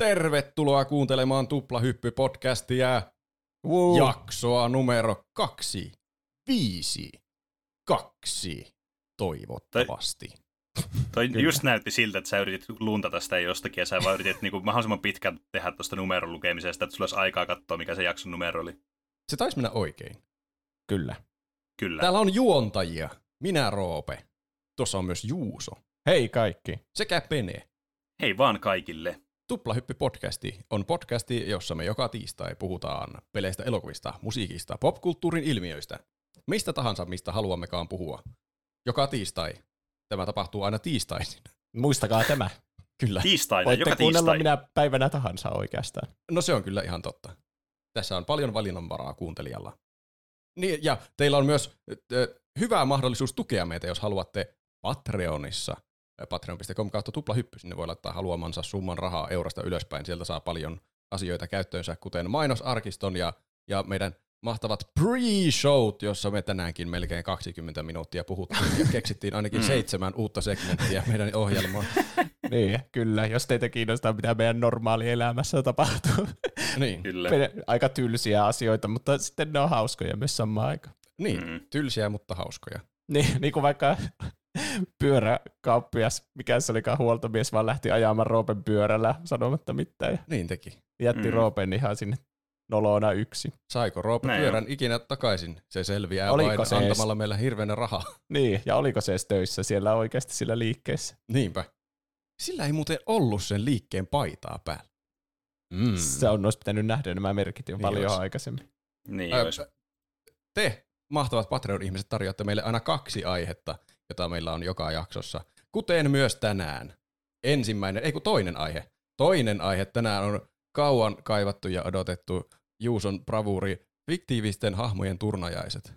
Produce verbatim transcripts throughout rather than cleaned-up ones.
Tervetuloa kuuntelemaan Tuplahyppy-podcastia, wow. jaksoa numero kaksi, viisi, kaksi, toivottavasti. Toi, toi just näytti siltä, että sä yritit luntata sitä jostakin, ja sä vaan yritit niinku mahdollisimman pitkään tehdä tuosta numeron lukemisesta, että sulla olisi aikaa katsoa, mikä se jakson numero oli. Se taisi mennä oikein. Kyllä. Kyllä. Täällä on juontajia. Minä, Roope. Tuossa on myös Juuso. Hei kaikki. Sekä Pene. Hei vaan kaikille. Tuplahyppi-podcasti on podcasti, jossa me joka tiistai puhutaan peleistä, elokuvista, musiikista, popkulttuurin ilmiöistä. Mistä tahansa, mistä haluammekaan puhua. Joka tiistai. Tämä tapahtuu aina tiistaisin. Muistakaa tämä. Kyllä. Tiistaina, voitte joka kuunnella tiistai. Minä päivänä tahansa oikeastaan. No se on kyllä ihan totta. Tässä on paljon valinnanvaraa kuuntelijalla. Niin, ja teillä on myös ö, hyvä mahdollisuus tukea meitä, jos haluatte Patreonissa. Patreon piste com kautta tuplahyppy, sinne voi laittaa haluamansa summan rahaa eurosta ylöspäin. Sieltä saa paljon asioita käyttöönsä, kuten mainosarkiston ja, ja meidän mahtavat pre-showt, jossa me tänäänkin melkein kaksikymmentä minuuttia puhuttiin ja keksittiin ainakin seitsemän uutta segmenttiä meidän ohjelmaan. Niin, kyllä, jos teitä kiinnostaa, mitä meidän normaali elämässä tapahtuu. Niin. Kyllä. Aika tylsiä asioita, mutta sitten ne on hauskoja myös samaan aikaan. Niin, mm. tylsiä, mutta hauskoja. Niin, niin kuin vaikka pyöräkauppias, mikä se olikaan huoltomies, vaan lähti ajamaan Roopen pyörällä sanomatta mitään. Niin teki. Jätti mm. Roopen ihan sinne nolona yksin. Saiko Roope Näin pyörän on. ikinä takaisin? Se selviää oliko vain se antamalla ees... meillä hirveänä rahaa. Niin, ja oliko se edes töissä siellä oikeasti sillä liikkeessä? Niinpä. Sillä ei muuten ollut sen liikkeen paitaa päällä. Mm. Se on olisi pitänyt nähdä nämä merkit jo niin paljon olisi. aikaisemmin. Niin Ää, te, mahtavat Patreon-ihmiset, tarjoatte meille aina kaksi aihetta, jota meillä on joka jaksossa, kuten myös tänään. Ensimmäinen, ei kun toinen aihe. Toinen aihe tänään on kauan kaivattu ja odotettu Juuson bravuuri, fiktiivisten hahmojen turnajaiset.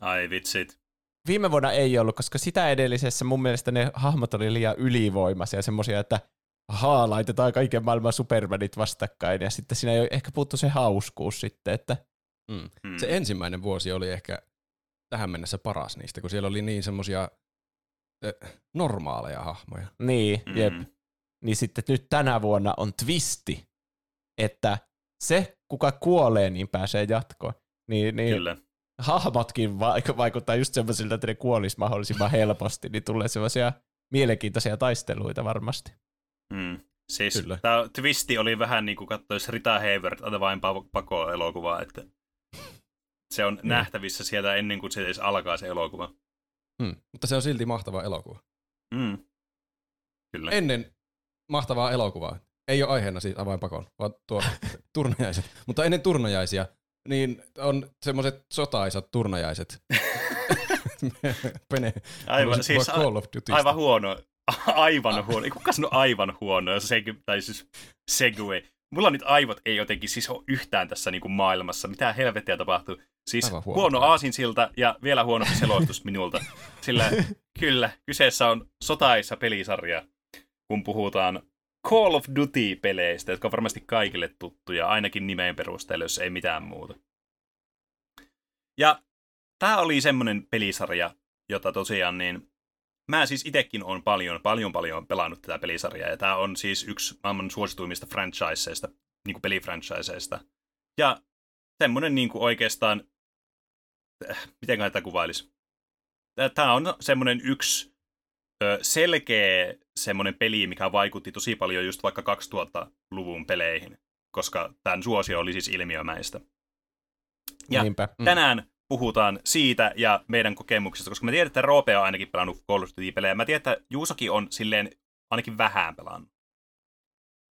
Ai vitsit. Viime vuonna ei ollut, koska sitä edellisessä mun mielestä ne hahmot oli liian ylivoimaisia, semmoisia, että ahaa, laitetaan kaiken maailman supermanit vastakkain, ja sitten siinä ei ehkä puuttu se hauskuus sitten, että mm. Mm. se ensimmäinen vuosi oli ehkä tähän mennessä paras niistä, kun siellä oli niin semmoisia eh, normaaleja hahmoja. Niin, mm. jep. Niin sitten nyt tänä vuonna on twisti, että se, kuka kuolee, niin pääsee jatkoon. Niin, niin Kyllä. hahmotkin vaikuttaa just semmoisilta, että ne kuolisi mahdollisimman helposti, niin tulee semmoisia mielenkiintoisia taisteluita varmasti. Mm. Siis Kyllä. tämä twisti oli vähän niin kuin katsoisi Rita Hayworth, ota vain pakoa elokuvaa, että se on mm. nähtävissä sieltä ennen kuin se edes alkaa se elokuva. Mm. Mutta se on silti mahtava elokuva. Mm. Kyllä. Ennen mahtavaa elokuvaa, ei ole aiheena siis avainpakoon, vaan tuo turnajaiset, mutta ennen turnajaisia, niin on semmoiset sotaisat turnajaiset. Pene, aivan, siis a- aivan huono. Aivan huono. Ei kukaan sano aivan huono, seg- tai siis segue. Mulla nyt aivot ei jotenkin siis ole yhtään tässä niin kuin maailmassa. Mitä helvettiä tapahtuu? Siis huono, huono aasinsilta ja vielä huonompi selostus minulta. Sillä kyllä, kyseessä on sotaisa pelisarja, kun puhutaan Call of Duty-peleistä, jotka on varmasti kaikille tuttuja, ainakin nimeen perusteella, jos ei mitään muuta. Ja tämä oli semmoinen pelisarja, jota tosiaan niin mä siis itsekin olen paljon, paljon, paljon pelannut tätä pelisarjaa, ja tämä on siis yksi maailman suosituimmista franchiseista, niin kuin pelifranchiseista. Ja semmoinen niin kuin oikeastaan, äh, miten tätä kuvailisi? Tämä on semmoinen yksi ö, selkeä semmoinen peli, mikä vaikutti tosi paljon just vaikka kaksituhattaluvun peleihin, koska tämän suosio oli siis ilmiömäistä. Ja Niinpä. tänään puhutaan siitä ja meidän kokemuksista, koska mä tiedän, että Roope on ainakin pelannut Call of Duty-pelejä. Mä tiedän, että Juusokin on silleen ainakin vähän pelannut.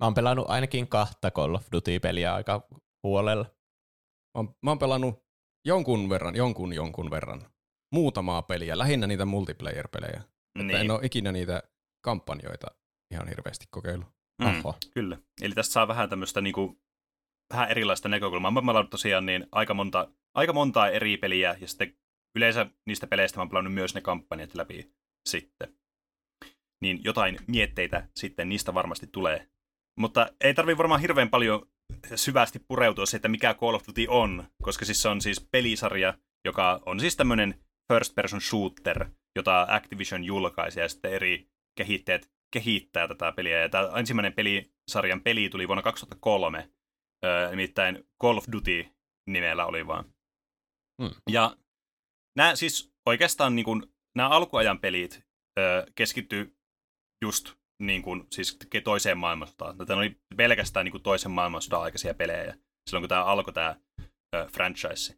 Mä oon pelannut ainakin kahta Call of Duty-peliä aika huolella. Mä oon, mä oon pelannut jonkun verran, jonkun jonkun verran. Muutamaa peliä, lähinnä niitä multiplayer-pelejä. Niin. Että en oo ikinä niitä kampanjoita ihan hirveästi kokeillut. Mm, kyllä. Eli tästä saa vähän tämmöistä niinku vähän erilaista näkökulmaa. Mä oon pelannut tosiaan niin aika monta Aika montaa eri peliä, ja sitten yleensä niistä peleistä mä oon pelannut myös ne kampanjat läpi sitten. Niin jotain mietteitä sitten niistä varmasti tulee. Mutta ei tarvii varmaan hirveän paljon syvästi pureutua se, että mikä Call of Duty on, koska siis se on siis pelisarja, joka on siis tämmönen first person shooter, jota Activision julkaisi, ja sitten eri kehittäjät kehittää tätä peliä. Ja tämä ensimmäinen peli, sarjan peli tuli vuonna kaksituhattakolme. Öö, nimittäin Call of Duty nimellä oli vaan. Hmm. Ja nämä siis oikeastaan niin kun, nämä alkuajan pelit öö, keskittyy just niin kun, siis toiseen maailmansotaan. Tämä oli pelkästään niin kun, toisen maailmansodan aikaisia pelejä silloin, kun tämä alkoi tämä öö, franchise.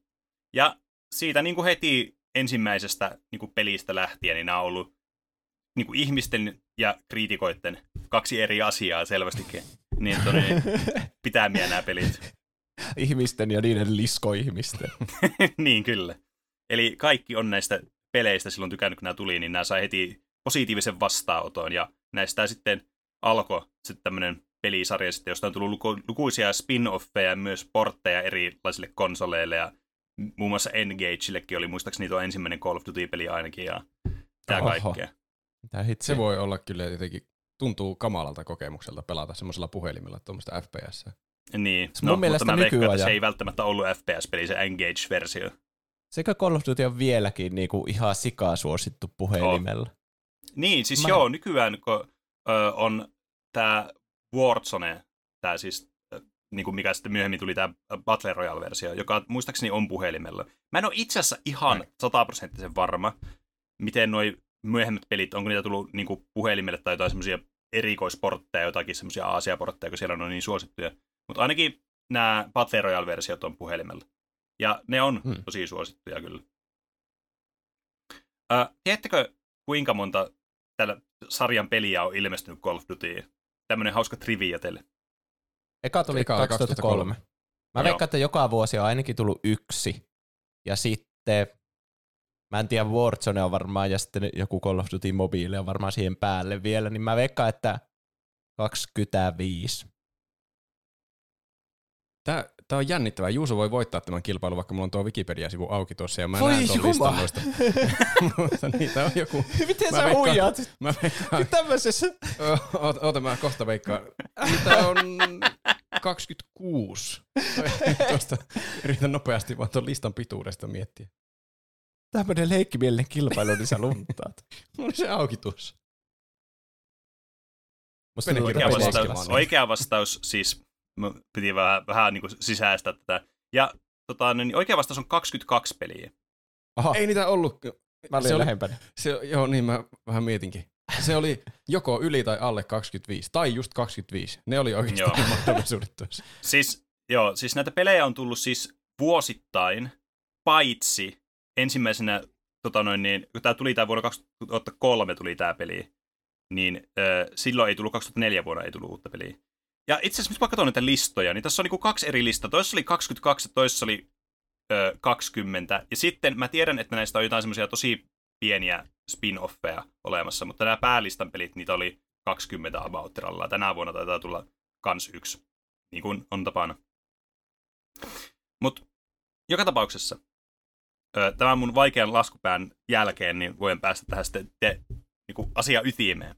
Ja siitä niin kun heti ensimmäisestä niin kun pelistä lähtien niin nämä on ollut niin kun ihmisten ja kriitikoiden kaksi eri asiaa selvästikin. Niin, niin pitää mieleen nämä pelit. Ihmisten ja niiden liskoihmisten. Niin, kyllä. Eli kaikki on näistä peleistä silloin tykännyt, kun nämä tuli, niin nämä sai heti positiivisen vastaanoton. Ja näistä sitten alkoi sitten tämmöinen pelisarja, sitten, josta on tullut luku- lukuisia spin-offeja, myös portteja erilaisille konsoleille. Ja muun muassa Engagillekin oli muistaakseni tuo ensimmäinen Call of Duty-peli ainakin. Ja tämä kaikkea. Se voi olla kyllä jotenkin... Tuntuu kamalalta kokemukselta pelata semmoisella puhelimella tuommoista F P S. Niin, no, mun mielestä mutta mä veikkaan, että se ei välttämättä ollut F P S-peli, se Engage-versio. Sekä Call of Duty on vieläkin niinku ihan sikaa suosittu puhelimella. Oh. Niin, siis mä... joo, nykyään kun, ö, on tämä Warzone, tää siis, ö, niinku mikä sitten myöhemmin tuli tämä Battle Royale-versio, joka muistaakseni on puhelimella. Mä en ole itse asiassa ihan sataprosenttisen varma, miten noi myöhemmät pelit, onko niitä tullut niinku puhelimelle tai jotain semmoisia erikoisportteja, jotakin semmoisia Aasia-portteja, kun siellä on niin suosittuja. Mutta ainakin nämä Battle Royale-versiot on puhelimella. Ja ne on hmm. tosi suosittuja kyllä. Äh, tiedättekö, kuinka monta tällä sarjan peliä on ilmestynyt Call of Duty? Tämmöinen hauska trivia teille. Eka tuli Eka kaksituhattakolme. Mä veikkaan, että joka vuosi on ainakin tullut yksi. Ja sitten... Mä en tiedä, Warzone on varmaan, ja sitten joku Call of Duty Mobile on varmaan siihen päälle vielä, niin mä veikkaan, että kaksikymmentäviisi. Tää, tää on jännittävää. Juuso voi voittaa tämän kilpailun, vaikka mulla on tuo Wikipedia-sivu auki tuossa, ja mä voi näen tuon listan noista. Mutta niitä on joku... Miten mä sä veikkaan, huijaat? Mä veikkaan... Tämmöisessä... Oota, oota, mä kohta veikkaan. Niitä on... kaksikymmentäkuusi. Tuosta yritän nopeasti vaan tuon listan pituudesta miettiä. Tämmöinen leikkimielinen kilpailu, niin sä luntaat. Mulla se auki tuossa. Oikea vastaus, oikea vastaus siis, piti vähän, vähän niin kuin sisäistää tätä. Ja tota, niin oikea vastaus on kaksikymmentäkaksi peliä. Aha. Ei niitä ollut. Mä olin lähempänä. Se, joo, niin mä vähän mietinkin. Se oli joko yli tai alle kaksikymmentäviisi, tai just kaksikymmentäviisi. Ne oli oikeastaan mahdollisuudet tuossa. Siis, joo, siis näitä pelejä on tullut siis vuosittain, paitsi... Ensimmäisenä, tota noin, niin, kun tämä tuli, tämä vuonna kaksituhattakolme tuli tämä peli, niin ö, silloin ei tullut, kaksituhattaneljä vuonna ei tullut uutta peliä. Ja itse asiassa, jos mä katson näitä listoja, niin tässä on niinku kaksi eri listaa. Toisessa oli kaksikymmentäkaksi ja toisessa oli ö, kaksikymmentä. Ja sitten mä tiedän, että näistä on jotain semmoisia tosi pieniä spin-offeja olemassa, mutta nämä päälistan pelit, niitä oli kaksikymmentä about-rallaa. Tänä vuonna taitaa tulla kans yksi, niin kuin on tapana. Mutta joka tapauksessa. Tämän mun vaikean laskupään jälkeen niin voin päästä tähän sitten te, niinku, asia ytimeen.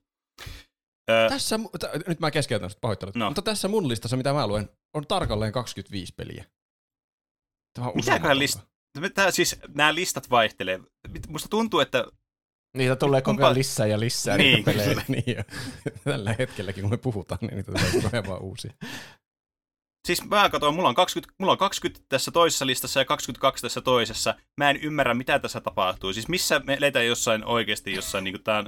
Tässä, t- nyt mä keskeytän sitä pahoittelut, no. Mutta tässä mun listassa, mitä mä luen, on tarkalleen kaksikymmentäviisi peliä. Mitäköhän listat? Siis nämä listat vaihtelee. Musta tuntuu, että... Niitä tulee koko ajan lisää ja lisää niin, niitä pelejä. Niin, tällä hetkelläkin, kun me puhutaan, niin niitä tulee koko ajan vaan uusia. Siis mä katsoin, mulla on, kaksikymmentä, mulla on kaksikymmentä tässä toisessa listassa ja kaksikymmentäkaksi tässä toisessa. Mä en ymmärrä, mitä tässä tapahtuu. Siis missä me eletään jossain oikeasti jossain niin kuin tää on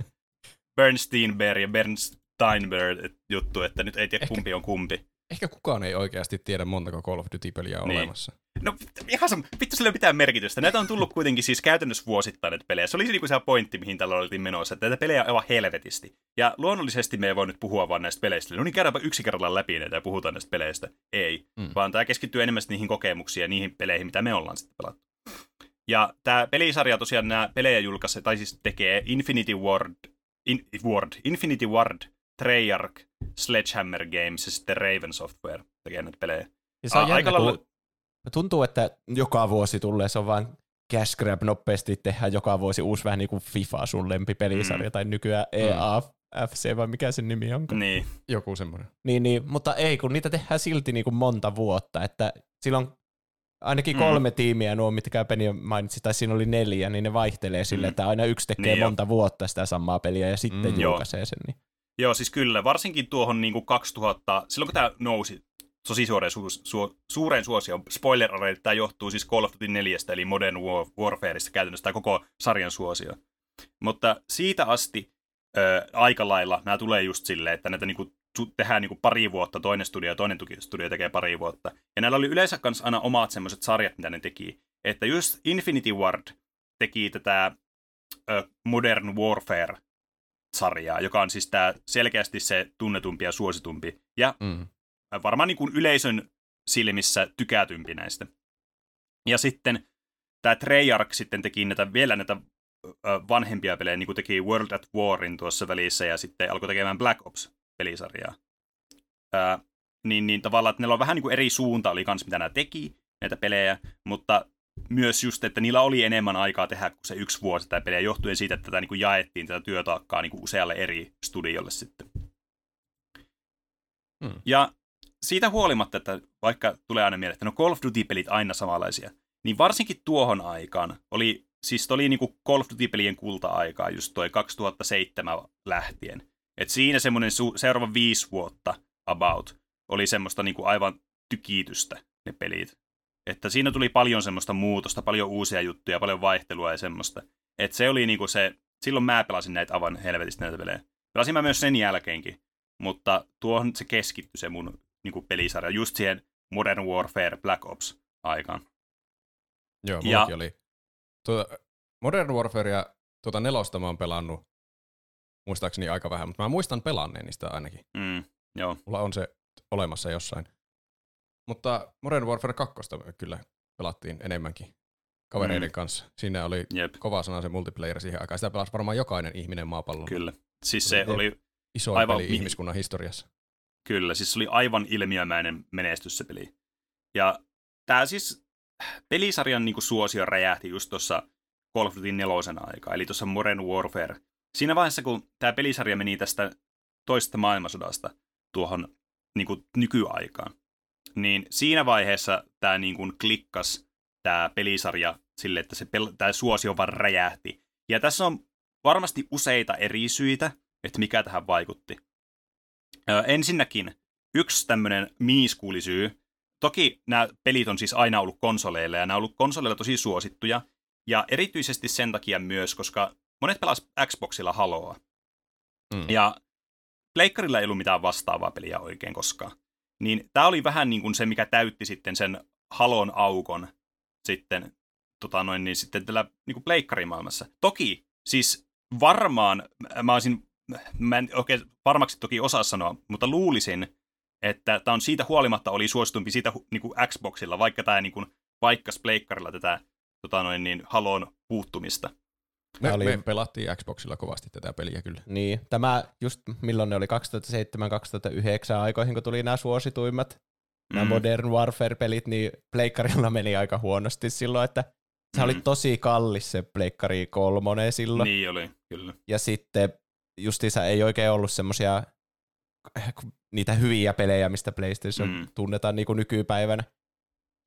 Bernsteinberg ja Bernsteinberg juttu, että nyt ei tiedä ehkä, kumpi on kumpi. Ehkä kukaan ei oikeasti tiedä montako Call of Duty-peliä on niin. Olemassa. No ihan sama, vittu sillä ei ole mitään merkitystä. Näitä on tullut kuitenkin siis käytännössä vuosittain näitä pelejä. Se oli niin kuin se pointti, mihin tällä oltiin menossa, että näitä pelejä on aivan helvetisti. Ja luonnollisesti me ei voi nyt puhua vaan näistä peleistä. No niin käydäänpä yksi kerrallaan läpi näitä ja puhutaan näistä peleistä. Ei, mm. vaan tämä keskittyy enemmän niihin kokemuksiin ja niihin peleihin, mitä me ollaan sitten pelattu. Ja tämä pelisarja tosiaan nämä pelejä julkaisee, tai siis tekee Infinity Ward, in, Ward, Infinity Ward, Treyarch, Sledgehammer Games ja sitten Raven Software tekee näitä pelejä. Ja se on A, aika lailla... Tuntuu, että joka vuosi tulee, se on vaan cash grab nopeasti tehdä joka vuosi uusi vähän niin kuin FIFA sun lempipelisarja mm. tai nykyään E A F C vai mikä sen nimi onko? Niin. Joku semmoinen. Niin, niin, mutta ei, kun niitä tehdään silti niin kuin monta vuotta, että silloin ainakin kolme mm. tiimiä nuo, mitkä Penny mainitsi, tai siinä oli neljä, niin ne vaihtelee sille, mm. että aina yksi tekee niin monta jo. vuotta sitä samaa peliä ja sitten mm, julkaisee sen. Niin. Joo, siis kyllä. Varsinkin tuohon niin kuin kaksituhatta, silloin kun tämä nousi tosi suureen, su- su- suureen suosioon, spoiler alert, tämä johtuu siis Call of Duty neljä, eli Modern Warfareista käytännössä, tämä koko sarjan suosio. Mutta siitä asti ö, aika lailla nämä tulee just silleen, että näitä niin kuin tehdään niin kuin pari vuotta, toinen studio ja toinen studio tekee pari vuotta. Ja näillä oli yleensä kanssa aina omat semmoiset sarjat, mitä ne teki. Että just Infinity Ward teki tätä ö, Modern Warfare sarjaa, joka on siis tää selkeästi se tunnetumpi ja suositumpi. Ja mm. varmaan niin kuin yleisön silmissä tykätympi näistä. Ja sitten tämä Treyarch sitten teki näitä, vielä näitä vanhempia pelejä, niin kuin teki World at Warin tuossa välissä, ja sitten alkoi tekemään Black Ops-pelisarjaa. Ää, niin, niin tavallaan, että niillä on vähän niin kuin eri suunta, oli kans mitä nämä teki, näitä pelejä, mutta myös just, että niillä oli enemmän aikaa tehdä kuin se yksi vuosi tätä pelejä, johtuen siitä, että tätä niin kuin jaettiin tätä työtaakkaa niin kuin usealle eri studiolle sitten. Hmm. Ja siitä huolimatta, että vaikka tulee aina mieleen, että no Call of Duty-pelit aina samanlaisia, niin varsinkin tuohon aikaan oli, siis oli niinku Call of Duty-pelien kulta-aikaa just toi kaksituhattaseitsemän lähtien. Et siinä semmoinen su- seuraava viisi vuotta about oli semmoista niinku aivan tykitystä ne pelit. Että siinä tuli paljon semmoista muutosta, paljon uusia juttuja, paljon vaihtelua ja semmoista. Että se oli niinku se, silloin mä pelasin näitä aivan helvetistä näitä pelejä. Pelasin mä myös sen jälkeenkin, mutta tuohon se keskittyi se mun niinku pelisarja just siihen Modern Warfare Black Ops aikaan. Joo, mullakin oli. Tuota, Modern Warfarea tuota nelosta mä oon pelannut, muistaakseni aika vähän, mutta mä muistan pelanneeni sitä ainakin. Mm, joo. Mulla on se olemassa jossain. Mutta Modern Warfare kaksi kyllä pelattiin enemmänkin kavereiden mm. kanssa. Siinä oli Jep. kova sana se multiplayer siihen aikaan. Sitä pelasi varmaan jokainen ihminen maapallolla. Kyllä. Siis se, se oli iso aivan peli ihmiskunnan historiassa. Kyllä, siis se oli aivan ilmiömäinen menestys se peli. Ja tää siis pelisarjan niin kuin suosio räjähti just tuossa Call of Duty nelosen aikaa, eli tuossa Modern Warfare. Siinä vaiheessa, kun tämä pelisarja meni tästä toisesta maailmansodasta tuohon niin kuin nykyaikaan, niin siinä vaiheessa tämä niin kuin klikkasi tämä pelisarja sille, että se pel- tämä suosio vaan räjähti. Ja tässä on varmasti useita eri syitä, että mikä tähän vaikutti. Öö, ensinnäkin yksi tämmöinen miiskuulisyy. Toki nämä pelit on siis aina ollut konsoleilla, ja nämä on ollut konsoleilla tosi suosittuja, ja erityisesti sen takia myös, koska monet pelasivat Xboxilla Haloa, mm. ja pleikkarilla ei ollut mitään vastaavaa peliä oikein koskaan. Niin tämä oli vähän niin kuin se, mikä täytti sitten sen Halon aukon sitten, tota noin, niin sitten tällä niin kuin pleikkarimaailmassa. Toki, siis varmaan, mä olisin, mä en oikein varmaksi toki osaa sanoa, mutta luulisin, että tämä on siitä huolimatta oli suositumpi siitä niin kuin Xboxilla, vaikka tämä niin kuin, vaikka pleikkarilla tätä tota noin, niin, Halon puuttumista. Me, me, oli... me pelattiin Xboxilla kovasti tätä peliä kyllä. Niin, tämä just milloin ne oli kaksituhattaseitsemän kaksituhattayhdeksän aikoihin, kun tuli nämä suosituimmat, mm. nämä Modern Warfare-pelit, niin pleikkarilla meni aika huonosti silloin, että se mm. oli tosi kallis se pleikkari kolmonen silloin. Niin oli, kyllä. Ja sitten justiinsa ei oikein ollut semmoisia niitä hyviä pelejä, mistä PlayStation mm. tunnetaan niin kuin nykypäivänä.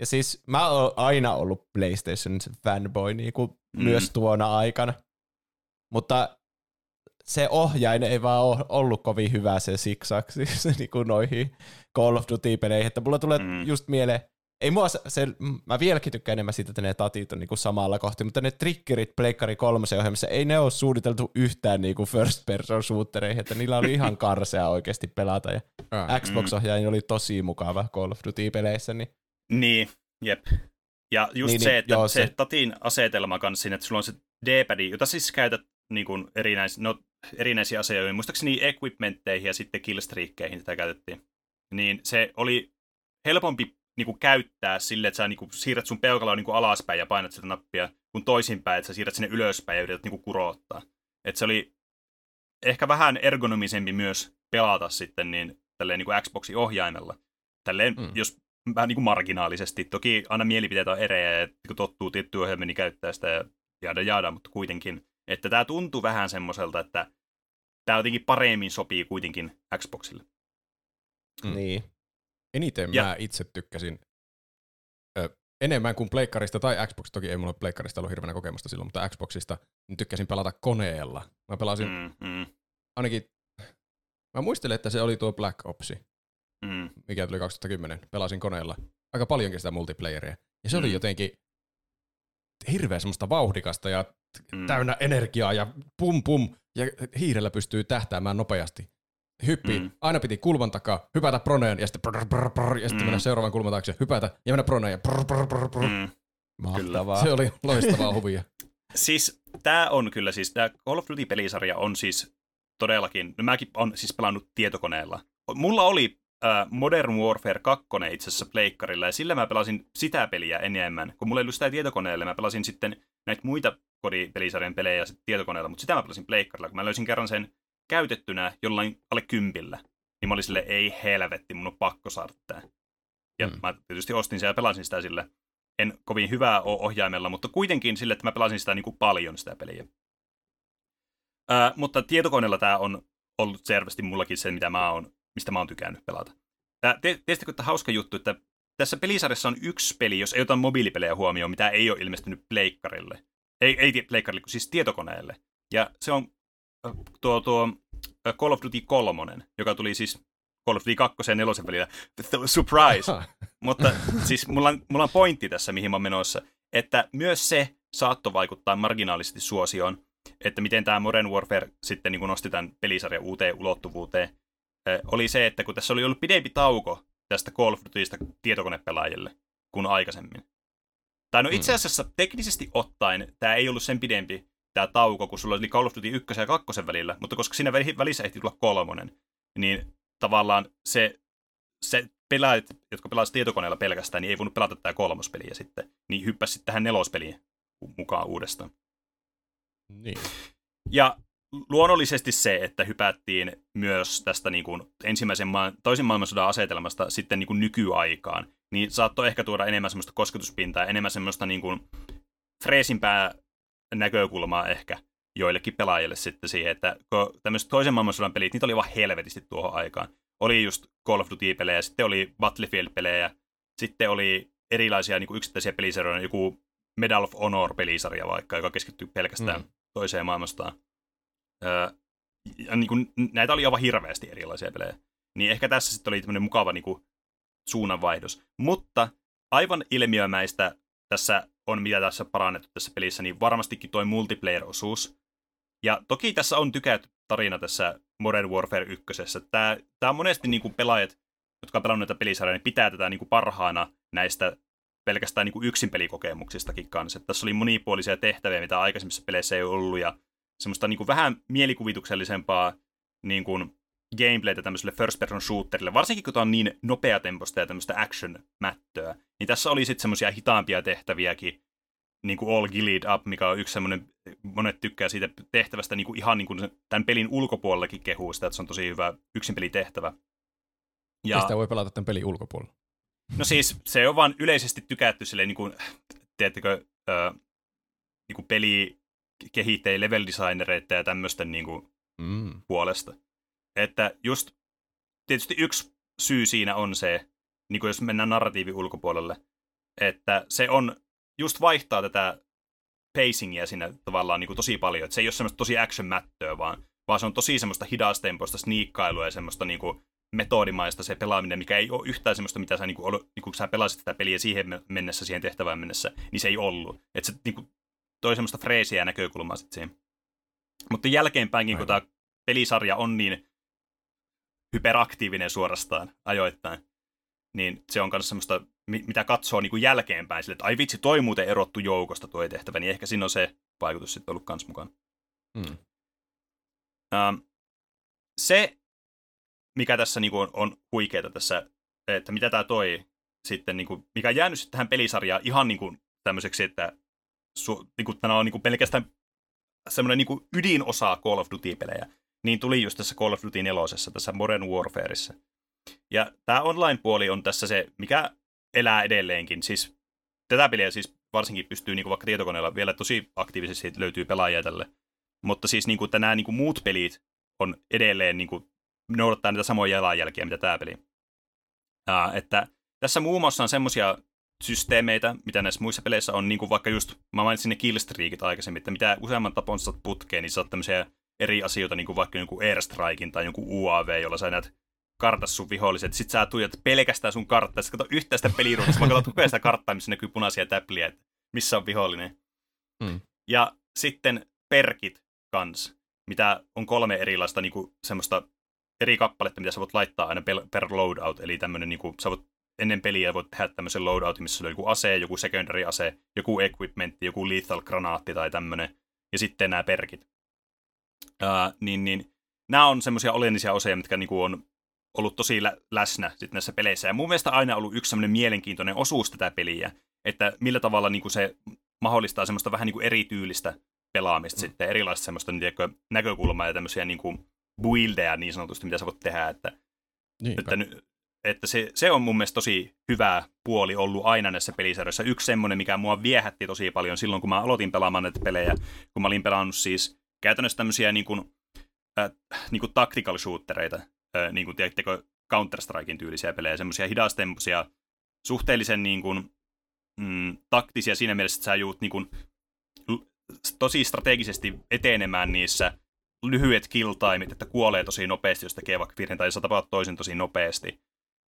Ja siis mä oon aina ollut PlayStation fanboy niin kuin mm. myös tuona aikana. Mutta se ohjain ei vaan ollut kovin hyvä se siksaksi se niin kuin noihin Call of Duty-peleihin. Että mulla tulee mm. just mieleen, ei mua se, se, mä vieläkin tykkään enemmän siitä, että ne tatit on niin kuin samalla kohti, mutta ne triggerit Pleikkari kolmosen ohjelmassa, ei ne ole suunniteltu yhtään niin kuin first person shootereihin, että niillä oli ihan karsea oikeasti pelata. Ja ah, Xbox-ohjaaja mm. oli tosi mukava Call of Duty-peleissä. Niin, niin jep. Ja just niin, se, että joo, se, se tatin asetelma kanssa siinä, että sulla on se D-padi, jota siis käytät niin kuin erinäis, no, erinäisiä asioita, muistaakseni equipmentteihin ja sitten killstreakkeihin tätä käytettiin, niin se oli helpompi niinku käyttää sille, että sä niinku siirrät sun peukaloa niinku alaspäin ja painat sitä nappia, kun toisinpäin, että sä siirrät sinne ylöspäin ja yrität niinku kurottaa. Että se oli ehkä vähän ergonomisempi myös pelata sitten niin, tälleen niinku Xboxin ohjaimella. Tälleen, mm. jos vähän niinku marginaalisesti. Toki aina mielipiteitä on erejä, ja kun tottuu tiettyä ohjelmia, niin käyttää sitä ja jaada jaada, mutta kuitenkin. Että tää tuntuu vähän semmoiselta, että tää jotenkin paremmin sopii kuitenkin Xboxille. Mm. Niin. Eniten ja. Mä itse tykkäsin ö, enemmän kuin pleikkarista tai Xbox, toki ei mulla pleikkarista ollut hirveänä kokemusta silloin, mutta Xboxista niin tykkäsin pelata koneella. Mä pelasin mm, mm. ainakin Mä muistelen, että se oli tuo Black Ops, mm. mikä tuli kaksituhattakymmenen. Pelasin koneella aika paljonkin sitä multiplayeria. Ja se mm. oli jotenkin hirveän semmoista vauhdikasta ja mm. täynnä energiaa ja pum pum. Ja hiirellä pystyy tähtäämään nopeasti. Hyppii. Mm. Aina piti kulman takaa hypätä proneen ja sitten, brr, brr, brr, ja sitten mm. mennä seuraavan kulman taakse. Hypätä ja mennä proneen ja brr, brr, brr, brr. Mm. Mahtavaa. Se oli loistavaa huvia. Siis tää on kyllä siis, tää Call of Duty-pelisarja on siis todellakin, no mäkin olen siis pelannut tietokoneella. Mulla oli äh, Modern Warfare kaksi itse asiassa pleikkarilla, ja sillä mä pelasin sitä peliä enemmän. Kun mulla ei ollut sitä tietokoneella, mä pelasin sitten näitä muita kodipelisarjan pelejä tietokoneella, mutta sitä mä pelasin pleikkarilla, kun mä löysin kerran sen käytettynä jollain alle kympillä. Niin mä olin silleen, ei helvetti, mun on pakko saada tää. Ja mm. mä tietysti ostin sen ja pelasin sitä sillä. En kovin hyvää ole ohjaimella, mutta kuitenkin sille, että mä pelasin sitä niin kuin paljon sitä peliä. Ää, mutta tietokoneella tämä on ollut selvästi mullakin se, mitä mä oon, mistä mä oon tykännyt pelata. Tiedättekö, että hauska juttu, että tässä pelisarjassa on yksi peli, jos ei ota mobiilipelejä huomioon, mitä ei ole ilmestynyt pleikkarille. Ei, ei pleikkarille, kun siis tietokoneelle. Ja se on tuo, tuo Call of Duty kolme, joka tuli siis Call of Duty kaksi ja neljä välillä. Surprise! Mutta siis mulla on, mulla on pointti tässä, mihin mä oon menossa, että myös se saattoi vaikuttaa marginaalisesti suosioon, että miten tämä Modern Warfare sitten niin kun nosti tämän pelisarjan uuteen ulottuvuuteen, eh, oli se, että kun tässä oli ollut pidempi tauko tästä Call of Dutysta tietokonepelaajille kuin aikaisemmin. Tai no itse asiassa teknisesti ottaen tämä ei ollut sen pidempi tämä tauko, kun sulla oli Call of Duty yksi ja kaksi välillä, mutta koska siinä välissä ehti tulla kolmonen, niin tavallaan se, se pelaajat, jotka pelasivat tietokoneella pelkästään, niin ei voinut pelata tätä kolmospeliä sitten. Niin hyppäsi sitten tähän nelospeliin mukaan uudestaan. Niin. Ja luonnollisesti se, että hypättiin myös tästä niin kuin ensimmäisen ma- toisen maailmansodan asetelmasta sitten niin kuin nykyaikaan, niin saattoi ehkä tuoda enemmän semmoista kosketuspintaa, enemmän semmoista niin kuin freesimpää näkökulmaa ehkä joillekin pelaajille sitten siihen, että tämmöiset toisen maailmansodan pelit, niitä oli vaan helvetisti tuohon aikaan. Oli just Call of Duty-pelejä, sitten oli Battlefield-pelejä, sitten oli erilaisia niin kuin yksittäisiä pelisarjoja, joku Medal of Honor-pelisarja vaikka, joka keskittyy pelkästään mm. toiseen maailmastaan. Öö, ja niin kuin, näitä oli aivan hirveästi erilaisia pelejä. Niin ehkä tässä sitten oli tämmöinen mukava niin kuin suunnanvaihdos. Mutta aivan ilmiömäistä tässä on, mitä tässä parannettu tässä pelissä, niin varmastikin toi multiplayer-osuus. Ja toki tässä on tykätty tarina tässä Modern Warfare ykkösessä. Tää, tää on monesti niinku pelaajat, jotka on pelannut näitä pelisarjoja, niin pitää tätä niinku parhaana näistä pelkästään niinku yksin pelikokemuksistakin kanssa. Et tässä oli monipuolisia tehtäviä, mitä aikaisemmissa peleissä ei ollut, ja semmoista niinku vähän mielikuvituksellisempaa niinku gameplaytä tämmöiselle first person shooterille, varsinkin kun tää on niin nopeatempoista ja tämmöistä action-mättöä. Niin tässä oli sitten semmoisia hitaampia tehtäviäkin, niin kuin All Gillied Up, mikä on yksi semmoinen, monet tykkää siitä tehtävästä niin kuin ihan niin kuin tämän pelin ulkopuolellakin kehuu sitä, että se on tosi hyvä yksinpelitehtävä. Ja sitä voi pelata tämän pelin ulkopuolella. No siis, se on vaan yleisesti tykätty silleen, niin kuin, teettekö, äh, niin kuin pelikehittäjä, level designereita ja tämmöisten niin kuin mm. puolesta. Että just, tietysti yksi syy siinä on se, niin kuin jos mennään narratiivin ulkopuolelle, että se on just vaihtaa tätä pacingia siinä tavallaan niin kuin tosi paljon. Että se ei ole semmoista tosi action-mättöä, vaan, vaan se on tosi semmoista hidastempoista sniikkailua ja semmoista niin kuin metodimaista se pelaaminen, mikä ei ole yhtään semmoista, mitä sä, niin kuin, niin kuin sä pelasit tätä peliä siihen mennessä, siihen tehtävään mennessä, niin se ei ollut. Että se niin kuin toi semmoista freesiä näkökulmaa sitten siihen. Mutta jälkeenpäinkin, aivan, kun tämä pelisarja on niin hyperaktiivinen suorastaan ajoittain, niin se on myös semmoista, mitä katsoo niin kuin jälkeenpäin sille, että ai vitsi, toi muuten erottu joukosta tuo tehtävä, niin ehkä siinä on se vaikutus sitten ollut kans mukaan. Mm. Ähm, se, mikä tässä niin kuin on huikeeta tässä, että mitä tämä toi sitten, niin kuin, mikä on jäänyt sitten tähän pelisarjaan ihan niin kuin tämmöiseksi, että su, niin kuin, tämä on niin kuin pelkästään semmoinen niin kuin ydinosa Call of Duty-pelejä, niin tuli just tässä Call of Duty nelosessa, tässä Modern Warfareissa. Ja tämä online-puoli on tässä se, mikä elää edelleenkin. Siis, tätä peliä siis varsinkin pystyy niinku vaikka tietokoneella vielä tosi aktiivisesti löytyy pelaajia tälle. Mutta siis niinku, nämä niinku, muut pelit on edelleen niinku, noudattaa niitä samoja jalanjälkiä, mitä tämä peli. Ää, että tässä muun muassa on semmoisia systeemeitä, mitä näissä muissa peleissä on, niinku, vaikka just, mä mainitsin ne killstreakit aikaisemmin, että mitä useamman taponsa putkeen, niin sä oot tämmöisiä eri asioita, niin kuin vaikka jonkun airstrikin tai jonkun U A V, jolla sä näet kartassa sun viholliset. Sitten sä tuijat pelkästään sun karttaa, sä katsot yhtään sitä peliruudusta, mä katsot yhtään sitä karttaa, missä näkyy punaisia täpliä, että missä on vihollinen. Mm. Ja sitten perkit kans, mitä on kolme erilaista niin kuin semmoista eri kappaletta, mitä sä voit laittaa aina per loadout, eli tämmönen niin kuin sä voit ennen peliä voit tehdä tämmöisen loadoutin, missä on joku ase, joku secondary ase, joku equipmentti, joku lethal granaatti tai tämmönen, ja sitten nämä perkit. Ää, niin, niin, nämä on semmoisia oleellisia osia, mitkä niinku on ollut tosi lä- läsnä sit näissä peleissä, ja mun mielestä aina ollut yksi semmoinen mielenkiintoinen osuus tätä peliä, että millä tavalla niinku se mahdollistaa semmoista vähän niinku erityylistä pelaamista, mm. sitten erilaista semmoista tiedätkö, näkökulmaa ja tämmöisiä niinku buildeja niin sanotusti, mitä sä voit tehdä, että, että nyt Että se, se on mun mielestä tosi hyvä puoli ollut aina näissä pelisarjoissa. Yksi semmoinen, mikä mua viehätti tosi paljon silloin, kun mä aloitin pelaamaan näitä pelejä, kun mä olin pelannut siis käytännössä tämmöisiä niin kuin, äh, niin kuin tactical shootereita, äh, niin kuin tiedättekö Counter-Strikein tyylisiä pelejä, semmoisia hidastempoisia, suhteellisen niin kuin, mm, taktisia siinä mielessä, että sä joudut niin kuin, tosi strategisesti etenemään niissä lyhyet killtimeit, että kuolee tosi nopeasti, jos tekee vaikka virheen, tai sä tapaat toisen tosi nopeasti.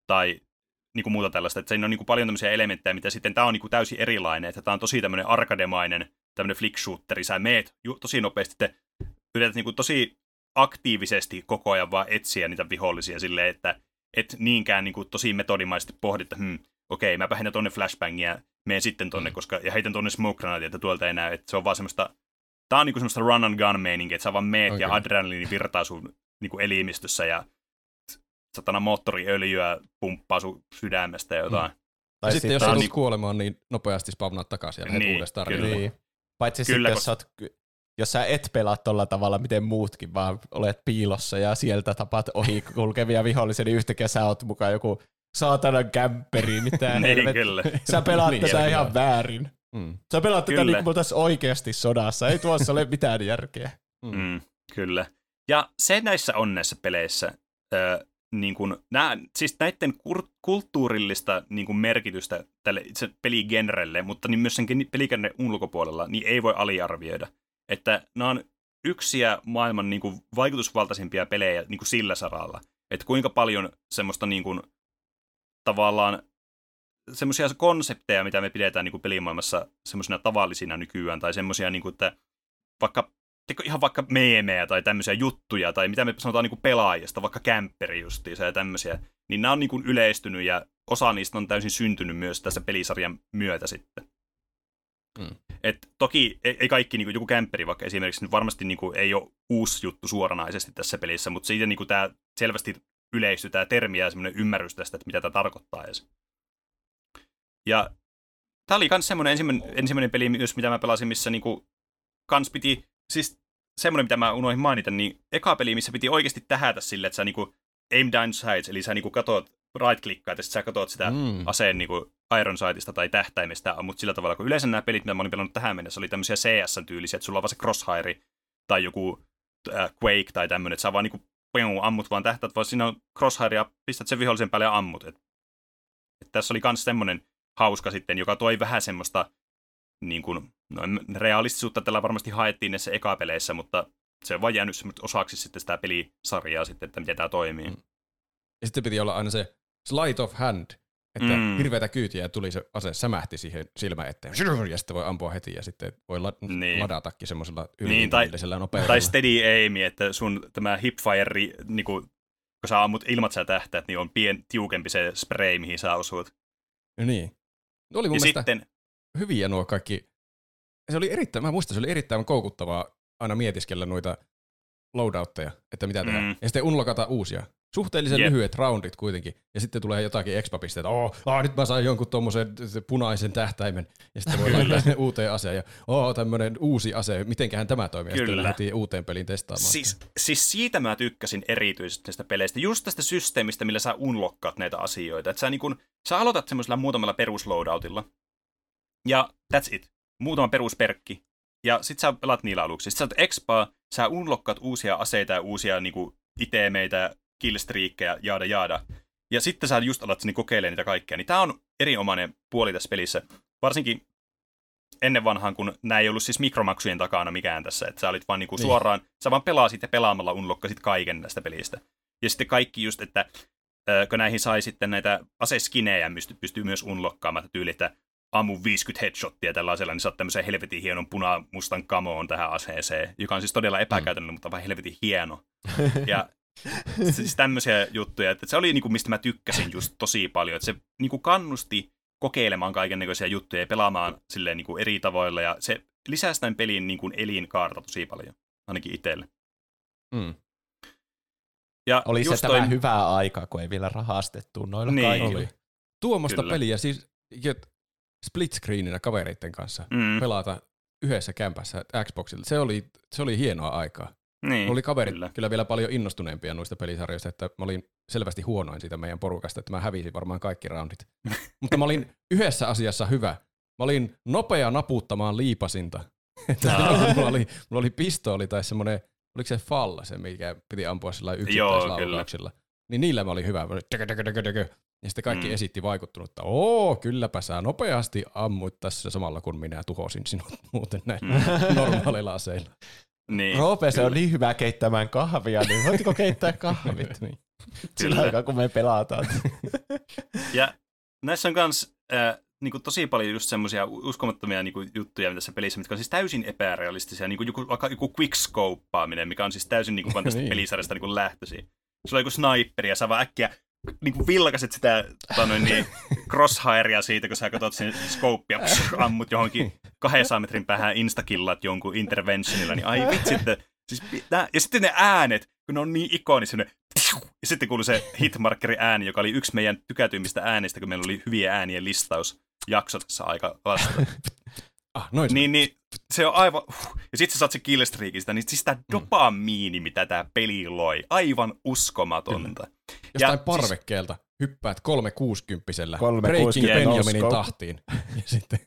Tai niinku muuta tällaista, että siinä on niinku paljon tämmöisiä elementtejä, mitä sitten tämä on niinku täysin erilainen, että tämä on tosi tämmöinen arkademainen tämmöinen flick-shooteri, sä meet tosi nopeasti, te yrität niinku tosi aktiivisesti koko ajan vaan etsiä niitä vihollisia silleen, että et niinkään niinku tosi metodimaisesti pohdit, että hmm, okei, mä pähennän tonne flashbangia, menen sitten tonne, koska, ja heitän tonne smoke granaatia, että tuolta ei näy, että se on vaan semmoista, tää on niinku semmoista run and gun meininkiä, että sä vaan meet okay. ja adrenaliini virtaa sun niinku elimistössä ja satana moottoriöljyä pumppaa sun sydämestä ja jotain. Mm. Tai sitten, sitten jos on niin... kuolemaan, niin nopeasti spavnaat takaisin ja niin, uudestaan. Niin. Paitsi kyllä, sitten, koska... jos, oot, jos sä et pelaa tolla tavalla, miten muutkin, vaan olet piilossa ja sieltä tapaat ohi kulkevia vihollisia, niin yhtäkkiä sä oot mukaan joku saatanan kämpperi, mitään. niin, kyllä. Sä pelaat niin, tätä ihan kyllä. väärin. Mm. Sä pelaat kyllä. tätä niin kuin me tässä oikeasti sodassa. Ei tuossa ole mitään järkeä. Mm. Mm, kyllä. Ja se näissä on näissä peleissä... Öö, Niin kuin, nää, siis näiden kur- kulttuurillista niin kuin merkitystä tälle itse peligenrelle, mutta niin myös sen peligenren ulkopuolella, niin ei voi aliarvioida. Että nämä on yksiä maailman niin kuin vaikutusvaltaisimpia pelejä niin kuin sillä saralla. Että kuinka paljon semmoista niin kuin, tavallaan semmoisia konsepteja, mitä me pidetään niin kuin pelimaailmassa semmoisina tavallisina nykyään, tai semmoisia, niin kuin, että vaikka Teikö ihan vaikka meemejä tai tämmöisiä juttuja, tai mitä me sanotaan niin kuin pelaajista, vaikka kämpperi justiinsa ja tämmöisiä, niin nämä on niin kuin yleistynyt ja osa niistä on täysin syntynyt myös tässä pelisarjan myötä sitten. Mm. Et toki ei kaikki, niin kuin joku kämpperi vaikka esimerkiksi, niin varmasti niin kuin ei ole uusi juttu suoranaisesti tässä pelissä, mutta siitä niin kuin tämä selvästi yleistyy tämä termi ja semmoinen ymmärrys tästä, että mitä tämä tarkoittaa edes. Ja tämä oli myös semmoinen ensimmäinen, ensimmäinen peli, mitä mä pelasin, missä niin kuin kans piti Siis semmoinen, mitä mä unohdin mainita, niin eka peli, missä piti oikeasti tähätä sille, että sä niinku aim down sights, eli sä niinku katot right-klikkaat, ja sit sä katot sitä mm. aseen niinku iron sightista tai tähtäimestä, mutta sillä tavalla, kun yleensä nämä pelit, mitä mä olin pelannut tähän mennessä, oli tämmöisiä C S-tyylisiä, että sulla on vaan se crosshairi tai joku äh, Quake tai tämmöinen, että sä vaan niinku ammut vaan tähtät, vaan siinä on crosshairi ja pistät sen vihollisen päälle ja ammut. Et, et tässä oli kans semmoinen hauska sitten, joka toi vähän semmoista niin kuin, no, realistisuutta tällä varmasti haettiin näissä ekapeleissä, mutta se on vaan jäänyt osaksi sitten sitä pelisarjaa, sitten, että miten tämä toimii. Mm. Ja sitten piti olla aina se sleight of hand, että mm. hirveätä kyytiä tuli se ase, sämähti siihen silmään eteen, ja sitten voi ampua heti, ja sitten voi la- niin. ladatakin semmoisella ylimmillisellä niin, nopeudella. Tai steady aim, että sun tämä hipfire, niin kun sä ammut ilmat sä tähtäät, niin on pien, tiukempi se spray, mihin sä osuut. No niin. No oli mun ja mielestä... sitten... hyviä nuo kaikki. Se oli erittäin, mä muistan, se oli erittäin koukuttavaa aina mietiskellä noita loadoutteja, että mitä tehdään. Mm. Ja sitten unlockata uusia. Suhteellisen yep. lyhyet roundit kuitenkin. Ja sitten tulee jotakin expa-pisteitä. Oh, ah, nyt mä sain jonkun tommosen punaisen tähtäimen. Ja sitten voi laittaa sinne uuteen aseen. Ja oh, tämmönen uusi ase. Mitenköhän tämä toimii? Kyllä. Ja sitten lähdettiin uuteen peliin testaamaan. Siis, siis siitä mä tykkäsin erityisesti näistä peleistä. Just tästä systeemistä, millä sä unlockkaat näitä asioita. Että sä, niin kun, sä aloitat semmoisella muutamalla perusloadoutilla. Ja that's it. Muutama perusperkki. Ja sit sä pelaat niillä aluksi. Sit sä oot expaa, sä unlockkaat uusia aseita ja uusia niinku itemeitä, killstreakkejä, jaada jaada. Ja sitten sä just alat sinne kokeilemaan niitä kaikkea. Niin tää on erinomainen puoli tässä pelissä. Varsinkin ennen vanhaan, kun nämä ei ollut siis mikromaksujen takana mikään tässä, että sä olit vaan niinku niin. suoraan, sä vaan pelaasit ja pelaamalla unlockasit kaiken tästä pelistä. Ja sitten kaikki just, että kun näihin sai sitten näitä aseskinejä, pystyy myös unlockkaamaan tyyli, että ammu viisikymmentä headshottia tällaisella, niin saat tämmöisen helvetin hienon punamustan kamoon tähän aseeseen, joka on siis todella epäkäytännöllinen, mutta vähän helvetin hieno. Ja siis tämmöisiä juttuja, että se oli niinku, mistä mä tykkäsin just tosi paljon, että se niinku kannusti kokeilemaan kaikennäköisiä juttuja ja pelaamaan silleen niinku eri tavoilla, ja se lisäsi tämän pelin niinku elinkaarta tosi paljon, ainakin itselle. Mm. Ja oli se tämä toi... hyvää aikaa, kun ei vielä rahastettu noilla niin. kaikilla. Oli. Tuommoista Kyllä. peliä, siis split-screeninä kavereiden kanssa mm. pelata yhdessä kämpässä Xboxilla. Se oli, se oli hienoa aikaa. Niin, oli kaverit kyllä. kyllä vielä paljon innostuneempia noista pelisarjoista, että mä olin selvästi huonoin siitä meidän porukasta, että mä hävisin varmaan kaikki roundit. Mutta mä olin yhdessä asiassa hyvä. Mä olin nopea naputtamaan liipasinta. mulla, oli, mulla oli pistooli tai semmoinen, oliko se falla se, mikä piti ampua sillä yksittäislauluksilla. Niin niillä mä olin hyvä. Ja sitten kaikki mm. esitti vaikuttunutta, ooo, kylläpä sä nopeasti ammuit tässä samalla, kun minä tuhosin sinut muuten näin mm. normaaleilla aseilla. Niin, Roope, se on niin hyvä keittämään kahvia, niin voitko keittää kahvit? Niin. Sillä aikaa, kun me pelataan. Ja näissä on myös äh, niinku tosi paljon just semmoisia uskomattomia niinku juttuja tässä pelissä, mitkä on siis täysin epärealistisia, niinku joku, vaikka joku quickscopeaaminen, mikä on siis täysin niinku vaan tästä niin. pelisarjasta niinku lähtöisin. Sulla on joku sniperi ja sä vaan äkkiä niinku vilkaset sitä niin, crosshairia siitä, kun sä katsot sen scopea, ammut johonkin kahdensadan metrin päähän instakillat jonkun interventionilla, niin ai vitsi, että, siis, nää, ja sitten ne äänet, kun ne on niin ikonisia, ne, ja sitten kuului se hitmarkeri ääni, joka oli yksi meidän tykätyimmistä äänistä, kun meillä oli hyviä äänien listausjaksossa aika vasta. Ah, noin. Niin, niin se on aivan, uh, ja sitten sä saat se killstreakista, niin siis tää dopamiini, mitä tää peli loi, aivan uskomatonta. Kyllä. Jostain ja, parvekkeelta siis, hyppäät kolmesataakuusikymmentä Breaking Benjaminin no tahtiin, ja sitten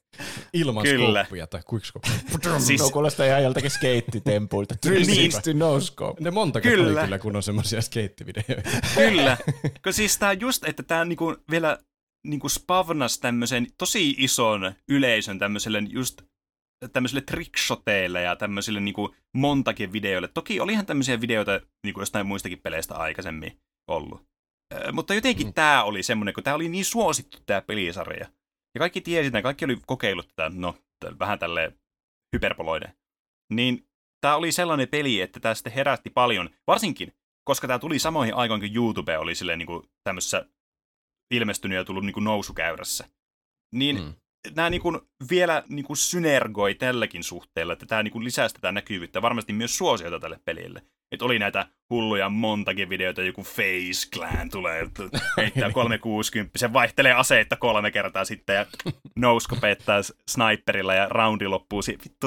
ilman Kyllä. skouppia tai quickscopea. Siis... No kuulostaa ihan joltakin skeittitempuilta. three sixty no scope. Ne monta kertaa kyllä. kyllä, kun on semmoisia skeittivideoita. Kyllä, kun siis tää just, että tää niinku vielä... niinku spavnasi tämmöisen tosi ison yleisön tämmöiselle just tämmöiselle trickshoteille ja tämmöiselle niinku montakin videoille. Toki olihan tämmöisiä videoita niinku jostain muistakin peleistä aikaisemmin ollut. Ö, mutta jotenkin mm. tää oli semmoinen, kun tää oli niin suosittu tää pelisarja. Ja kaikki tiesi tämän, kaikki oli kokeillut tätä, no t- vähän tälleen hyperboloiden. Niin tää oli sellainen peli, että tää sitten herätti paljon, varsinkin koska tää tuli samoihin aikoihin, kun YouTube oli silleen niinku tämmöisessä ilmestynyt ja tullut niin kuin nousukäyrässä. Niin mm. nämä niin kuin vielä niin kuin synergoi tälläkin suhteella, että tämä niin kuin lisäsi tätä näkyvyyttä, varmasti myös suosiota tälle pelille. Että oli näitä hulluja montakin videoita, joku Face Clan tulee, heittää kolmesataakuusikymmentä, se vaihtelee aseetta kolme kertaa sitten ja nouskopettaa sniperilla ja roundi loppuu. Vittu,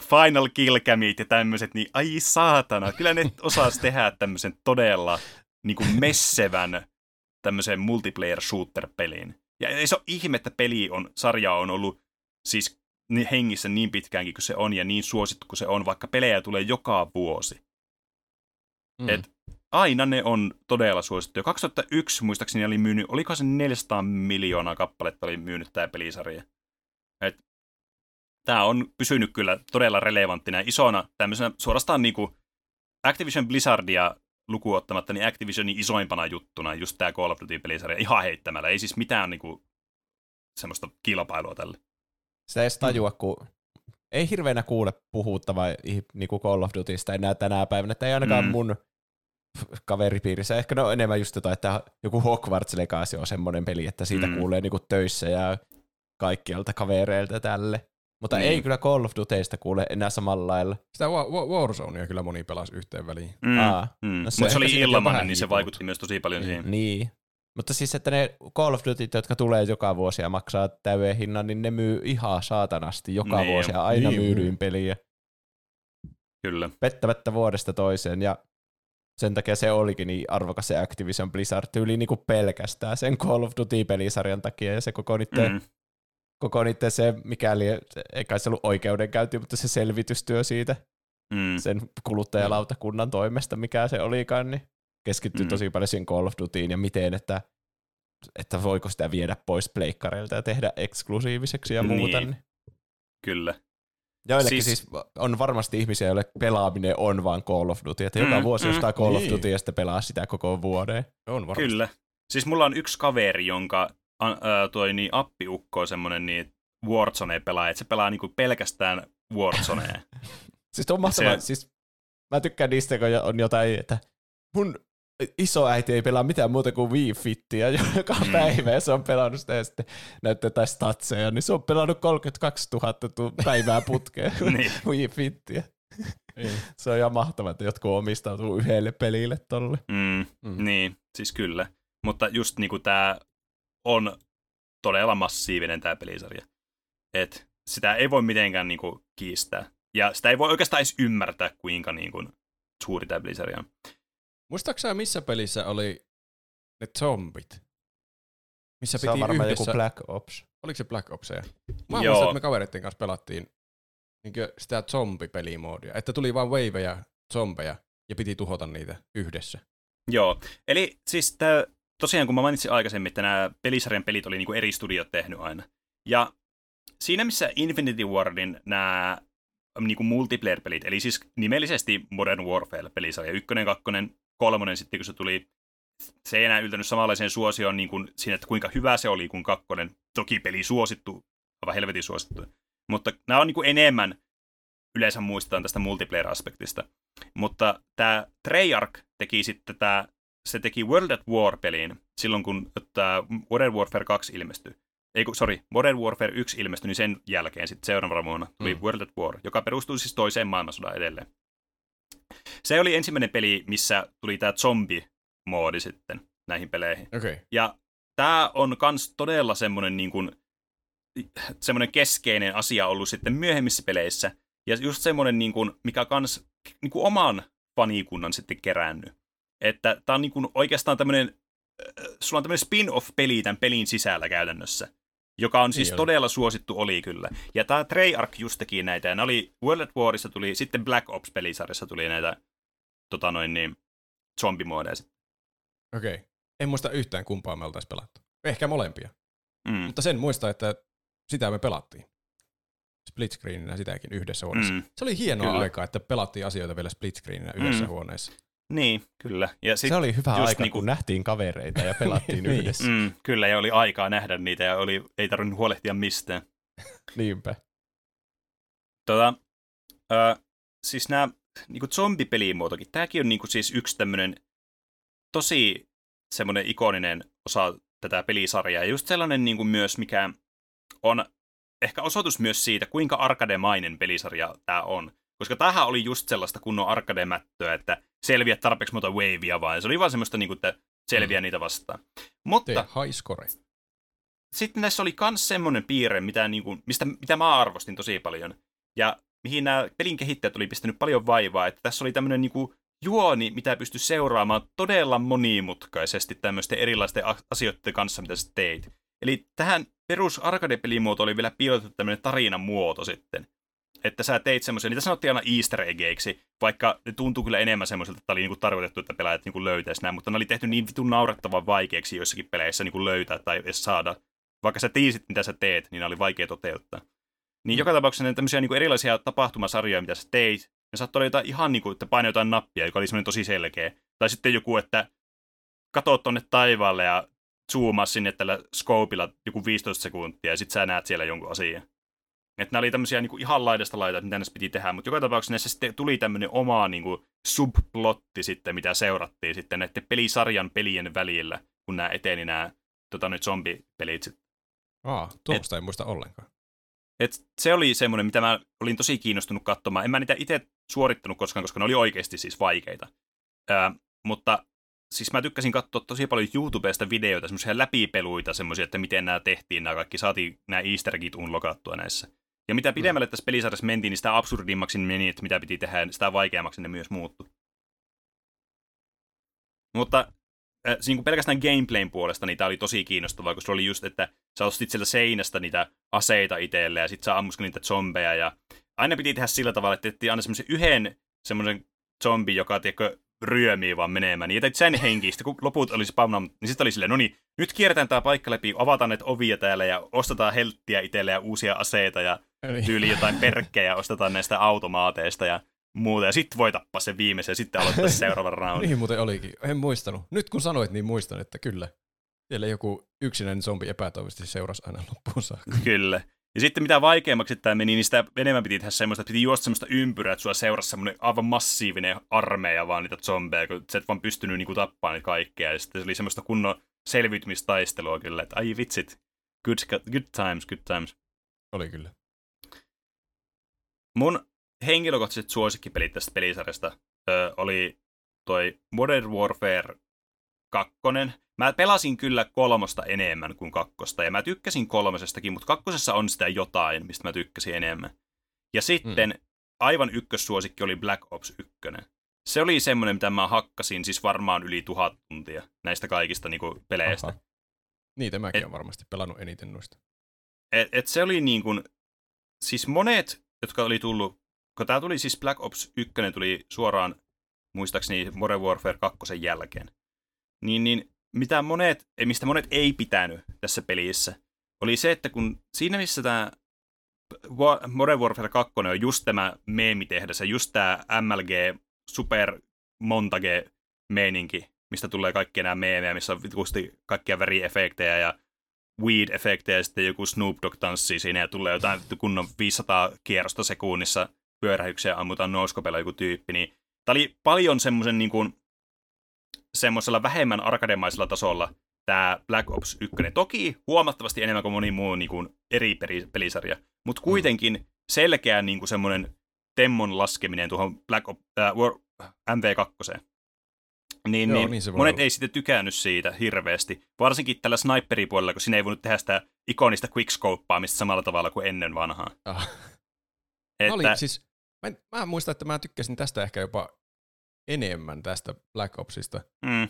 final kill camit ja tämmöiset, niin ai saatana, kyllä ne osaisi tehdä tämmöisen todella niin kuin messevän tämmöiseen multiplayer-shooter-peliin. Ja ei se ole ihme, että peli on, sarja on ollut siis hengissä niin pitkäänkin kuin se on, ja niin suosittu kuin se on, vaikka pelejä tulee joka vuosi. Mm. Et aina ne on todella suosittu. Ja kaksituhattayksi muistaakseni oli myynyt, oliko se neljäsataa miljoonaa kappaletta oli myynyt tämä pelisarja. Et tämä on pysynyt kyllä todella relevanttina ja isona tämmöisenä suorastaan niinku Activision Blizzardia lukuun ottamatta, niin Activisionin isoimpana juttuna just tämä Call of Duty-pelisarja ihan heittämällä. Ei siis mitään niinku semmoista kilpailua tälle. Sitä ei edes tajua, kun ei hirveänä kuule puhuttavaa niinku Call of Dutysta enää tänä päivänä. Että ei ainakaan mm. mun kaveripiirissä. Ehkä ne on enemmän just jotain, että joku Hogwarts Legacy on semmoinen peli, että siitä mm. kuulee niinku töissä ja kaikkialta kavereilta tälle. Mutta mm. ei kyllä Call of Dutyista kuule enää samalla lailla. Sitä Warzonea kyllä moni pelasi yhteen väliin. Mm. Mm. No mutta se oli ilmainen, niin se vaikutti myös tosi paljon mm. siihen. Niin. Mutta siis, että ne Call of Dutyt, jotka tulee joka vuosi ja maksaa täyden hinnan, niin ne myy ihan saatanasti joka niin. vuosi ja aina niin. myydyin peliä. Kyllä. Pettämättä vuodesta toiseen ja sen takia se olikin niin arvokas se Activision Blizzard-tyyli niin kuin pelkästään sen Call of Duty-pelisarjan takia ja se koko niiden... Mm. Koko niiden se, mikäli ei kai se ollut oikeudenkäynti, mutta se selvitystyö siitä mm. sen kuluttajalautakunnan toimesta, mikä se olikaan, niin keskittyi mm. tosi paljon siihen Call of Dutyin ja miten, että, että voiko sitä viedä pois pleikkareilta ja tehdä eksklusiiviseksi ja muuta. Niin. Niin. Kyllä. Joillekin siis, siis on varmasti ihmisiä, joille pelaaminen on vaan Call of Duty. Että mm, joka vuosi mm, ostaa Call niin. of Duty ja sitten pelaa sitä koko vuoden. On varmasti. Kyllä. Siis mulla on yksi kaveri, jonka äh, toi niin appiukko on semmoinen niin Warzone pelaa, että se pelaa niinku pelkästään Warzonea. Siis on mahtavaa. Se... Siis mä tykkään niistä, kun on jotain, että mun isoäiti ei pelaa mitään muuta kuin Wii Fittiä joka mm. päivä, ja se on pelannut sitä, ja sitten näyttää jotain statseja, niin se on pelannut kolmekymmentäkaksituhatta päivää putkeen niin. Wii Fittiä. Niin. Se on ihan mahtavaa, että jotkut omistautuu yhdelle pelille tolle. Mm. Mm. Niin, siis kyllä. Mutta just niinku tää on todella massiivinen tää pelisarja. Et sitä ei voi mitenkään niinku kiistää. Ja sitä ei voi oikeastaan edes ymmärtää, kuinka niinku suuri tää pelisarja on. Muistaaksä missä pelissä oli ne zombit? Missä se piti on yhdessä... joku Black Ops. Oliko se Black Ops? Mä muistan, että me kavereiden kanssa pelattiin sitä zombipelimodia. Että tuli vaan waveja, zombeja ja piti tuhota niitä yhdessä. Joo, eli siis tää, tosiaan kun mä mainitsin aikaisemmin, että nämä pelisarjan pelit oli niinku eri studiot tehnyt aina. Ja siinä missä Infinity Wardin nämä niinku multiplayer-pelit, eli siis nimellisesti Modern Warfare pelisarja ykkönen, kakkonen, kolmonen sitten, kun se tuli, se ei enää yltänyt samanlaiseen suosioon niin kuin siinä, että kuinka hyvä se oli kuin kakkonen. Toki peli suosittu, aivan helvetin suosittu. Mutta nämä on niin kuin enemmän, yleensä muistetaan tästä multiplayer-aspektista. Mutta tämä Treyarch teki sitten tämä, se teki World at War-peliin silloin, kun tämä Modern Warfare kaksi ilmestyi. Ei kun, sori, Modern Warfare yksi ilmestyi, niin sen jälkeen sitten seuraavana vuonna tuli mm. World at War, joka perustui siis toiseen maailmansodan edelleen. Se oli ensimmäinen peli, missä tuli tämä zombi-moodi sitten näihin peleihin. Okay. Ja tämä on kans todella semmoinen niin kuin, semmoinen keskeinen asia ollut sitten myöhemmissä peleissä. Ja just semmoinen, niin kuin, mikä on kans niin kuin oman fanikunnan sitten kerännyt. Että tämä on niin kuin oikeastaan tämmöinen, sulla on tämmöinen spin-off-peli tämän pelin sisällä käytännössä. Joka on siis Ei todella ole. suosittu oli kyllä. Ja tämä Treyarch just teki näitä, ja ne oli World at Warissa tuli, sitten Black Ops-pelisarjassa tuli näitä tota noin niin, zombimoodeja. Okei. Okay. En muista yhtään kumpaa me oltaisiin pelattu. Ehkä molempia. Mm. Mutta sen muista, että sitä me pelattiin. Split-screeninä sitäkin yhdessä huoneessa. Mm. Se oli hienoa kyllä. aikaa, että pelattiin asioita vielä split-screeninä yhdessä mm. huoneessa. Niin, kyllä. Ja sit se oli hyvä aika, niin kun... kun nähtiin kavereita ja pelattiin niin, yhdessä. Mm, kyllä, ja oli aikaa nähdä niitä ja oli, ei tarvinnut huolehtia mistään. Niinpä. Tota, äh, siis nämä niin zombipelimuotokin, tämäkin on niin kun, siis yksi tämmöinen tosi semmoinen ikoninen osa tätä pelisarjaa. Ja just sellainen niin kun, myös, mikä on ehkä osoitus myös siitä, kuinka arkademainen pelisarja tämä on. Koska tämähän oli just sellaista kunnon arkademättöä, että selviä tarpeeksi muuta wavea vaan. Se oli vaan semmoista, niin kuin, että selviä mm. niitä vastaan. Mutta sitten näissä oli myös semmoinen piirre, mitä, niin kuin, mistä, mitä mä arvostin tosi paljon. Ja mihin nämä pelin kehittäjät oli pistänyt paljon vaivaa. Että tässä oli tämmöinen niin kuin juoni, mitä pystyi seuraamaan todella monimutkaisesti tämmöisten erilaisten asioiden kanssa, mitä sä teit. Eli tähän perus arcade-pelimuoto oli vielä piilotettu tämmöinen tarinamuoto sitten. Että sä teit semmoisia, niitä sanottiin aina easter eggiksi, vaikka ne tuntuu kyllä enemmän semmoiselta, että oli niinku tarkoitettu, että pelaajat niinku löytäisi nämä, mutta ne oli tehty niin vitun naurettavan vaikeaksi joissakin peleissä niinku löytää tai edes saada. Vaikka sä tiisit, mitä sä teet, niin ne oli vaikea toteuttaa. Niin mm. joka tapauksessa ne tämmöisiä niinku erilaisia tapahtumasarjoja, mitä sä teit, ne saattoi olla jotain ihan niinku, että paina jotain nappia, joka oli semmoinen tosi selkeä. Tai sitten joku, että katso tonne taivaalle ja zoomaa sinne tällä scopeilla joku viisitoista sekuntia ja sit sä näet siellä jonkun asian. Että nämä oli tämmöisiä niin kuin ihan laidasta laita, mitä näissä piti tehdä, mutta joka tapauksessa näissä sitten tuli tämmöinen oma niin kuin subplotti sitten, mitä seurattiin sitten näiden pelisarjan pelien välillä, kun nämä eteni nämä tota, nyt zombipelit sitten. Aa, tuosta ei muista ollenkaan. Et se oli semmoinen, mitä mä olin tosi kiinnostunut katsomaan. En mä niitä itse suorittanut koskaan, koska ne oli oikeasti siis vaikeita. Ää, mutta siis mä tykkäsin katsoa tosi paljon YouTubesta videoita, semmoisia läpipeluita, semmoisia, että miten nämä tehtiin, nämä kaikki saatiin nämä easter eggit unlockattua näissä. Ja mitä pidemmälle tässä pelisarjassa mentiin, niin sitä absurdimmaksi meni, että mitä piti tehdä, sitä vaikeammaksi ne myös muuttui. Mutta äh, niin kuin pelkästään gameplayn puolesta niin tämä oli tosi kiinnostavaa, koska se oli just, että sä ostit sieltä seinästä niitä aseita itselle ja sit sä ammuskelit niitä zombeja. Ja aina piti tehdä sillä tavalla, että tehtiin aina semmoisen yhden semmoisen zombi, joka tiedätkö, ryömiin vaan menemään. Ja sen henkistä, kun loput oli spavnaamut, niin sitten oli silleen, no niin, nyt kierretään tämä paikka läpi, avataan näitä ovia täällä ja ostetaan helttiä itselle ja uusia aseita ja tyyli jotain perkkejä ostetaan näistä automaateista ja muuta, ja sitten voi tappaa sen viimeisen, ja sitten aloittaa seuraavan roundin. Niin muuten olikin, en muistanut. Nyt kun sanoit, niin muistan, että kyllä. Siellä joku yksinäinen zombi epätoivoisesti seurasi aina loppuun saakka. Kyllä. Ja sitten mitä vaikeammaksi tämä meni, niin sitä enemmän piti tehdä semmoista, että piti juosta semmoista ympyrää, että sua seurasi semmoinen aivan massiivinen armeija vaan niitä zombeja, kun sä et vaan pystynyt niinku tappaa niitä kaikkea. Ja sitten se oli semmoista kunnon selviytymistaistelua kyllä, että ai vitsit, good, good times, good times. Oli kyllä. Mun henkilökohtaiset suosikkipelit tästä pelisarjasta ö, oli toi Modern Warfare kaksi. Mä pelasin kyllä kolmosta enemmän kuin kakkosta, ja mä tykkäsin kolmosestakin, mutta kakkosessa on sitä jotain, mistä mä tykkäsin enemmän. Ja sitten mm. aivan ykkössuosikki oli Black Ops yksi. Se oli semmoinen, mitä mä hakkasin siis varmaan yli tuhat tuntia näistä kaikista niinku peleistä. Aha. Niitä mäkin olen varmasti pelannut eniten noista. Et, et se oli niin kuin, siis monet, jotka oli tullut, kun tää tuli siis Black Ops yksi tuli suoraan, muistaakseni Modern Warfare kaksi jälkeen, niin, niin mitä monet, mistä monet ei pitänyt tässä pelissä, oli se, että kun siinä missä tämä Modern Warfare kaksi on just tämä meemitehdas ja just tämä M L G Super Montage meininki, mistä tulee kaikki nämä meemejä, missä on vitusti kaikkia väriefektejä ja weed-efektejä ja sitten joku Snoop Dogg tanssii siinä ja tulee jotain kunnon viisisataa kierrosta sekunnissa pyörähyksiä ja ammutaan nouskopeilla joku tyyppi. Niin, tämä oli paljon semmoisen niin kuin semmoisella vähemmän arkademaisella tasolla tämä Black Ops yksi. Toki huomattavasti enemmän kuin moni muu niin kuin eri pelisarja, mutta kuitenkin selkeä niin kuin semmoinen temmon laskeminen tuohon Black Ops, äh, M V kaksi. Niin, Joo, niin, niin monet olla. Ei sitten tykännyt siitä hirveästi, varsinkin tällä sniperipuolella, kun siinä ei voinut tehdä sitä ikonista quickscopeaamista samalla tavalla kuin ennen vanhaa. Ah. Että... Oli, siis, mä, en, mä muistan, että mä tykkäsin tästä ehkä jopa enemmän tästä Black Opsista. Mm.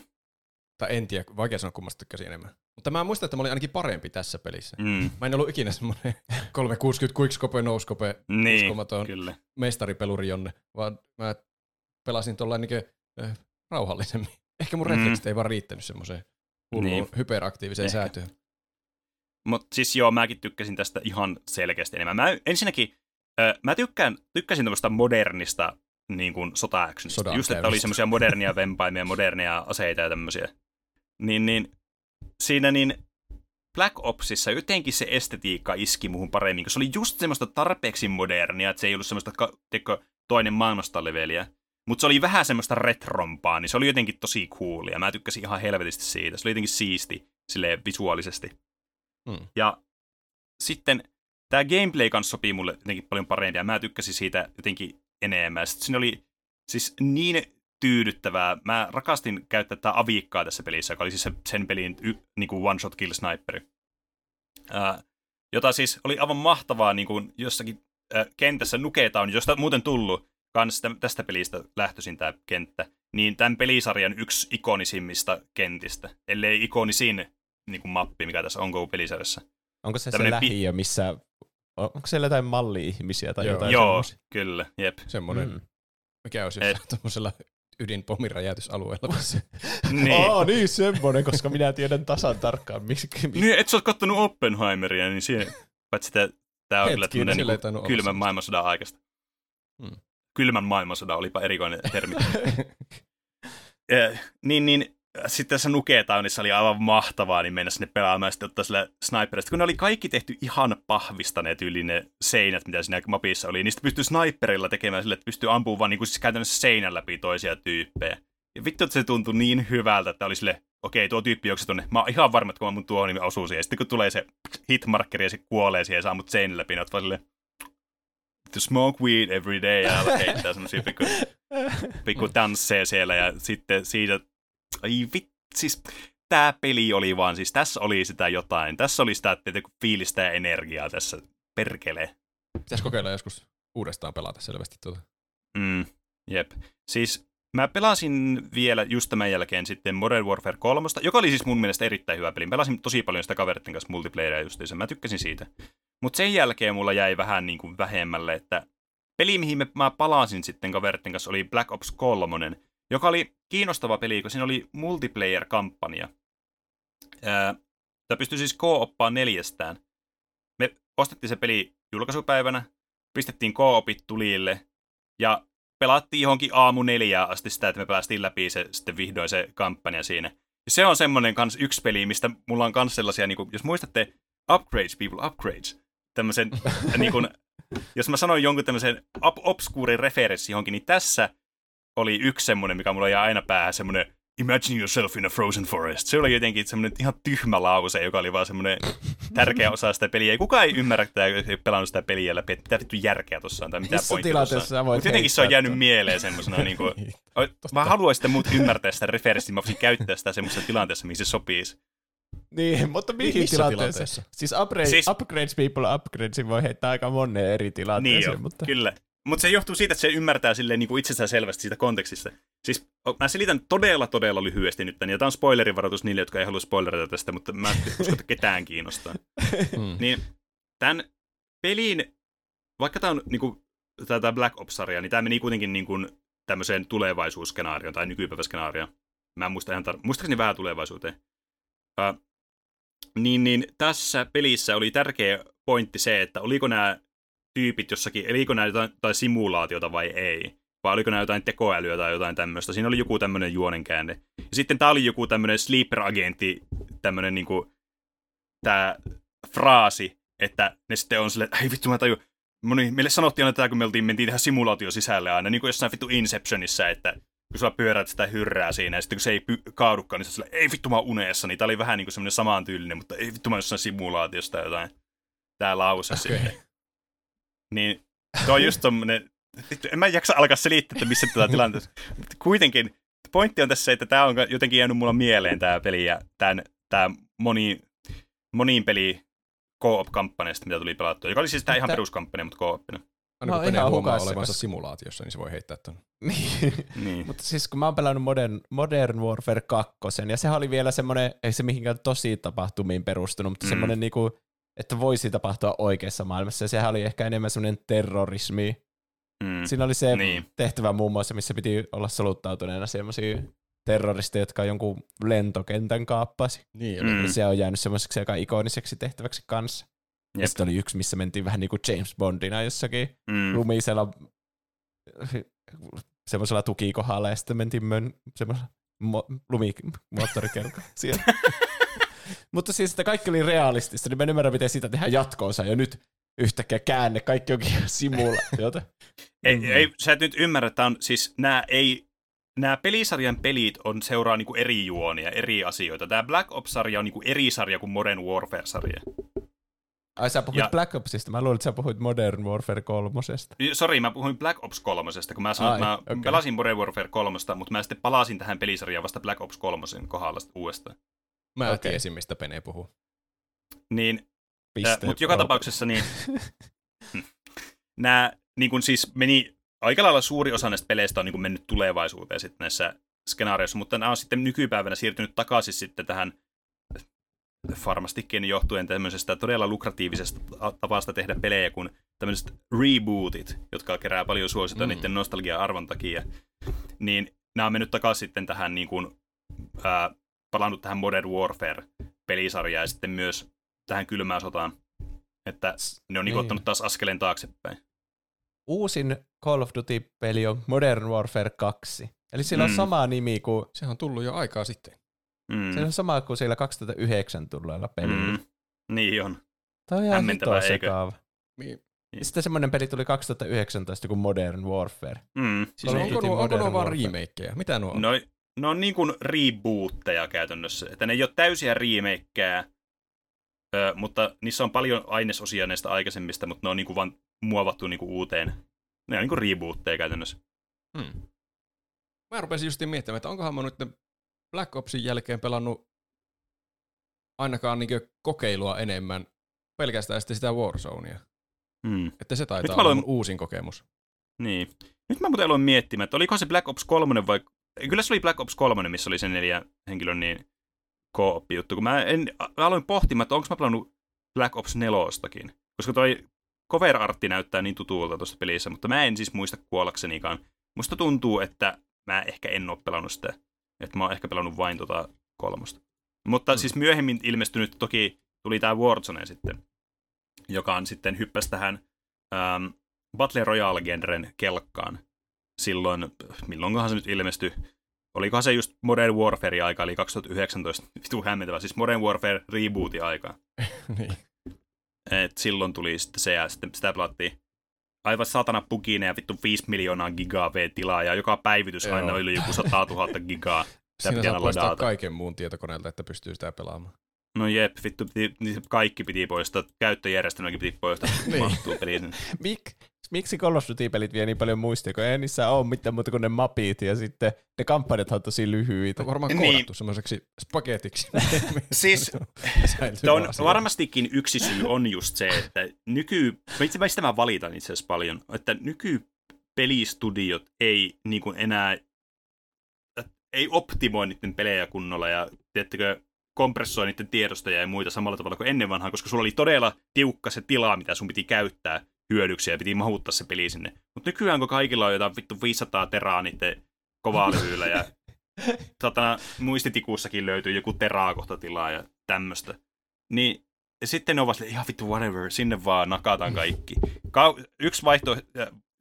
Tai en tiedä, vaikea sanoa kummasta tykkäsin enemmän. Mutta mä muistan, että mä olin ainakin parempi tässä pelissä. Mm. Mä en ollut ikinä semmoinen kolmesataakuusikymmentä quickscope, noscope, niin, uskomaton kyllä. Mestaripeluri jonne, vaan mä pelasin tuolla niin kuin, äh, rauhallisemmin. Ehkä mun mm. refleksit ei vaan riittänyt semmoiseen hulluun, niin. hyperaktiiviseen ehkä. Säätöön. Mutta siis joo, mäkin tykkäsin tästä ihan selkeästi enemmän. Mä ensinnäkin, äh, mä tykkään, tykkäsin tämmöistä modernista niin kuin sota-actionista. Just, että oli semmoisia modernia vempaimia, modernia aseita ja tämmöisiä. Niin, niin, siinä niin Black Opsissa jotenkin se estetiikka iski muuhun paremmin, koska se oli just semmoista tarpeeksi modernia, että se ei ollut semmoista teko, toinen maailmasta leveliä. Mutta se oli vähän semmoista retrompaa, niin se oli jotenkin tosi coolia. Mä tykkäsin ihan helvetisti siitä. Se oli jotenkin siisti, silleen visuaalisesti. Mm. Ja sitten tämä gameplay kanssa sopii mulle jotenkin paljon paremmin, ja mä tykkäsin siitä jotenkin enemmän. Sitten siinä oli siis niin tyydyttävää. Mä rakastin käyttää tää aviikkaa tässä pelissä, joka oli siis sen pelin y- niinku one-shot kill sniperi. Äh, jota siis oli aivan mahtavaa niinku jossakin äh, kentässä nuketaan, josta muuten tullut kans tästä pelistä lähtöisin tää kenttä, niin tämän pelisarjan yksi ikonisimmista kentistä, ellei ikonisin niinku mappi, mikä tässä onko pelisarjassa. Onko se tällainen se lähiö, missä... Onko siellä jotain malli-ihmisiä tai joo, jotain joo, semmoisia? Joo, kyllä, jep. Semmoinen, mm. mikä on siis tuollaisella ydinpomiräjäytysalueella. Niin. Oh, niin, semmoinen, koska minä tiedän tasan tarkkaan. Miksi, miksi. Niin, et sä oot kattonut Oppenheimeria, niin siinä, paitsi tää on kyllä tämmöinen niinku kylmän maailmansodan aikaista. Hmm. Kylmän maailmansodan olipa erikoinen termi. eh, niin, niin. Sitten tässä Nuketownissa oli aivan mahtavaa niin mennä sinne pelaamaan ja sitten ottaa sillä sniperista. Kun ne oli kaikki tehty ihan pahvistaneet yli ne seinät, mitä siinä mapissa oli, niin sitten pystyi sniperilla tekemään sille, että pystyy ampumaan vaan niin kuin siis käytännössä seinän läpi toisia tyyppejä. Ja vittu, että se tuntui niin hyvältä, että oli sille, okei, tuo tyyppi juoksi tuonne. Mä oon ihan varma, että kun mä mun tuohon, niin mä osuu siihen. Sitten kun tulee se hitmarkkeri ja se kuolee siihen ja saa mut seinän läpi, niin oot vaan silleen, to smoke weed every day. Ja aloin heittää semmosia pikku, pikku tansseja siellä ja sitten siitä... Ai vitsis, tää peli oli vaan, siis tässä oli sitä jotain. Tässä oli sitä fiilistä ja energiaa tässä, perkelee. Pitäis kokeilla joskus uudestaan pelata selvästi tuota. Mm, jep. Siis mä pelasin vielä just tämän jälkeen sitten Modern Warfare kolme, joka oli siis mun mielestä erittäin hyvä peli. Pelasin tosi paljon sitä kaveritten kanssa multiplayeria justiinsa, mä tykkäsin siitä. Mut sen jälkeen mulla jäi vähän niin kuin vähemmälle, että peli mihin mä palasin sitten kaveritten kanssa oli Black Ops kolme, joka oli kiinnostava peli, kun siinä oli multiplayer-kampanja. Tämä pystyi siis co-oppaan neljästään. Me ostettiin se peli julkaisupäivänä, pistettiin koopit tulille ja pelattiin johonkin aamu neljään asti sitä, että me päästiin läpi se, sitten vihdoin se kampanja siinä. Ja se on semmoinen kans yksi peli, mistä mulla on kans sellaisia, niin kun, jos muistatte, upgrades, people, upgrades, tämmöisen, niin kun, jos mä sanoin jonkun tämmöisen obskuurin referenssi johonkin, niin tässä oli yksi semmoinen, mikä mulla jää aina päähän, semmoinen imagine yourself in a frozen forest. Se oli jotenkin semmoinen ihan tyhmä lause, joka oli vaan semmoinen tärkeä osa sitä peliä. Ei kukaan ei ymmärrä, että ei ole pelannut sitä peliä läpi, että mitä vittu järkeä tuossa on tai mitä pointtia tuossa on. Mutta jotenkin se on jäänyt tämän mieleen semmoisena, niin kuin, mä haluaisin, että muut ymmärtää sitä referenssiä, mä voisin käyttää sitä semmoisessa tilanteessa, mihin se sopisi. Niin, mutta mihin Missä tilanteessa? tilanteessa? Siis, upgrade, siis upgrades people upgradesin voi heittää aika moneen eri tilanteeseen. Niin mutta kyllä. Mutta se johtuu siitä, että se ymmärtää silleen niin kuin itsestään selvästi siitä kontekstista. Siis mä selitän todella, todella lyhyesti nyt tämän, ja tämä on spoilerivaroitus niille, jotka ei halua spoilerata tästä, mutta mä en usko, että ketään kiinnostaa. Mm. Niin tämän pelin, vaikka tämä on niin kuin, tämä Black Ops-sarja, niin tämä meni kuitenkin niin kuin tämmöiseen tulevaisuusskenaarioon tai nykypäiväskenaarioon. Mä en muista ihan tar- muistaakseni vähän tulevaisuuteen. Uh, niin, niin tässä pelissä oli tärkeä pointti se, että oliko nämä tyypit jossakin, eli oliko nämä jotain, jotain simulaatiota vai ei, vai oliko nämä jotain tekoälyä tai jotain tämmöistä. Siinä oli joku tämmöinen juonenkäänne. Ja sitten tää oli joku tämmöinen sleeper-agentti, tämmöinen niinku, tää fraasi, että ne sitten on silleen, ei vittu mä tajun, moni, meille sanottiin aina tää, kun me oltiin, mentiin tähän simulaatio sisälle aina, niin kuin jossain vittu Inceptionissa, että kun sä pyörät sitä hyrrää siinä, ja sitten kun se ei py- kaadukaan, niin sä silleen, ei vittu mä unessa, niin tää oli vähän niinku semmoinen samantyylinen, mutta ei vittu mä jossain simulaatiosta jotain, tää lause okay. Sitten. Niin tuo on just tommonen, en mä jaksa alkaa selittää, että missä tätä tilanteessa. Kuitenkin pointti on tässä, että tää on jotenkin jäänyt mulla mieleen tää peli ja tän, tää moni, moniin peli co-op-kampanjasta, mitä tuli pelattua. Joka oli siis tää ihan peruskampanja, mutta co-opina. Aina kun penee huomaa olevansa simulaatiossa, niin se voi heittää ton. Niin. Mutta siis kun mä oon pelannut Modern, Modern Warfare kaksi, ja sehän oli vielä semmonen, ei se mihinkään tosi tapahtumiin perustunut, mutta mm. semmonen niinku että voisi tapahtua oikeassa maailmassa, ja sehän oli ehkä enemmän semmoinen terrorismi. Mm, Siinä oli se niin. tehtävä muun muassa, missä piti olla soluttautuneena semmoisia terroristeja, jotka jonkun lentokentän kaappasi. Niin, mm. Se on jäänyt semmoiseksi aika ikoniseksi tehtäväksi kanssa. Jep. Ja sitten oli yksi, missä mentiin vähän niin kuin James Bondina jossakin mm. lumisella semmoisella tukikohdalla, ja sitten mentiin mön, semmoisella mo- lumimoottorikelkalla siellä. Mutta siis, että kaikki oli realistista, niin mä en ymmärrä, miten siitä tehdään jatko-osa, ja nyt yhtäkkiä käänne, kaikki onkin simulaatiota. ei, ei, sä et nyt ymmärrä, että on, siis nämä, ei, nämä pelisarjan pelit on, seuraa niinku eri juonia, eri asioita. Tämä Black Ops-sarja on niinku eri sarja kuin Modern Warfare-sarja. Ai sä puhuit ja Black Opsista, mä luulin, että sä puhuit Modern Warfare kolmosesta. Sori, mä puhuin Black Ops kolmosesta, kun mä sanoin, Ai, että mä okay. pelasin Modern Warfare kolmosta, mutta mä sitten palasin tähän pelisarjaan vasta Black Ops kolmosen kohdalla uudestaan. Mä okay. tiesin, mistä Pene puhuu. Niin, mutta joka tapauksessa niin, nämä niin kun siis meni, aika lailla suuri osa näistä peleistä on niin kun mennyt tulevaisuuteen sitten näissä skenaarioissa, mutta nämä on sitten nykypäivänä siirtynyt takaisin sitten tähän varmastikin johtuen tämmöisestä todella lukratiivisesta tavasta tehdä pelejä, kun tämmöiset rebootit, jotka kerää paljon suosiota mm. niiden nostalgia-arvon takia, niin nämä on mennyt takaisin sitten tähän niin kun, ää, palannut tähän Modern Warfare-pelisarjaan ja sitten myös tähän kylmään sotaan, että ne on niin. ottanut taas askeleen taaksepäin. Uusin Call of Duty-peli on Modern Warfare kaksi, eli sillä mm. on sama nimi kuin sehän on tullut jo aikaa sitten. Mm. Se on sama kuin siellä kaksituhattayhdeksän tulleella pelillä. Mm. Niin on. Tämä on ihan hitoa sekaava. Niin. Sitten semmoinen peli tuli kaksituhattayhdeksäntoista kuin Modern Warfare. Mm. Siis onko nuo, onko nuo vaan remakeja? Mitä nuo on? No, ne on niin kuin rebootteja käytännössä, että ne ei ole täysiä remakeja, mutta niissä on paljon ainesosia näistä aikaisemmista, mutta ne on niin kuin vaan muovattu niin kuin uuteen. Ne on niin kuin rebootteja käytännössä. Hmm. Mä rupesin justiin miettimään, että onkohan mä nyt Black Opsin jälkeen pelannut ainakaan niin kuin kokeilua enemmän, pelkästään sitten sitä Warzonea. Hmm. Että se taitaa olla mun uusin kokemus. Niin. Nyt mä muuten aloin miettimään, että oliko se Black Ops kolme vai kyllä se oli Black Ops kolme, missä oli se neljä henkilön niin co-op-juttu, kun mä, en, mä aloin pohtimaan, että onko mä pelannut Black Ops nelostakin, koska toi cover-artti näyttää niin tutulta tuosta pelissä, mutta mä en siis muista kuollaksenikaan. Musta tuntuu, että mä ehkä en ole pelannut sitä, että mä oon ehkä pelannut vain tota kolmosta. Mutta hmm. siis myöhemmin ilmestynyt toki tuli tää Warzone sitten, joka on sitten hyppäsi tähän ähm, Battle Royale-genren kelkkaan. Silloin, milloinkohan se nyt ilmestyi, olikohan se just Modern Warfare-aika, eli kaksituhattayhdeksäntoista, vitu hämmentävä, siis Modern Warfare reboot-aika. Niin. Et silloin tuli sitten se, ja sitten sitä pelattiin aivan satana pukine ja vittu viisi miljoonaa gigaa V-tilaa, ja joka päivitys Joo. aina oli joku sata tuhatta gigaa. Siinä saa poistaa kaiken muun tietokoneelta, että pystyy sitä pelaamaan. No jep, vittu, piti, kaikki piti poistaa, käyttöjärjestelmäkin piti poistaa, kun mahtuu peliin. Mik, miksi Call of Duty-pelit vie niin paljon muistia, kun ei niissä ole mitään muuta kuin ne mapit, ja sitten ne kampanjat on tosi lyhyitä. On varmaan koodattu niin. semmoiseksi spagetiksi. Siis, on varmastikin yksi syy on just se, että nyky... Mä sitä mä valitan itse asiassa paljon, että nykypelistudiot ei niin kuin enää... ei optimoi niiden pelejä kunnolla ja tiedättekö, kompressoi niiden tiedostoja ja muita samalla tavalla kuin ennen vanhaan, koska sulla oli todella tiukka se tila, mitä sun piti käyttää hyödyksiä ja piti mahuttaa se peli sinne. Mutta nykyään, kun kaikilla on jotain vittu viisisataa teraa niiden kovaa lyhyillä ja satana, muistitikussakin löytyy joku teraa kohta tilaa ja tämmöstä, niin sitten ne on vaan silleen, ihan vittu whatever, sinne vaan nakataan kaikki. Ka- yksi, vaihtoehto,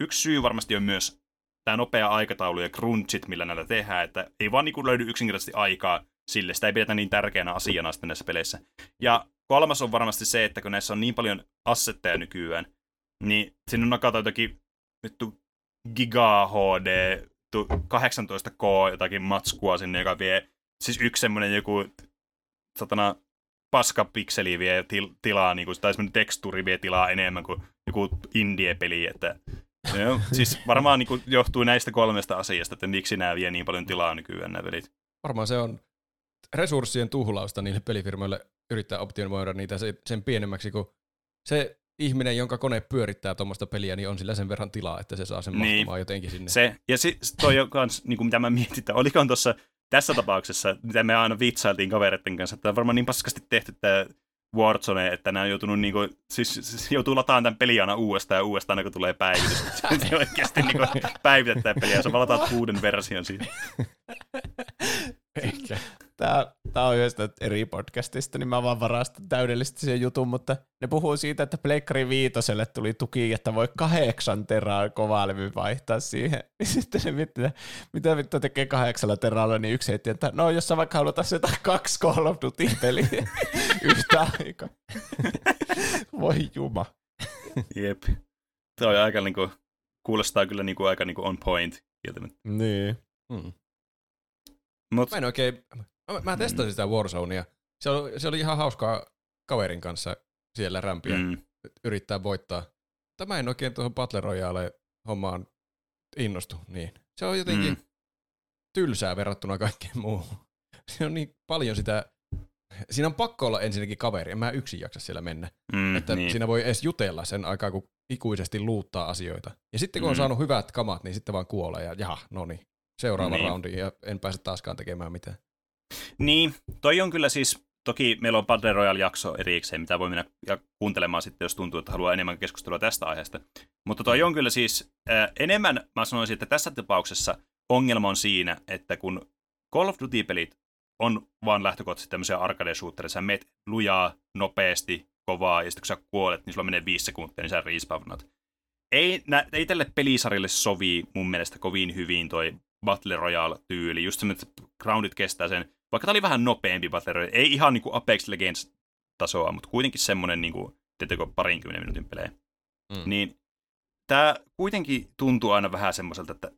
yksi syy varmasti on myös tämä nopea aikataulu ja crunchit, millä näillä tehdään, että ei vaan niin löydy yksinkertaisesti aikaa sille. Sitä ei pidetä niin tärkeänä asiana sitten näissä peleissä. Ja kolmas on varmasti se, että kun näissä on niin paljon assetteja nykyään, niin sinun nakataan jotakin vittu giga H D, kahdeksantoista K jotakin matskua sinne, joka vie, siis yksi semmoinen joku satana paskapikseli vie til- tilaa, niin kuin, tai semmoinen tekstuuri vie tilaa enemmän kuin joku indie-peli, että joo, siis varmaan niin kuin johtuu näistä kolmesta asiasta, että miksi nämä vie niin paljon tilaa nykyään nämä pelit. Varmaan se on resurssien tuhlausta niille pelifirmoille yrittää optimoida niitä sen pienemmäksi, kun se ihminen, jonka kone pyörittää tuommoista peliä, niin on sillä sen verran tilaa, että se saa sen niin mahtumaan jotenkin sinne. Se, ja se, toi on kans, niin kuin mitä mä mietin, että olikohan tuossa tässä tapauksessa, mitä me aina vitsailtiin kavereiden kanssa, että on varmaan niin paskasti tehty tämä Warzone, että nämä on joutunut niinku, siis, siis joutuu lataamaan tämän pelin aina uudestaan ja uudestaan, kun tulee päivitys. Se oikeasti niinku päivität tämän peliä, jos vaan lataat uuden version siitä. Eikä. Tää, tää on yhdestä eri podcastista, niin mä vaan varastan täydellisesti sen jutun, mutta ne puhuu siitä, että Pleikkari Viitoselle tuli tuki, että voi kahdeksan teraa kovaa levy vaihtaa siihen. Niin sitten ne miettii, mitä vittu tekee kahdeksalla teralla, niin yksi heitti, että no jos sä vaikka haluat asetaa kaksi Call of Duty-peliä yhtä aikaa. Voi juma. Jep. Tuo on aika niinku, kuulostaa kyllä niinku aika niinku on point. Niin. Mm. Mut. Mä en oikein, mä, mä testasin mm. sitä Warzonea. Se oli, se oli ihan hauskaa kaverin kanssa siellä rämpiä mm. yrittää voittaa. Tämä en oikein tuohon Battle Royale hommaan innostu niin. Se on jotenkin mm. tylsää verrattuna kaikkeen muuhun. Se on niin paljon sitä, siinä on pakko olla ensinnäkin kaveri, en mä yksin jaksa siellä mennä. Mm, että niin. Siinä voi edes jutella sen aikaa, kun ikuisesti luuttaa asioita. Ja sitten kun mm. on saanut hyvät kamat, niin sitten vaan kuolee ja jaha, no niin. Seuraava niin. roundi ja en pääse taaskaan tekemään mitään. Niin, toi on kyllä siis, toki meillä on Battle Royale-jakso erikseen, mitä voi mennä kuuntelemaan sitten, jos tuntuu, että haluaa enemmän keskustelua tästä aiheesta. Mutta toi on kyllä siis, äh, enemmän mä sanoisin, että tässä tapauksessa ongelma on siinä, että kun Call of Duty-pelit on vaan lähtökohtaisesti tämmöisiä arcade-shoottereja, sä meet lujaa, nopeasti, kovaa, ja sitten kun sä kuolet, niin sulla menee viisi sekuntia, niin sä respawnat. Ei, nä, ei tälle pelisarille sovi mun mielestä kovin hyvin toi Battle Royale-tyyli, just semmoinen, että groundit kestää sen, vaikka tää oli vähän nopeampi Battle Royale, ei ihan niinku Apex Legends-tasoa, mutta kuitenkin semmoinen niinku, tietääkö, parinkymmenen minuutin pelejä. Mm. Niin tää kuitenkin tuntuu aina vähän semmoiselta, että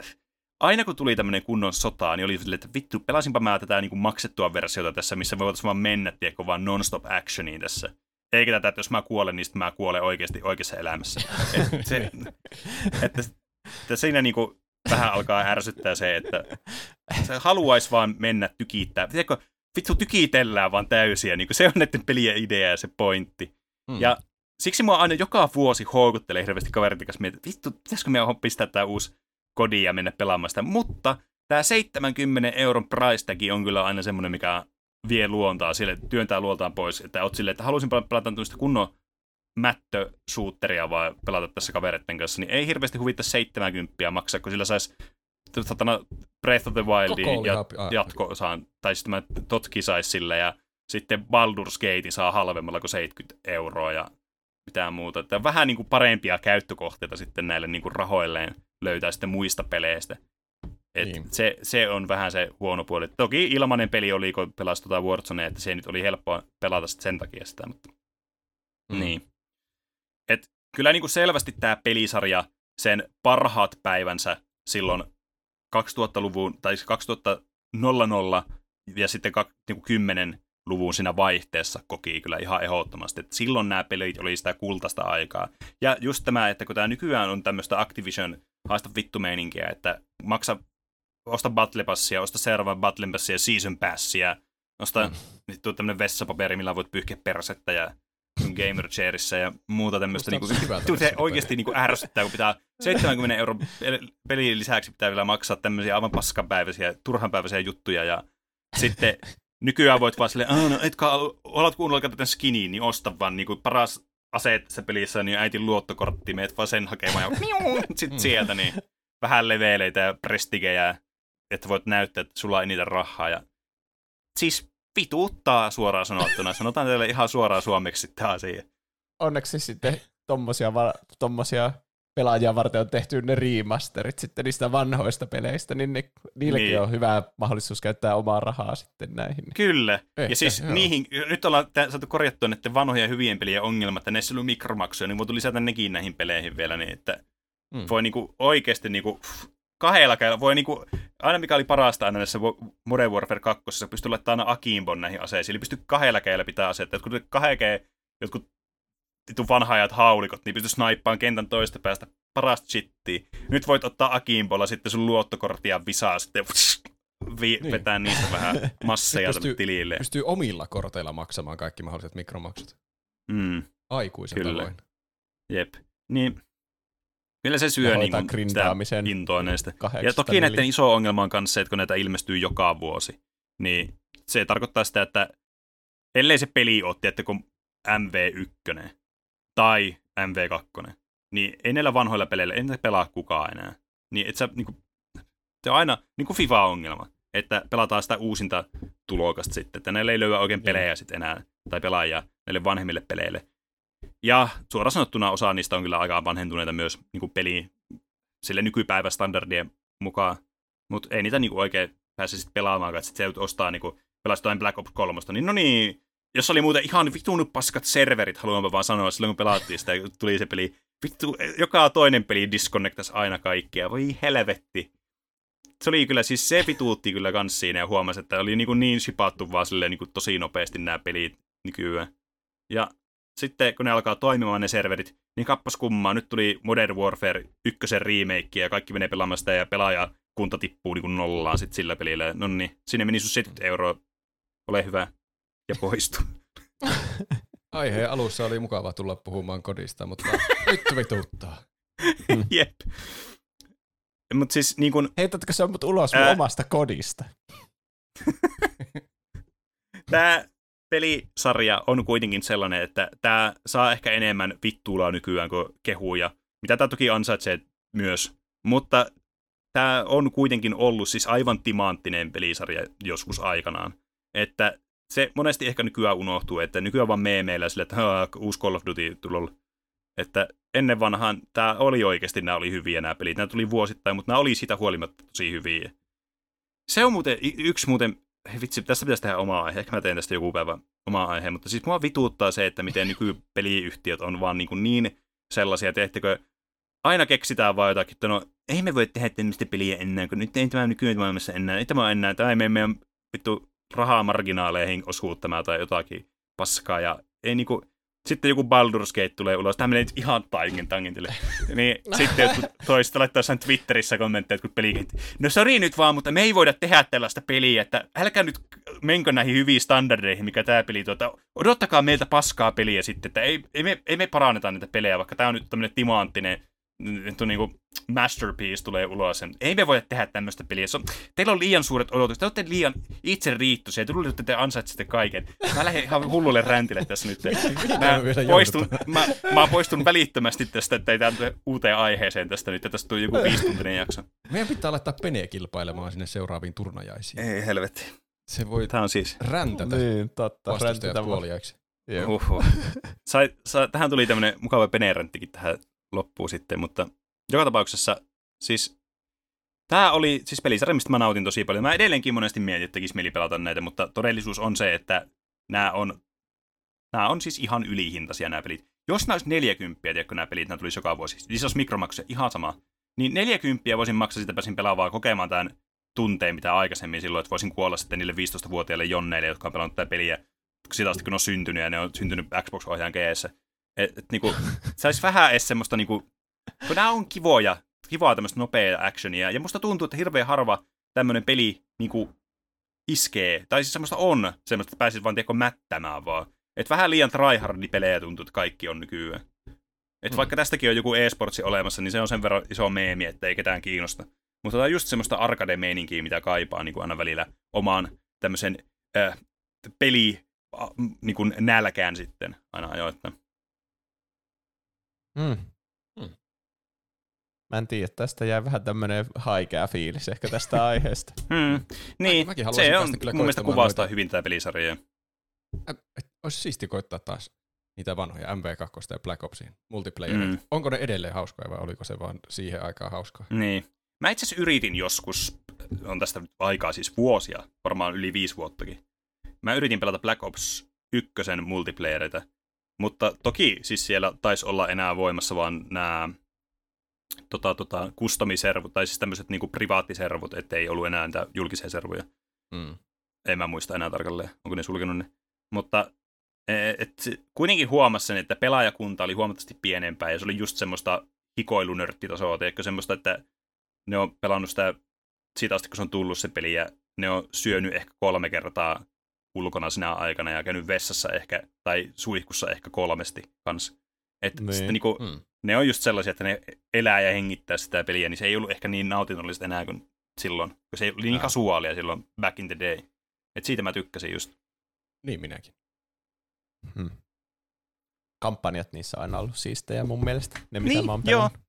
aina kun tuli tämmöinen kunnon sota, niin oli silleen, että vittu, pelasinpa mä tätä niinku maksettua versiota tässä, missä voitaisiin vaan mennä, tiedätkö, vaan non-stop actioniin tässä. Eikä tätä, että jos mä kuolen, niin sitten mä kuolen oikeasti oikeassa elämässä. Et se, että, että siinä niinku vähän alkaa ärsyttää se, että se haluaisi vaan mennä tykittää. Tiedätkö, vittu tykitellään vaan täysiä. Niin se on näiden pelien idea ja se pointti. Hmm. Ja siksi mua aina joka vuosi houkuttelee hirveästi kaverin kanssa, että vittu, pitäisikö meidän pistää tämä uusi kodi ja mennä pelaamaan sitä. Mutta tämä seitsemänkymmenen euron price tagi on kyllä aina semmoinen, mikä vie luontaa sille, työntää luoltaan pois. Että oot silleen, että haluaisin pelata tuosta kunnon mättösuutteria vaan pelata tässä kavereiden kanssa, niin ei hirveästi huvita seitsemänkymmentä maksaa, kun sillä saisi Breath of the Wildin ja jatko-osaan, tai sitten Totki saisi sillä, ja sitten Baldur's Gate saa halvemmalla kuin seitsemänkymmentä euroa, ja mitään muuta. Tämä on vähän niin kuin parempia käyttökohteita sitten näille niin kuin rahoilleen löytää sitten muista peleistä. Et niin. se, se on vähän se huono puoli. Toki ilmainen peli oli, kun pelasi tuota Warzonea, että se nyt oli helppoa pelata sen takia sitä. Mutta... Mm. Niin. Et kyllä niin kuin selvästi tämä pelisarja sen parhaat päivänsä silloin kaksituhattaluvun, tai kaksituhatta ja sitten kymmenen luvun siinä vaihteessa koki kyllä ihan ehdottomasti. Et silloin nämä pelit oli sitä kultaista aikaa. Ja just tämä, että kun tämä nykyään on tämmöistä Activision haista vittu meininkiä, että maksa, osta Battle Passia, osta seuraavan Battle Passia, Season Passia, osta mm. tämmöinen vessapaperi, millä voit pyyhkiä persettä ja Gamer Chairissä ja muuta tämmöistä. Niinku, se oikeasti niinku ärsyttää, kun pitää seitsemänkymmentä euron pelin lisäksi pitää vielä maksaa tämmöisiä aivan paskanpäiväisiä, turhanpäiväisiä juttuja ja sitten nykyään voit vaan silleen, no etkä olet kuunnella tätä skiniin, niin osta vaan niinku paras ase tässä pelissä, niin äitin luottokortti, meet vaan sen hakemaan ja miuu, sit sieltä, niin vähän leveleitä ja prestigejä, että voit näyttää, että sulla ei niitä rahaa. Ja... Siis vituuttaa suoraan sanottuna, sanotaan teille ihan suoraan suomeksi tämä asia. Onneksi sitten tommosia, va- tommosia pelaajia varten on tehty ne remasterit sitten niistä vanhoista peleistä, niin ne, niilläkin niin. on hyvä mahdollisuus käyttää omaa rahaa sitten näihin. Kyllä. Ehkä, ja siis niihin, nyt ollaan t- saatu korjattua näiden vanhojen hyvien pelien ongelmat, että näissä ei ollut mikromaksuja, niin voi lisätä nekin näihin peleihin vielä, niin että mm. voi niinku oikeasti niinku... Kahdella käydä. Voi niinku, aina mikä oli parasta aina näissä Modern Warfare kaksi, pystyi laittamaan aina akiimbon näihin aseisiin. Eli pystyi kahdella käydä pitää aseita. Jotkut kahdella jotkut vanhaajat haulikot, niin pystyi snaippaan kentän toista päästä parasta shittia. Nyt voit ottaa akiimbolla sitten sun luottokorttia visaa sitten vi- niin. vetää niistä vähän masseja pystyy, tilille. Pystyy omilla korteilla maksamaan kaikki mahdolliset mikromaksut. Mm. Aikuisen tavoin. Jep. Niin. Kyllä se syö niin kuin, sitä intoa näistä. Ja toki näiden iso ongelma on myös se, että kun näitä ilmestyy joka vuosi, niin se tarkoittaa sitä, että ellei se peli ole, tiedättekö, M V yksi tai M V kaksi, niin ei näillä vanhoilla peleillä, ei ne pelaa kukaan enää. Niin et sä, niin kuin, se on aina niin kuin FIFA-ongelma, että pelataan sitä uusinta tulokasta sitten, että näillä ei löyä oikein pelejä sitten enää, tai pelaajia näille vanhemmille peleille. Ja suoraan sanottuna osa niistä on kyllä aika vanhentuneita myös niin peliin sille nykypäivän standardien mukaan, mutta ei niitä niin kuin oikein pääse sitten pelaamaan, että sitten se ostaa niin pelastoin Black Ops kolme, niin no niin, jos oli muuten ihan vitun paskat serverit, haluanpa vaan sanoa, silloin kun pelattiin sitä, tuli se peli, vittu, joka toinen peli disconnectasi aina kaikkia, voi helvetti. Se oli kyllä, siis se vituutti kyllä kans siinä ja huomasi, että oli niin, niin shipattu vaan silleen niin tosi nopeasti nämä pelit nykyään. Ja sitten kun ne alkaa toimimaan ne serverit, niin kappas kummaa, nyt tuli Modern Warfare ykkösen remake ja kaikki menee pelaamaan sitä ja pelaajakunta tippuu niin kuin nollaan sit sillä pelillä. No niin, sinne meni sun seitsemänkymmentä euroa, ole hyvä ja poistu. Aiheen alussa oli mukava tulla puhumaan kodista, mutta vittu vituttaa. Jep. Mut siis niin kun... Heitätkö sä mut ulos Ää... mun omasta kodista? Tää... Pelisarja on kuitenkin sellainen, että tämä saa ehkä enemmän vittuulaa nykyään kuin kehuja, mitä tämä toki ansaitsee myös, mutta tämä on kuitenkin ollut siis aivan timanttinen pelisarja joskus aikanaan, että se monesti ehkä nykyään unohtuu, että nykyään vaan meemeillä sille, että uusi Call of Duty tulolla, että ennen vanhaan tämä oli oikeasti, nämä oli hyviä nämä pelit, nämä tuli vuosittain, mutta nämä oli sitä huolimatta tosi hyviä. Se on muuten yksi muuten Hei vitsi, tästä pitäisi tehdä omaa aihe. Ehkä mä teen tästä joku päivä omaa aiheen, mutta siis mua vituuttaa se, että miten nykypeliyhtiöt on vaan niin, niin sellaisia, että ehtikö, aina keksitään vaan jotakin, että no ei me voi tehdä tämmöistä peliä enää, kun nyt ei tämä nykymaailmassa enää, ei tämä enää, tämä ei mene meidän vittu rahaa marginaaleihin osuuttamaan tai jotakin paskaa, ja ei niinku, sitten joku Baldur's Gate tulee ulos, tämä menee nyt ihan taikin tangentille, niin sitten jotkut toista laittaa jossain Twitterissä kommentteja, että kun peli, no sori nyt vaan, mutta me ei voida tehdä tällaista peliä, että älkää nyt menkö näihin hyviin standardeihin, mikä tämä peli tuota, odottakaa meiltä paskaa peliä sitten, että ei, ei, me, ei me paranneta näitä pelejä, vaikka tämä on nyt tämmöinen timanttinen niinku masterpiece tulee ulos, ei me voida tehdä tämmöistä peliä, on, teillä on liian suuret odotukset, te olette liian itse riittyisiä, tullut, että te ansaitsette kaiken. Mä lähden ihan hullulle räntille tässä nyt. Mä poistun, mä, mä poistun välittömästi tästä, että ei tää tule uuteen aiheeseen tästä nyt, tästä tuli joku viisituntinen jakso. Meidän pitää laittaa peneä kilpailemaan sinne seuraaviin turnajaisiin. Ei helvetti. Se voi tää on siis räntätä niin, totta, vastustajan puoliaiksi. Yep. Uhuh. Sai, sa, tähän tuli tämmöinen mukava peneeranttikin tähän loppuun sitten, mutta joka tapauksessa siis tämä oli siis pelisarja, mistä mä nautin tosi paljon. Mä edelleenkin monesti mietin, että tekisi mieli pelata näitä, mutta todellisuus on se, että nämä on, nämä on siis ihan ylihintaisia nämä pelit. Jos nämä olisi neljäkymppiä, tiedätkö nämä pelit, nämä tulisi joka vuosi, siis olisi mikromaksuja, ihan sama, niin neljäkymppiä voisin maksaa, sitä pääsin pelaavaa kokemaan tämän tunteen, mitä aikaisemmin silloin, että voisin kuolla sitten niille viisitoistavuotiaille jonneille, jotka on pelannut tätä peliä, sitä asti kun on syntynyt ja ne on syntynyt Xbox-ohjaajan keessä. Että et, niinku, se olisi vähän edes semmoista, niinku, kun nämä on kivoja, kivaa tämmöistä nopeaa actionia, ja musta tuntuu, että hirveän harva tämmöinen peli niinku iskee, tai siis semmoista on, semmoista, että pääsit vaan tiekko mättämään vaan. Että vähän liian tryhardi pelejä tuntuu, että kaikki on nykyään. Että mm. vaikka tästäkin on joku e-sportsi olemassa, niin se on sen verran iso meemi, että ei ketään kiinnosta. Mutta tämä on just semmoista arcade-meininkiä, mitä kaipaa niin kuin aina välillä omaan tämmöisen äh, peli niin kuin nälkään sitten aina ajoittaa. Mm. Mm. Mä en tiedä, tästä jäi vähän tämmönen haikea fiilis ehkä tästä aiheesta. Hmm. Niin, Mä, se on mun mielestä kuvastaa noita hyvin tätä pelisarjaa. Olisi siisti koittaa taas niitä vanhoja M V kaksi ja Black Opsiin multiplayerit. Mm. Onko ne edelleen hauskoja vai oliko se vaan siihen aikaan hauskaa? Niin. Mä itse asiassa yritin joskus, on tästä aikaa siis vuosia, varmaan yli viisi vuottakin. Mä yritin pelata Black Ops ykkösen multiplayeritä, mutta toki siis siellä taisi olla enää voimassa vaan nämä tota, tota, customiservut, tai siis tämmöiset niinku privaattiservut, ettei ollut enää niitä julkisia servuja. Mm. En mä muista enää tarkalleen, onko ne sulkenut ne. Mutta et, kuitenkin huomasin, että pelaajakunta oli huomattavasti pienempää, ja se oli just semmoista hikoilunörttitasoa, teikö semmoista, että ne on pelannut sitä siitä asti, kun se on tullut se peli, ja ne on syönyt ehkä kolme kertaa ulkona sinä aikana, ja käynyt vessassa ehkä, tai suihkussa ehkä kolmesti kanssa. Että niin. Sitten niinku, mm. ne on just sellaisia, että ne elää ja hengittää sitä peliä, niin se ei ollut ehkä niin nautinnollista enää kuin silloin, kun se oli niin kasuaalia silloin, back in the day. Että siitä mä tykkäsin just. Niin minäkin. Hmm. Kampanjat niissä on aina ollut siistejä mun mielestä, ne mitä niin, mä oon pelannut. Joo.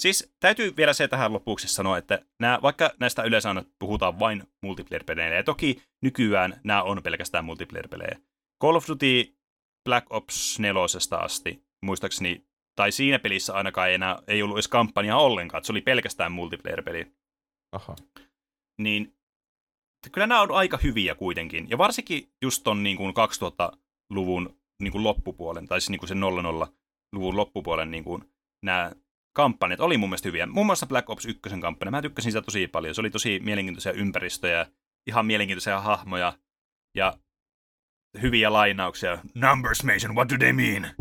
Siis täytyy vielä se tähän lopuksi sanoa, että nämä, vaikka näistä yleensä aina puhutaan vain multiplayer-pelejä, ja toki nykyään nämä on pelkästään multiplayer-pelejä. Call of Duty Black Ops nelosesta asti, muistaakseni, tai siinä pelissä ainakaan ei, enää, ei ollut edes kampanjaa ollenkaan, että se oli pelkästään multiplayer-peli. Aha. Niin kyllä nämä on aika hyviä kuitenkin, ja varsinkin just ton niin kuin kaksituhattaluvun niin kuin loppupuolen, tai siis niin kuin sen nolla nolla luvun loppupuolen niin kuin nämä kampanjat oli mun mielestä hyviä. Muun muassa Black Ops ykkösen kampanja. Mä tykkäsin sitä tosi paljon. Se oli tosi mielenkiintoisia ympäristöjä, ihan mielenkiintoisia hahmoja ja hyviä lainauksia. Numbers, Mason, what do they mean?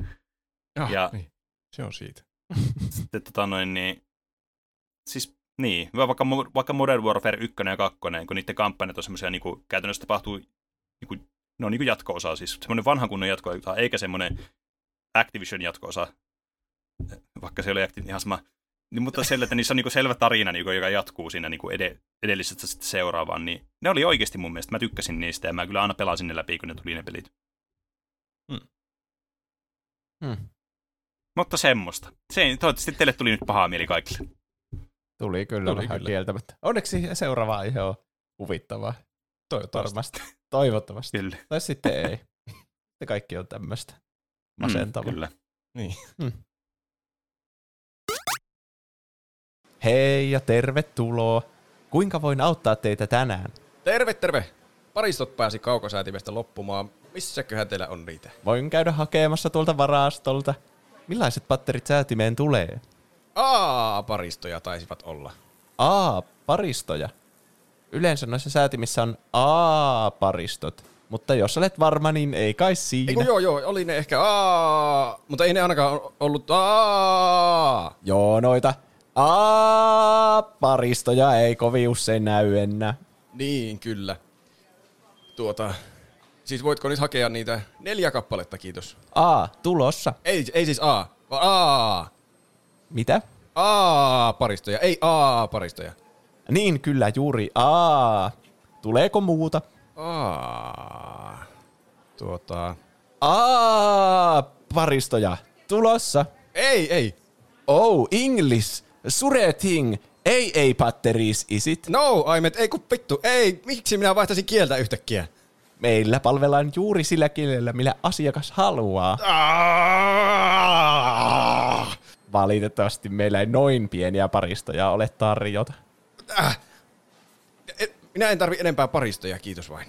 Ah, ja niin. Se on siitä. Sitten tota noin, niin siis niin, vaikka, vaikka Modern Warfare yksi ja kaksi, kun niiden kampanjat on semmoisia, niin kuin käytännössä tapahtuu, niin kuin, ne on niin kuin jatko-osa, siis semmoinen vanhan kunnon jatko-osa, eikä semmoinen Activision jatko-osa. Vaikka se oli ihan sama, niin, mutta selvä, että niissä on niin kuin selvä tarina, niin kuin, joka jatkuu siinä niin kuin ed- edellisestä sitten seuraavaan, niin ne oli oikeasti mun mielestä, mä tykkäsin niistä, ja mä kyllä aina pelasin ne läpi, kun ne tuli ne pelit. Hmm. Hmm. Mutta semmoista. Se, toivottavasti teille tuli nyt pahaa mieli kaikille. Tuli kyllä tuli vähän kyllä. Kieltämättä. Onneksi seuraava aihe on huvittavaa. Toivottavasti. Toivottavasti. Kyllä. Tai sitten ei. Se kaikki on tämmöistä. Masentavaa. Mm, kyllä. Niin. Hmm. Hei ja tervetuloa! Kuinka voin auttaa teitä tänään? Terve, terve! Paristot pääsi kaukosäätimestä loppumaan. Missäköhän teillä on niitä? Voin käydä hakemassa tuolta varastolta. Millaiset patterit säätimeen tulee? Aa, paristoja taisivat olla. Aa, paristoja? Yleensä noissa säätimissä on A-paristot. Mutta jos olet varma, niin ei kai siinä. Eiku, joo, joo, oli ne ehkä A, mutta ei ne ainakaan ollut A. Joo, noita. Aa, paristoja ei kovin usein näy enää. Niin, kyllä. Tuota, siis voitko nyt hakea niitä neljä kappaletta, kiitos. Aa, tulossa. Ei, ei siis A, vaan A. Mitä? Aa, paristoja, ei A, paristoja. Niin, kyllä, juuri A. Tuleeko muuta? A. Tuota. A, paristoja, tulossa. Ei, ei. Oh, English. Sure thing. Ei, ei, patteries, is it? No, I meant, ei kun vittu, ei. Miksi minä vaihtaisin kieltä yhtäkkiä? Meillä palvellaan juuri sillä kielellä, millä asiakas haluaa. Ah! Valitettavasti meillä ei noin pieniä paristoja ole tarjota. Äh. Minä en tarvi enempää paristoja, kiitos vain.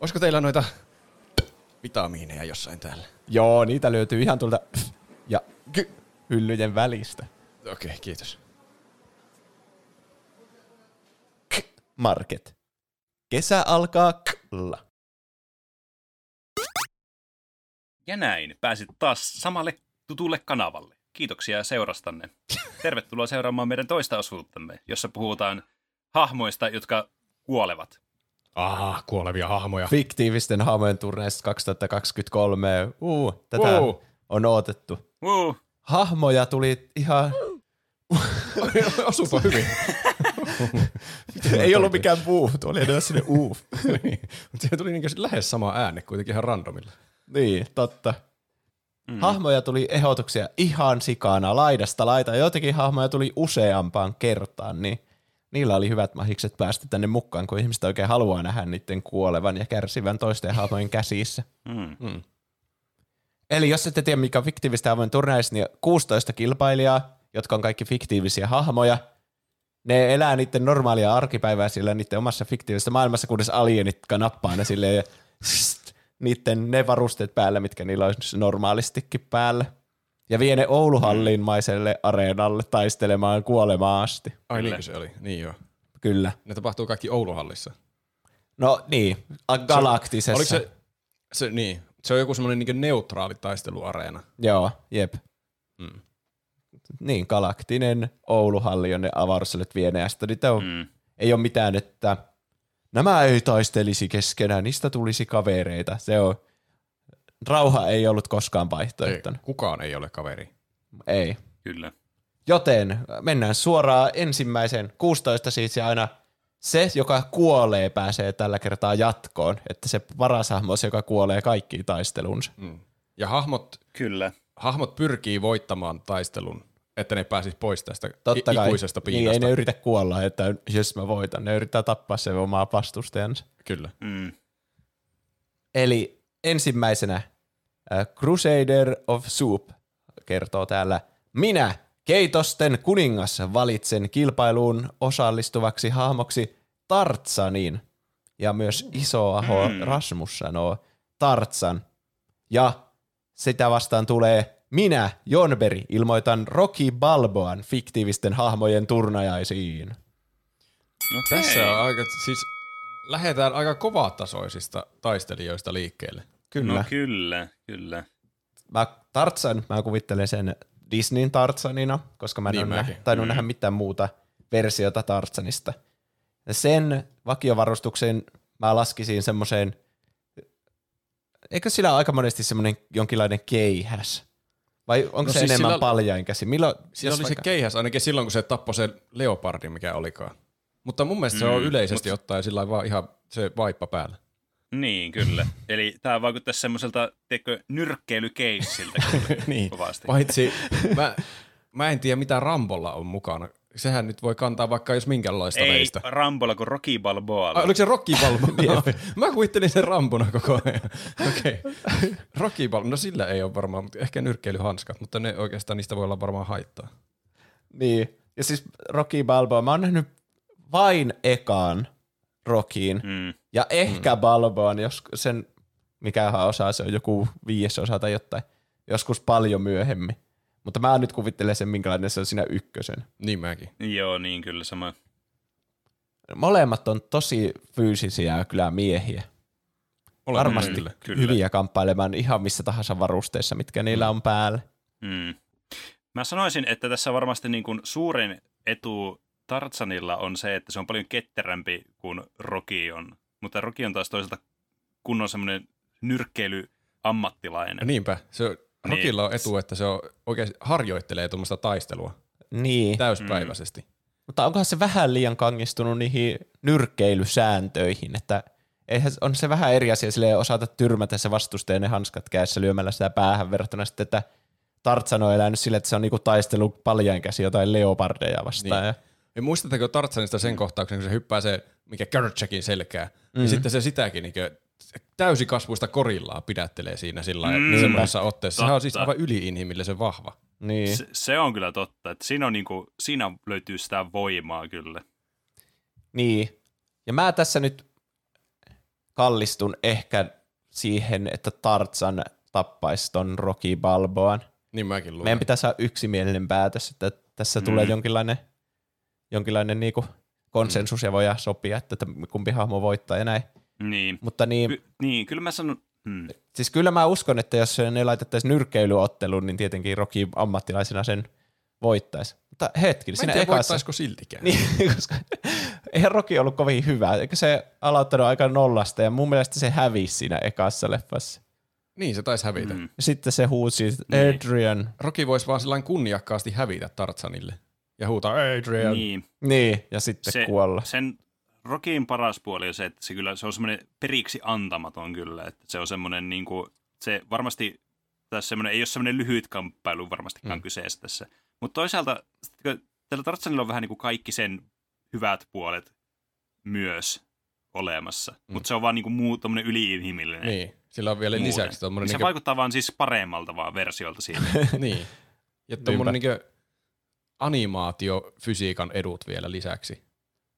Olisiko teillä noita vitamiineja jossain täällä? Joo, niitä löytyy ihan tuolta ja hyllyjen välistä. Okei, okay, kiitos. Market. Kesä alkaa klla. Ja näin pääsit taas samalle tutulle kanavalle. Kiitoksia seurastanne. Tervetuloa seuraamaan meidän toista osuuttamme, jossa puhutaan hahmoista, jotka kuolevat. Ah, kuolevia hahmoja. Fiktiivisten hahmojen turnajaisista kaksituhattakaksikymmentäkolme. Uu, tätä Uu. on odotettu. Uu. Hahmoja tuli ihan... Osuupa hyvin. Ei ollut mikään puuf, tuo oli edes sinne uuf. Niin. Mutta se tuli niin lähes sama ääne kuitenkin ihan randomilla. Niin, totta. Mm. Hahmoja tuli ehdotuksia ihan sikana laidasta laitaan. Joitakin hahmoja tuli useampaan kertaan, niin niillä oli hyvät mahikset päästä tänne mukaan, kun ihmiset oikein haluaa nähdä niiden kuolevan ja kärsivän toisten hahmojen käsissä. Mm. Mm. Eli jos ette tiedä, mikä on fiktiivisten hahmojen turnajaiset, niin kuusitoista kilpailijaa, jotka on kaikki fiktiivisiä hahmoja. Ne elää niiden normaalia arkipäivää sillä niiden omassa fiktiivisessä maailmassa, kunnes alienit nappaa ne silleen ja sst, niiden ne varusteet päällä, mitkä niillä olisi normaalistikin päällä. Ja vie ne Ouluhallinmaiselle areenalle taistelemaan kuolemaan asti. Ai niin se oli, niin joo. Kyllä. Ne tapahtuu kaikki Ouluhallissa. No niin, galaktisessa. Oliko se, se, niin, se on joku semmoinen niin neutraali taisteluareena. Joo, jep. Mm. Niin, galaktinen Ouluhalli, jonne avaruusalueet vie ne on, mm. ei ole mitään, että nämä ei taistelisi keskenään, niistä tulisi kavereita. Se on, rauha ei ollut koskaan vaihtoehtona. Kukaan ei ole kaveri. Ei. Kyllä. Joten mennään suoraan ensimmäiseen kuusitoista siis ja aina se, joka kuolee, pääsee tällä kertaa jatkoon. Että se paras hahmo on se, joka kuolee kaikkiin taistelunsa. Mm. Ja hahmot... Kyllä. Hahmot pyrkii voittamaan taistelun, että ne pääsis pois tästä Totta kai. ikuisesta piinasta. Niin, ei ne yritä kuolla, että jos mä voitan, ne yrittää tappaa sen omaa vastustajansa. Kyllä. Mm. Eli ensimmäisenä uh, Crusader of Soup kertoo täällä, minä, keitosten kuningas, valitsen kilpailuun osallistuvaksi hahmoksi Tartsanin. Ja myös Isoaho mm. Rasmus sanoo Tartsan. Ja sitä vastaan tulee minä, Jonberi, ilmoitan Rocky Balboan fiktiivisten hahmojen turnajaisiin. No tässä on aika, siis lähdetään aika kovatasoisista taistelijoista liikkeelle. Kyllä. No kyllä, kyllä. Mä Tartsan, mä kuvittelen sen Disneyn Tartsanina, koska mä en niin ole nä- tainnut mm. nähdä mitään muuta versiota Tartsanista. Sen vakiovarustuksen mä laskisin semmoiseen. Eikö sillä ole aika monesti semmoinen jonkinlainen keihäs? Vai onko no se siis enemmän sillä... paljain käsi? Milloin... Sillä oli vaikka... se keihäs ainakin silloin, kun se tappoi sen leopardin, mikä olikaan. Mutta mun mielestä mm, se on yleisesti mutta... ottaen sillä vaan ihan se vaippa päällä. Niin, kyllä. Eli tämä vaikuttaisi semmoiselta, tiedätkö, nyrkkeilykeissiltä. Niin, kovasti. Paitsi mä, mä en tiedä, mitä Rambolla on mukana. Sehän nyt voi kantaa vaikka jos minkälaista ei, veistä. Ei Rambolla kuin Rocky Balboalla. Ai, oliko se Rocky Balboa? Mä kuvittelin sen Rambona koko ajan. Okei. Okay. Rocky Balboa, no sillä ei ole varmaan, mutta ehkä nyrkkeilyhanskat, mutta ne oikeastaan niistä voi olla varmaan haittaa. Niin, ja siis Rocky Balboa, mä oon nähnyt vain ekaan Rockiin mm. ja ehkä mm. Balboan, jos sen mikähän osaa, se on joku viides osa tai jotain, joskus paljon myöhemmin. Mutta mä nyt kuvittelen sen, minkälainen se on siinä ykkösen. Niin mäkin. Joo, niin kyllä sama. Molemmat on tosi fyysisiä kyllä miehiä. Olen varmasti kyllä, kyllä. hyviä kamppailemaan ihan missä tahansa varusteissa, mitkä niillä on päällä. Mm. Mä sanoisin, että tässä varmasti niin kuin suurin etu Tartsanilla on se, että se on paljon ketterämpi kuin Rocky on. Mutta Rocky on taas toisaalta kunnon semmoinen nyrkkeilyammatilainen. Niinpä, se on... Rockilla on etu, että se on oikeasti harjoittelee tuommoista taistelua niin. täyspäiväisesti. Mm. Mutta onkohan se vähän liian kangistunut niihin nyrkkeilysääntöihin, että eihän, on se vähän eri asia silleen osata tyrmätä se vastustajan ne hanskat kädessä lyömällä sitä päähän verrattuna sitten, että Tartsan on elänyt silleen, että se on niinku taistelu paljain käsi jotain leopardeja vastaan. Niin. Ja... Ja muistatteko Tartsanista sen kohtauksen, kun se hyppää se, mikä Kertsäkin selkää, mm-hmm. ja sitten se sitäkin niin täysikasvuista korillaa pidättelee siinä sillä lailla, mm-hmm. semmoisessa otteessa. Sehän on siis aivan yli-inhimillisen vahva. Niin. Se, se on kyllä totta, että siinä, on niin kuin, siinä löytyy sitä voimaa kyllä. Niin, ja mä tässä nyt kallistun ehkä siihen, että Tarzan tappaisi ton Rocky Balboan. Niin mäkin luulen. Meidän pitää saada yksimielinen päätös, että tässä mm. tulee jonkinlainen, jonkinlainen niinku konsensus mm. ja voidaan sopia, että kumpi hahmo voittaa ja näin. Niin. Mutta niin, Ky- niin kyllä mä sanon... Hmm. Siis kyllä mä uskon, että jos ne laitettaisiin nyrkkeilyotteluun, niin tietenkin Rocky ammattilaisena sen voittaisi. Mutta hetki, siinä ekassa... voittaisiko siltikään. Niin, koska eihän Rocky ollut kovin hyvä, eikä se aloittanut aika nollasta, ja mun mielestä se hävisi siinä ekassa leffassa. Niin, se taisi hävitä. Mm. Sitten se huusi Adrian. Niin. Rocky voisi vaan sillain kunniakkaasti hävitä Tarzanille ja huutaa Adrian. Niin, niin ja sitten se, kuolla. Sen Rockin paras puoli on se, että se, kyllä, se on semmoinen periksi antamaton kyllä. Että se on semmoinen, niin kuin, se varmasti, tässä semmoinen, ei ole semmoinen lyhyt kamppailu varmastikaan mm. kyseessä tässä. Mutta toisaalta tällä Tarzanilla on vähän niin kuin kaikki sen hyvät puolet myös olemassa. Mm. Mutta se on vaan niin kuin muu tommoinen yli-inhimillinen. Niin. Sillä on vielä muuten. Lisäksi tommoinen... Se niin kuin... vaikuttaa vaan siis paremmalta vaan versioilta siitä. Niin. Ja tommoinen niin kuin animaatiofysiikan edut vielä lisäksi.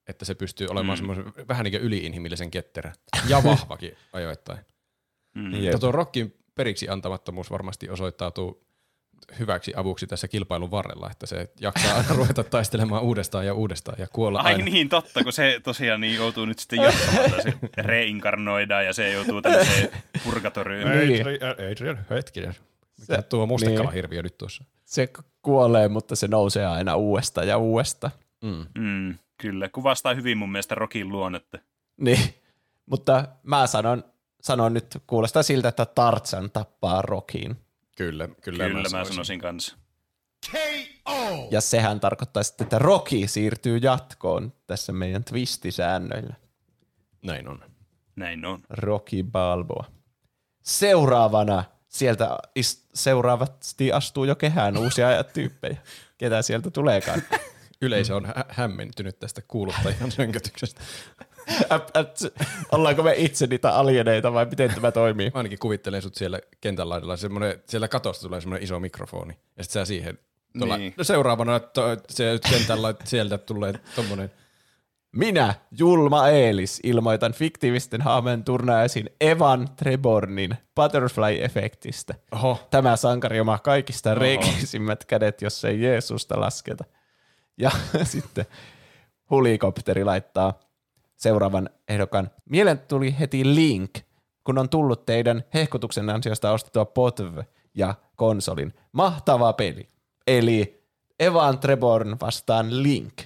Että se pystyy olemaan mm. semmoisen vähän niin kuin yli-inhimillisen ketterä. Ja vahvakin ajoittain. Mm. Mutta tuo Rockin periksi antamattomuus varmasti osoittautuu hyväksi avuksi tässä kilpailun varrella, että se jaksaa aina ruveta taistelemaan uudestaan ja uudestaan ja kuolla Ai aina. Niin, totta, kun se tosiaan niin joutuu nyt sitten jatkamaan, että se reinkarnoidaan ja se joutuu tämmöiseen purgatoriin. Adrian, hetkinen. Mikä tuo mustekalahirviö nyt tuossa? Se kuolee, mutta se nousee aina uudestaan ja uudestaan. Mm. Mm, kyllä, kuvastaa hyvin mun mielestä Rockin luonnetta. Niin, mutta mä sanon, sanon nyt, kuulostaa siltä, että Tarzan tappaa Rockin. Kyllä, kyllä, kyllä mä sanoisin, sanoisin kanssa. K O Ja sehän tarkoittaa sitten, että Rocky siirtyy jatkoon tässä meidän twistisäännöillä. Näin on. Näin on. Rocky Balboa. Seuraavana sieltä ist- seuraavasti astuu jo kehään uusia tyyppejä. Ketä sieltä tuleekaan? Yleisö on hä- hämmentynyt tästä kuuluttajan sönkötyksestä. Äp, äp, ollaanko me itse niitä alieneita vai miten tämä toimii? Mä ainakin kuvittelen sut siellä kentän laidalla. Siellä katosta tulee semmoinen iso mikrofoni ja sit sä siihen. Tuolla, niin. No seuraavana to, se, kentällä sieltä tulee tommonen. Minä, Julma Eelis, ilmoitan fiktiivisten hahmojen turnajaisiin Evan Trebornin Butterfly-efektistä. Oho. Tämä sankari omaa kaikista reikisimmät kädet, jos ei Jeesusta lasketa. Ja sitten Hulikopteri laittaa seuraavan ehdokan. Mielen tuli heti Link, kun on tullut teidän hehkutuksen ansiosta ostettua P O T V ja konsolin. Mahtava peli. Eli Evan Treborn vastaan Link.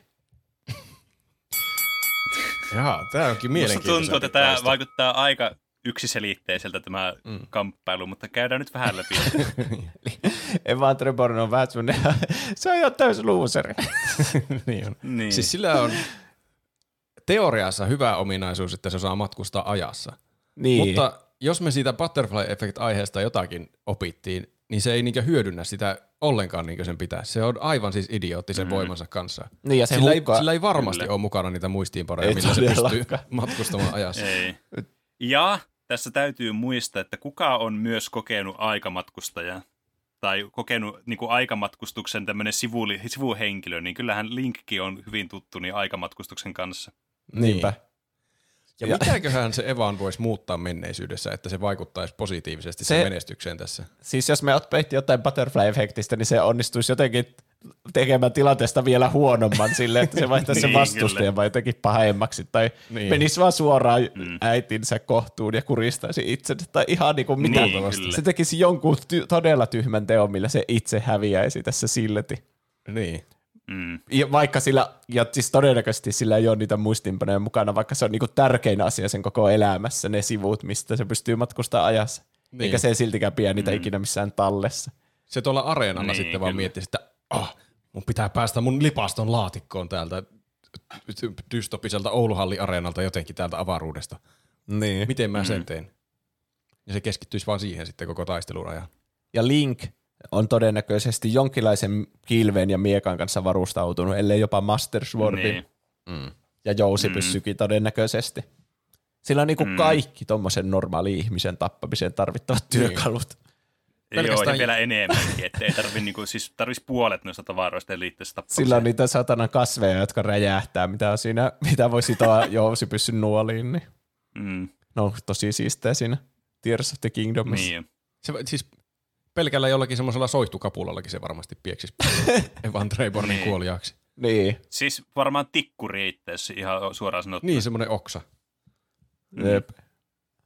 Jaa, tää onkin mielenkiintoista. Musta tuntuu, että tää vaikuttaa aika yksiselitteiseltä tämä mm. kamppailu, mutta käydään nyt vähän läpi. Evan Treborn on vähän semmoinen, se on ihan täys luuseri. Niin on. Niin. Siis sillä on... teoriassa hyvä ominaisuus, että se saa matkustaa ajassa. Niin. Mutta jos me siitä Butterfly Effect-aiheesta jotakin opittiin, niin se ei niinkö hyödynnä sitä ollenkaan niinkö sen pitäisi. Se on aivan siis idioottisen mm-hmm. voimansa kanssa. Niin ja se sillä, ei, sillä ei varmasti Kyllä. ole mukana niitä muistiinpanoja, millä se pystyy matkustamaan ajassa. Ei. Ja tässä täytyy muistaa, että kuka on myös kokenut aikamatkustajaa tai kokenut niin kuin aikamatkustuksen tämmöinen sivuli, sivuhenkilö, niin kyllähän Linkki on hyvin tuttu niin aikamatkustuksen kanssa. Niinpä. Ja, ja mitäköhän se Evan voisi muuttaa menneisyydessä, että se vaikuttaisi positiivisesti se, sen menestykseen tässä? Siis jos me ottaisit jotain butterfly-efektistä, niin se onnistuisi jotenkin tekemään tilanteesta vielä huonomman silleen, että se vaihtaisi niin, sen vastustajan vai jotenkin pahemmaksi. Tai niin. menisi vaan suoraan mm. äitinsä kohtuun ja kuristaisi itsensä. Tai ihan niin kuin mitä. Niin, se tekisi jonkun ty- todella tyhmän teon, millä se itse häviäisi tässä silti. Niin. Mm. Ja vaikka sillä, ja siis todennäköisesti sillä ei ole niitä muistiinpanoja mukana, vaikka se on niinku tärkein asia sen koko elämässä, ne sivut, mistä se pystyy matkustaa ajassa. Niin. Eikä se siltikään pidä niitä mm. ikinä missään tallessa. Se tuolla areenalla niin, sitten vaan miettii, että ah, mun pitää päästä mun lipaston laatikkoon täältä dystopiselta Ouluhalli-areenalta jotenkin täältä avaruudesta. Niin. Miten mä sen mm. tein? Ja se keskittyisi vaan siihen sitten koko taistelun ajan. Ja Link on todennäköisesti jonkinlaisen kilven ja miekan kanssa varustautunut, ellei jopa Master Swordin niin. mm. ja jousipyssykin mm. todennäköisesti. Sillä on niinku mm. kaikki tommosen normaali ihmisen tappamiseen tarvittavat työkalut. Pelkästään joo, ja vielä enemmänkin, ettei tarvi niinku, siis tarvitsisi puolet noista tavaroista ja liitteistä tappamiseen. Sillä on niitä satanan kasveja, jotka räjähtää, mitä, on siinä, mitä voi sitoa jousipyssyn nuoliin. Niin. Mm. No tosi siistää siinä Tears of the Kingdomissa. Niin. Se, siis pelkällä jollakin semmoisella soihtukapullallakin se varmasti pieksisi Evan Treybornin niin. kuoliaaksi. Niin. Siis varmaan tikkuri itse ihan suoraan sanottuna. Niin, semmoinen oksa. Jep.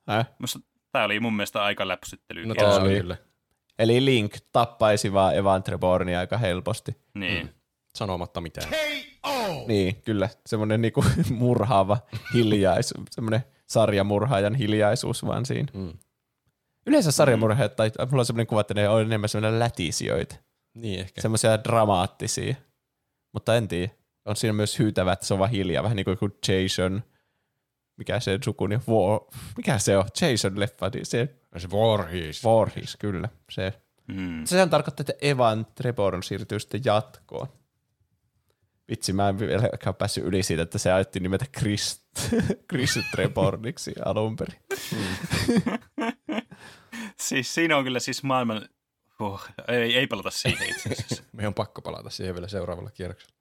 Häh? Musta tää oli mun mielestä aika läpsyttelyä. No tää oli kyllä. Eli Link tappaisi vaan Evan Treybornia aika helposti. Niin. Mm. Sanomatta mitään. K O Niin, kyllä. Semmoinen niinku murhaava hiljaisuus. Semmoinen sarjamurhaajan hiljaisuus vaan siinä. Mm. Yleensä sarjamurheet, tai mulla on semmoinen kuva, että ne on enemmän semmoinen lätisijöitä. Niin ehkä. Semmoisia dramaattisia. Mutta en tiedä. On siinä myös hyytävä, että se on vaan hiljaa. Vähän niin kuin Jason. Mikä se sukuni? War. Mikä se on? Jason-leffa. Se, se Voorhees. Voorhees, kyllä. Se. Mm. Sehän tarkoittaa, että Evan Treyborn siirtyy sitten jatkoon. Vitsi, mä en vieläkään päässyt yli siitä, että se ajettiin nimetä Chris, Chris Treborniksi alun perin. Mm. Siis siinä on kyllä siis maailman... Oh, ei, ei palata siihen itse asiassa. Meidän on pakko palata siihen vielä seuraavalla kierroksella.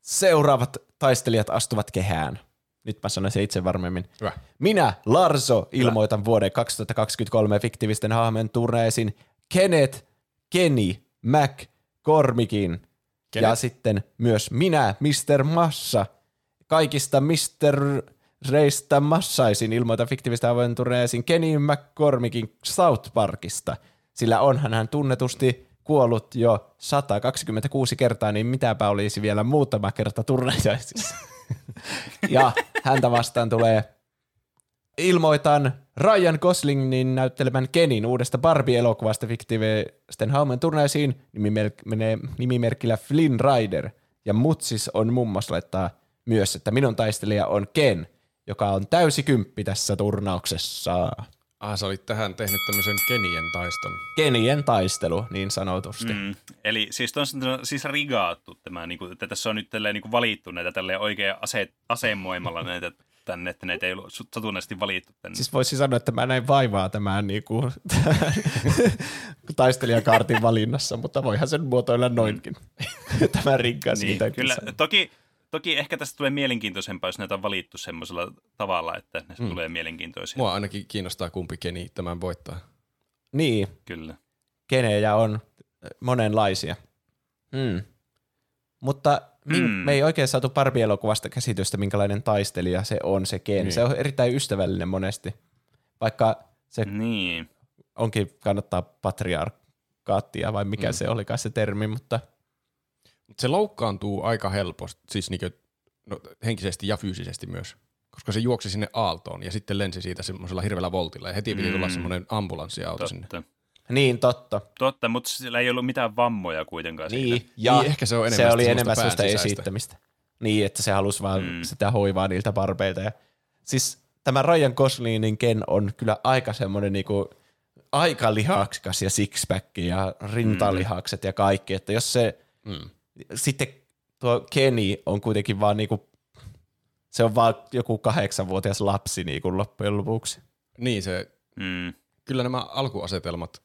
Seuraavat taistelijat astuvat kehään. Nyt mä sanon se itse varmemmin. Hyvä. Minä, Larso, ilmoitan Hyvä. vuoden kaksituhattakaksikymmentäkolme fiktiivisten hahmojen turnajaisiin Kenneth, Kenny, Mac, Kormikin. Kenneth. Ja sitten myös minä, mister Massa, kaikista mister Reistä massaisin ilmoitan fiktiivistä hahmojen turnajaisiin Kenny McCormickin South Parkista, sillä onhan hän tunnetusti kuollut jo sata kaksikymmentäkuusi kertaa, niin mitäpä olisi vielä muutama kerta turnajaisissa. Ja häntä vastaan tulee, ilmoitan Ryan Goslingin näyttelemän Kenin uudesta Barbie-elokuvasta fiktiivisten hahmojen turnajaisiin, nimimerkillä Flynn Rider, ja mutsis on mummos laittaa myös, että minun taistelija on Ken, joka on täysi kymppi tässä turnauksessa. Ah, sä olit tähän tehnyt tämmöisen Kenien taiston. Kenien taistelu, niin sanotusti. Mm, eli siis on siis rigaattu tämä, niin kuin, että tässä on nyt tälleen, niin kuin valittu näitä tälleen oikein ase, asemoimalla näitä tänne, että näitä ei ollut satunnaisesti valittu tänne. Siis voisi sanoa, että mä näin vaivaa tämän, niin kuin, tämän taistelijakaartin valinnassa, mutta voihan sen muotoilla noinkin. Tämä rigaasi niin, mitä kyllä. Sain. Toki... Toki ehkä tästä tulee mielenkiintoisempaa, jos näitä on valittu semmoisella tavalla, että ne mm. tulee mielenkiintoisia. Mua ainakin kiinnostaa, kumpi Keni tämän voittaa. Niin. Kyllä. Kenejä on monenlaisia. Mm. Mutta mm. me ei oikein saatu Barbie-elokuvasta käsitystä, minkälainen taistelija se on se Ken. Niin. Se on erittäin ystävällinen monesti, vaikka se niin. onkin kannattaa patriarkaattia, vai mikä mm. se olikaan se termi, mutta... Se loukkaantuu aika helposti, siis niinkö, no, henkisesti ja fyysisesti myös, koska se juoksi sinne aaltoon ja sitten lensi siitä semmoisella hirveällä voltilla ja heti mm. piti tulla semmoinen ambulanssiauto sinne. Niin, totta. Totta, mutta sillä ei ollut mitään vammoja kuitenkaan niin, siitä. Ja niin, ehkä se on enemmän se oli enemmän sellaista esittämistä. Niin, että se halusi vaan mm. sitä hoivaa niiltä barbeilta. Ja, siis tämä Ryan Goslingin Ken on kyllä aika semmoinen niinku, aika lihaksikas ja sixpack ja rintalihakset mm. ja kaikki, että jos se... Mm. Sitten tuo Kenny on kuitenkin vaan niinku, se on vaan joku kahdeksanvuotias lapsi niinku loppujen lopuksi. Niin se, mm. kyllä nämä alkuasetelmat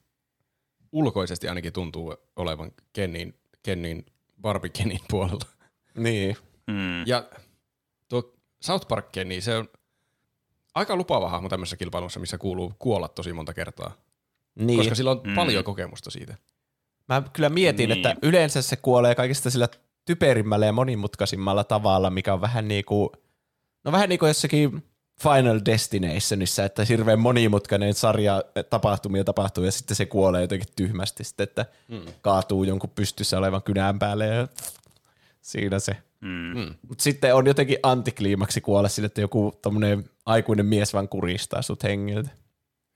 ulkoisesti ainakin tuntuu olevan Kennin, Kennin Barbie Kennin puolella. Niin. Mm. Ja tuo South Park Kenny, se on aika lupaava hahmo tämmöisessä kilpailussa, missä kuuluu kuolla tosi monta kertaa. Niin. Koska sillä on mm. paljon kokemusta siitä. Mä kyllä mietin, niin. että yleensä se kuolee kaikista sillä typerimmällä ja monimutkaisimmalla tavalla, mikä on vähän niin kuin, no vähän niin kuin jossakin Final Destinationissa, että hirveän monimutkainen sarja tapahtumia tapahtuu ja sitten se kuolee jotenkin tyhmästi, sitten, että mm. kaatuu jonkun pystyssä olevan kynän päälle ja siinä se. Mm. Mutta sitten on jotenkin antikliimaksi kuolla sille, että joku tommonen aikuinen mies vaan kuristaa sut hengiltä.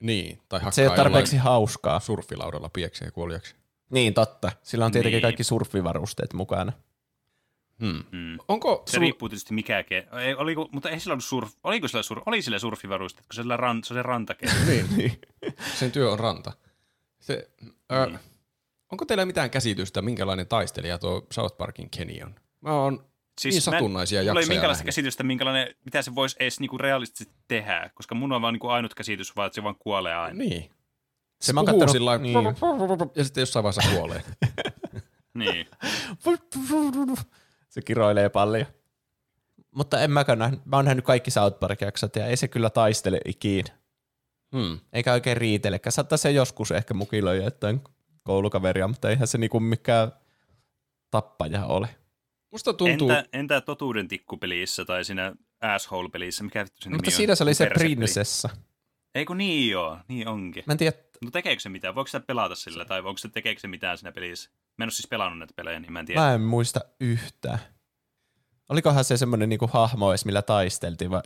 Niin, tai hakkaa se ei ole tarpeeksi hauskaa. Surfilaudalla piekseen kuoliaksi. Niin, totta. Sillä on tietenkin niin. kaikki surffivarusteet mukana. Hmm. Hmm. Onko se sul... riippuu tietysti mikä ke... Ei, oliko, mutta ei sillä ollut surf... Oliko sillä, sur... Oli sillä surffivarusteet, kun sillä ran... se on se rantakeli? Niin. Sen työ on ranta. Se, äh, niin. Onko teillä mitään käsitystä, minkälainen taistelija tuo South Parkin Kenny on? Mä oon siis niin satunnaisia jaksoja. Mulla ei minkälaista käsitystä, minkälainen, mitä se voisi edes niinku realistisesti tehdä, koska mun on vaan niinku ainut käsitys, vaan että se vaan kuolee aina. Niin. Se, se puhuu sillä lailla, niin. Ja sitten jossain vaiheessa kuolee. Niin. Se kiroilee paljon. Mutta en mäkään nähnyt. Mä oon nähnyt kaikki South Park-jaksot ja ei se kyllä taistele ikinä. Hmm. Eikä oikein riitelekään. Saattaa se joskus ehkä mukiloi jotain koulukaveria, mutta eihän se niinku mikään tappaja ole. Musta tuntuu... Entä, entä totuuden tikkupelissä tai siinä asshole-pelissä? Mikä vittu se nimi on? Mutta siinä se oli se prinsessa. Eikö niin joo, niin onkin. Mä en tiedä. No tekeekö se mitään? Voiko sitä pelata sillä tai voiko se tekeekö se mitään siinä pelissä? Mä en ole siis pelannut näitä pelejä, niin mä en tiedä. Mä en muista yhtään. Olikohan se semmoinen niinku hahmo edes, millä taisteltiin? Vai...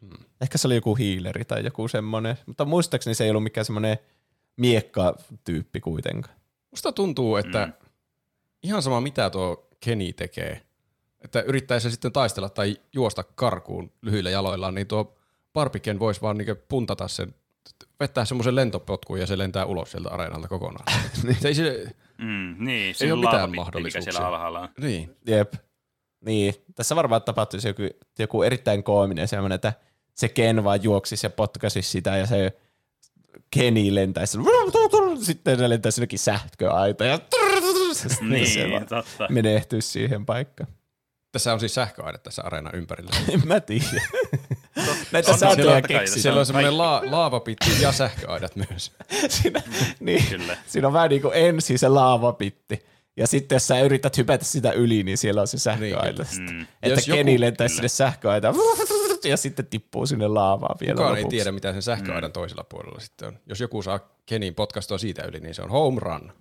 Hmm. Ehkä se oli joku hiileri tai joku semmoinen. Mutta muistaakseni se ei ollut mikään semmoinen miekka-tyyppi kuitenkaan. Musta tuntuu, että hmm. ihan sama mitä tuo Kenny tekee, että yrittäisi se sitten taistella tai juosta karkuun lyhyillä jaloillaan, niin tuo Barbiken voisi vaan niinku puntata sen, vettää semmoisen lentopotkun ja se lentää ulos sieltä areenalta kokonaan. Se ei, se, mm, niin, ei ole mitään mahdollisuuksia. Siellä alhaalla on. Niin. Jep. Niin. Tässä varmaan tapahtuisi joku, joku erittäin koominen semmoinen, että se Ken vaan juoksisi ja potkaisisi sitä ja se Kenny lentäisi. Sitten ne lentäisi jonnekin sähköaita ja niin, se totta. Menehtyisi siihen paikkaan. Tässä on siis sähköaine tässä areenan ympärillä. En mä tiedä. Näitä satoja keksitään. Siellä on semmoinen la- laavapitti ja sähköaidat myös. Siinä, niin, siinä on vähän niin kuin ensin se laavapitti. Ja sitten jos sä yrität hypätä sitä yli, niin siellä on se sähköaita. Niin, mm. Että Kenny lentäisi sinne sähköaitaan ja sitten tippuu sinne laavaan vielä kukaan lopuksi. Ei tiedä, mitä sen sähköaidan mm. toisella puolella sitten on. Jos joku saa Kenin podcastua siitä yli, niin se on home run.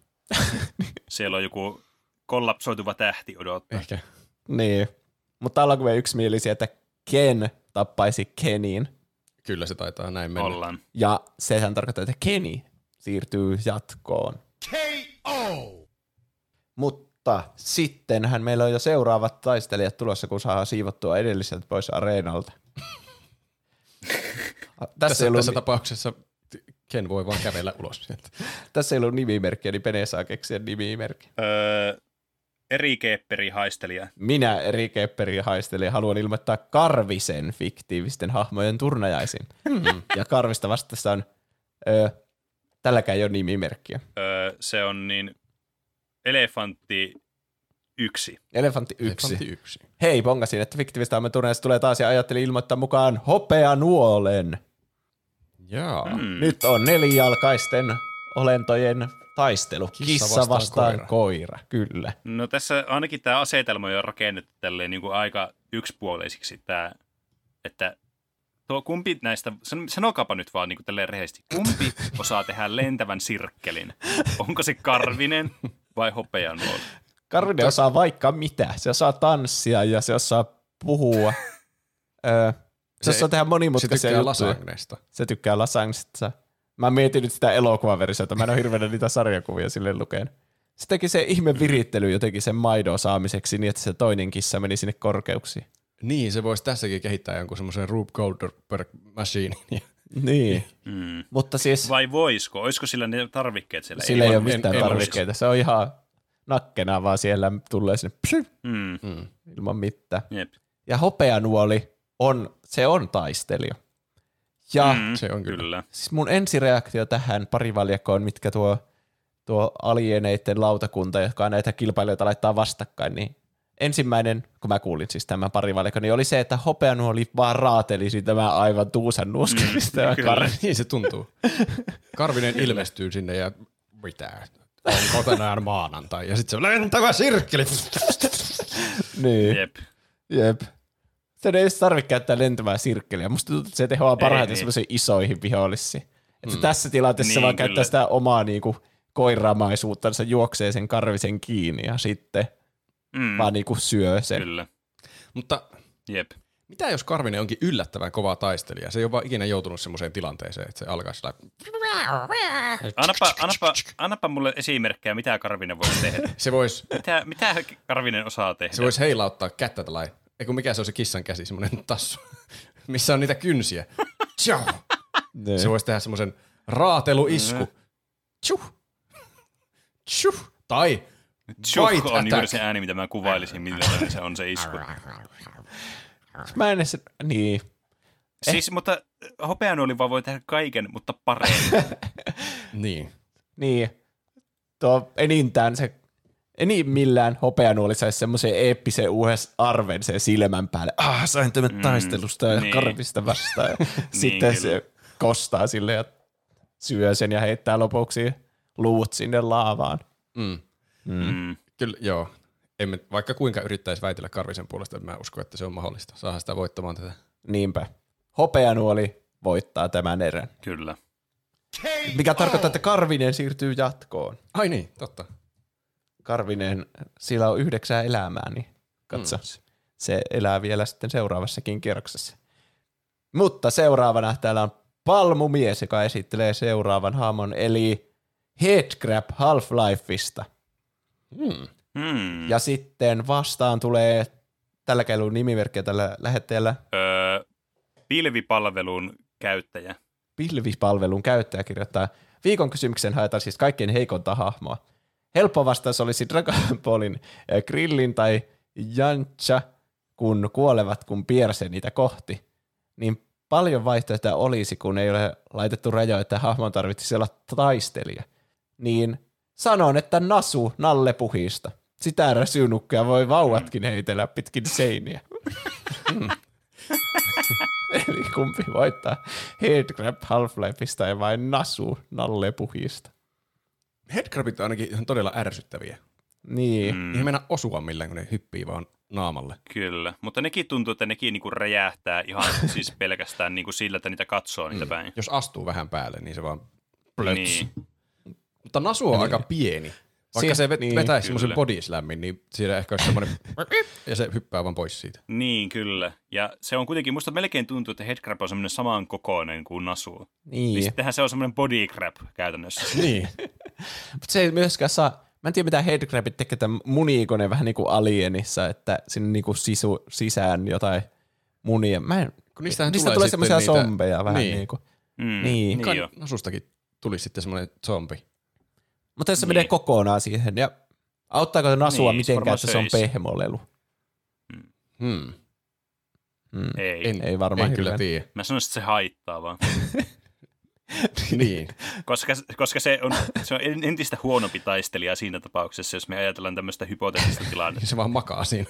Siellä on joku kollapsoituva tähti odottaa. Ehkä. Niin, mutta ollaanko me yksimielisiä, että Ken tappaisi Kenin? Kyllä se taitaa näin mennä. Ollaan. Ja sehän tarkoittaa, että Kenny siirtyy jatkoon. koo oo! Mutta sittenhän meillä on jo seuraavat taistelijat tulossa, kun saadaan siivottua edelliseltä pois areenalta. Tässä, ollut... tässä tapauksessa Ken voi vaan kävellä ulos. Tässä ei ollut nimimerkkiä, niin Pene saa keksiä nimimerkkiä. Öö... Eri Kepperi haistelija. Minä Eri Kepperi haistelija haluan ilmoittaa Karvisen fiktiivisten hahmojen turnajaisin. Mm. Ja Karvista vastassa on, öö, tälläkään ei ole nimimerkkiä. Öö, se on niin, elefantti yksi. Elefantti yksi. Elefantti yksi. Hei, bongasin, että fiktiivisten hahmojen turnajaiset tulee taas ja ajattelin ilmoittaa mukaan hopeanuolen. Jaa. Mm. Nyt on nelijalkaisten olentojen... taistelu. Kissa, Kissa vastaan, vastaan koira. koira. Kyllä. No tässä ainakin tämä asetelma on rakennettu tälleen niin kuin aika yksipuoleisiksi tämä, että tuo kumpi näistä, sanokaapa nyt vaan niin kuin tälleen rehellisesti, kumpi osaa tehdä lentävän sirkkelin? Onko se Karvinen vai hopeanuoli? Karvinen osaa vaikka mitä. Se osaa tanssia ja se osaa puhua. Öö, se, se osaa tehdä monimutkaisia juttuja. Se tykkää lasagnesta. Se tykkää lasagnesta. Mä mietin nyt sitä elokuvaversiota, mä en ole hirveänä niitä sarjakuvia sille lukeen. Se teki se ihme virittely jotenkin sen maidon saamiseksi niin, että se toinen kissa meni sinne korkeuksiin. Niin, se voisi tässäkin kehittää jonkun semmoisen Rube Goldberg-machinin. Niin, mm. mutta siis... Vai voisiko? Olisiko sillä ne tarvikkeet siellä? Sillä ei, ei ole mitään en, tarvikkeita, se on ihan nakkena, vaan siellä tulee sinne psy, mm. Mm. ilman mitään. Jep. Ja hopeanuoli, on, se on taistelija. Ja mm, se on kyllä. Siis mun ensireaktio tähän parivaljakkoon, mitkä tuo, tuo alieneiden lautakunta, joka näitä kilpailijoita laittaa vastakkain, niin ensimmäinen, kun mä kuulin siis tämän parivaljakon, niin oli se, että hopeanuoli vaan raatelisi tämä aivan tuusan nuuskelista. Mm, kar- niin se tuntuu. Karvinen ilmestyy sinne ja mitä? Onko tänään maanantai? Ja sitten se lentävä sirkkeli. Niin. Jep. Jep. Se ei tarvitse käyttää lentävää sirkkeliä. Musta tuntuu, että se tehoaa parhaiten semmoisiin isoihin vihollisiin. Että mm. tässä tilanteessa niin, vaan kyllä. Käyttää sitä omaa niinku koiramaisuuttaan, se juoksee sen Karvisen kiinni ja sitten mm. vaan niinku syö sen. Kyllä. Mutta jep. Mitä jos Karvinen onkin yllättävän kova taistelija? Se ei ole vaan ikinä joutunut semmoiseen tilanteeseen, että se alkaa sillä... Annapa, annapa, annapa mulle esimerkkejä, mitä Karvinen voi tehdä. Se vois... Mitä, mitä Karvinen osaa tehdä? Se voisi heilauttaa kättä tällainen... Eiku mikä se on se kissan käsi, semmoinen tassu, missä on niitä kynsiä. Tchau. Se voisi tehdä semmoisen raateluisku. Tchuh. Tchuh! Tai Tchuh on juuri se ääni, mitä mä kuvailisin, millainen se on se isku. Mä en edes, niin. Siis, eh. mutta hopeanuoliva voi tehdä kaiken, mutta paremmin. Niin. Niin. Tuo enintään se, enimmillään hopeanuoli saisi semmoisen eeppisen uudessa arven sen silmän päälle. Ah, sain tämän mm, taistelusta ja niin. karvista vastaan. Sitten niin, se kostaa sille ja syö sen ja heittää lopuksi luut sinne laavaan. Mm. Mm. Mm. Kyllä, joo. Emme, vaikka kuinka yrittäisi väitellä karvisen puolesta, en mä usko, että se on mahdollista. Saadaan sitä voittamaan tätä. Niinpä. Hopeanuoli voittaa tämän erän. Kyllä. Mikä tarkoittaa, että Karvinen siirtyy jatkoon. Ai niin, totta. Karvinen, sillä on yhdeksää elämää, niin katso. Mm. Se elää vielä sitten seuraavassakin kierroksessa. Mutta seuraavana täällä on Palmumies, joka esittelee seuraavan hahmon, eli Headcrab Half-Lifeista. Mm. Mm. Ja sitten vastaan tulee tällä käydään nimimerkkiä tällä lähettäjällä. Öö, pilvipalvelun käyttäjä. Pilvipalvelun käyttäjä kirjoittaa, viikon kysymyksen haetaan siis kaikkein heikonta hahmoa. Helppo vastaus olisi Dragon Ballin äh, Grillin tai Jancha, kun kuolevat, kun piersee niitä kohti. Niin paljon vaihtoehtoja olisi, kun ei ole laitettu rajoja, että hahmon tarvitsisi olla taistelija. Niin sanon, että Nasu Nallepuhista. Sitä räsyynukkeja voi vauvatkin heitellä pitkin seiniä. Mm. Eli kumpi voittaa Headcrab Half-Lifeista ja vain Nasu Nallepuhista. Headcrabit on ainakin ihan todella ärsyttäviä. Niin. Mm. Ei mennä osua millään, kun ne hyppii vaan naamalle. Kyllä, mutta nekin tuntuu, että nekin niinku räjähtää ihan siis pelkästään niinku sillä, että niitä katsoo niitä mm. päin. Jos astuu vähän päälle, niin se vaan plöts. Niin. Mutta Nasu on niin. aika pieni. Vaikka si- se vet- niin, vetäisi semmoisen bodyslammin, niin siinä ehkä olisi semmoinen ja se hyppää vaan pois siitä. Niin, kyllä. Ja se on kuitenkin, musta melkein tuntuu, että headcrab on semmoinen samankokoinen kuin Nasu. Niin. Niin sittenhän se on semmoinen bodycrab käytännössä. Niin. Mutta se ei myöskään saa, mä en tiedä mitä headcrabit tekee tämän muniikone vähän niin kuin Alienissa, että sinne niin kuin sisu, sisään jotain munia. Mä en, kun niistähän niistä tulee, tulee semmoisia niitä... sombeja vähän niin, niin kuin. Mm, niin. Kan... Niin Nasustakin tuli sitten semmoinen zombi. Mutta jos se niin. menee kokonaan siihen, ja auttaako se Nasua niin, mitenkään, että se on pehmolelu? Mm. Hmm. Hmm. Ei. En, ei varmaan en kyllä tiedä. Mä sanoisin, että se haittaa vaan. Niin. Koska, koska se, on, se on entistä huonompi taistelija siinä tapauksessa, jos me ajatellaan tämmöistä hypoteettista tilannetta. Se vaan makaa siinä.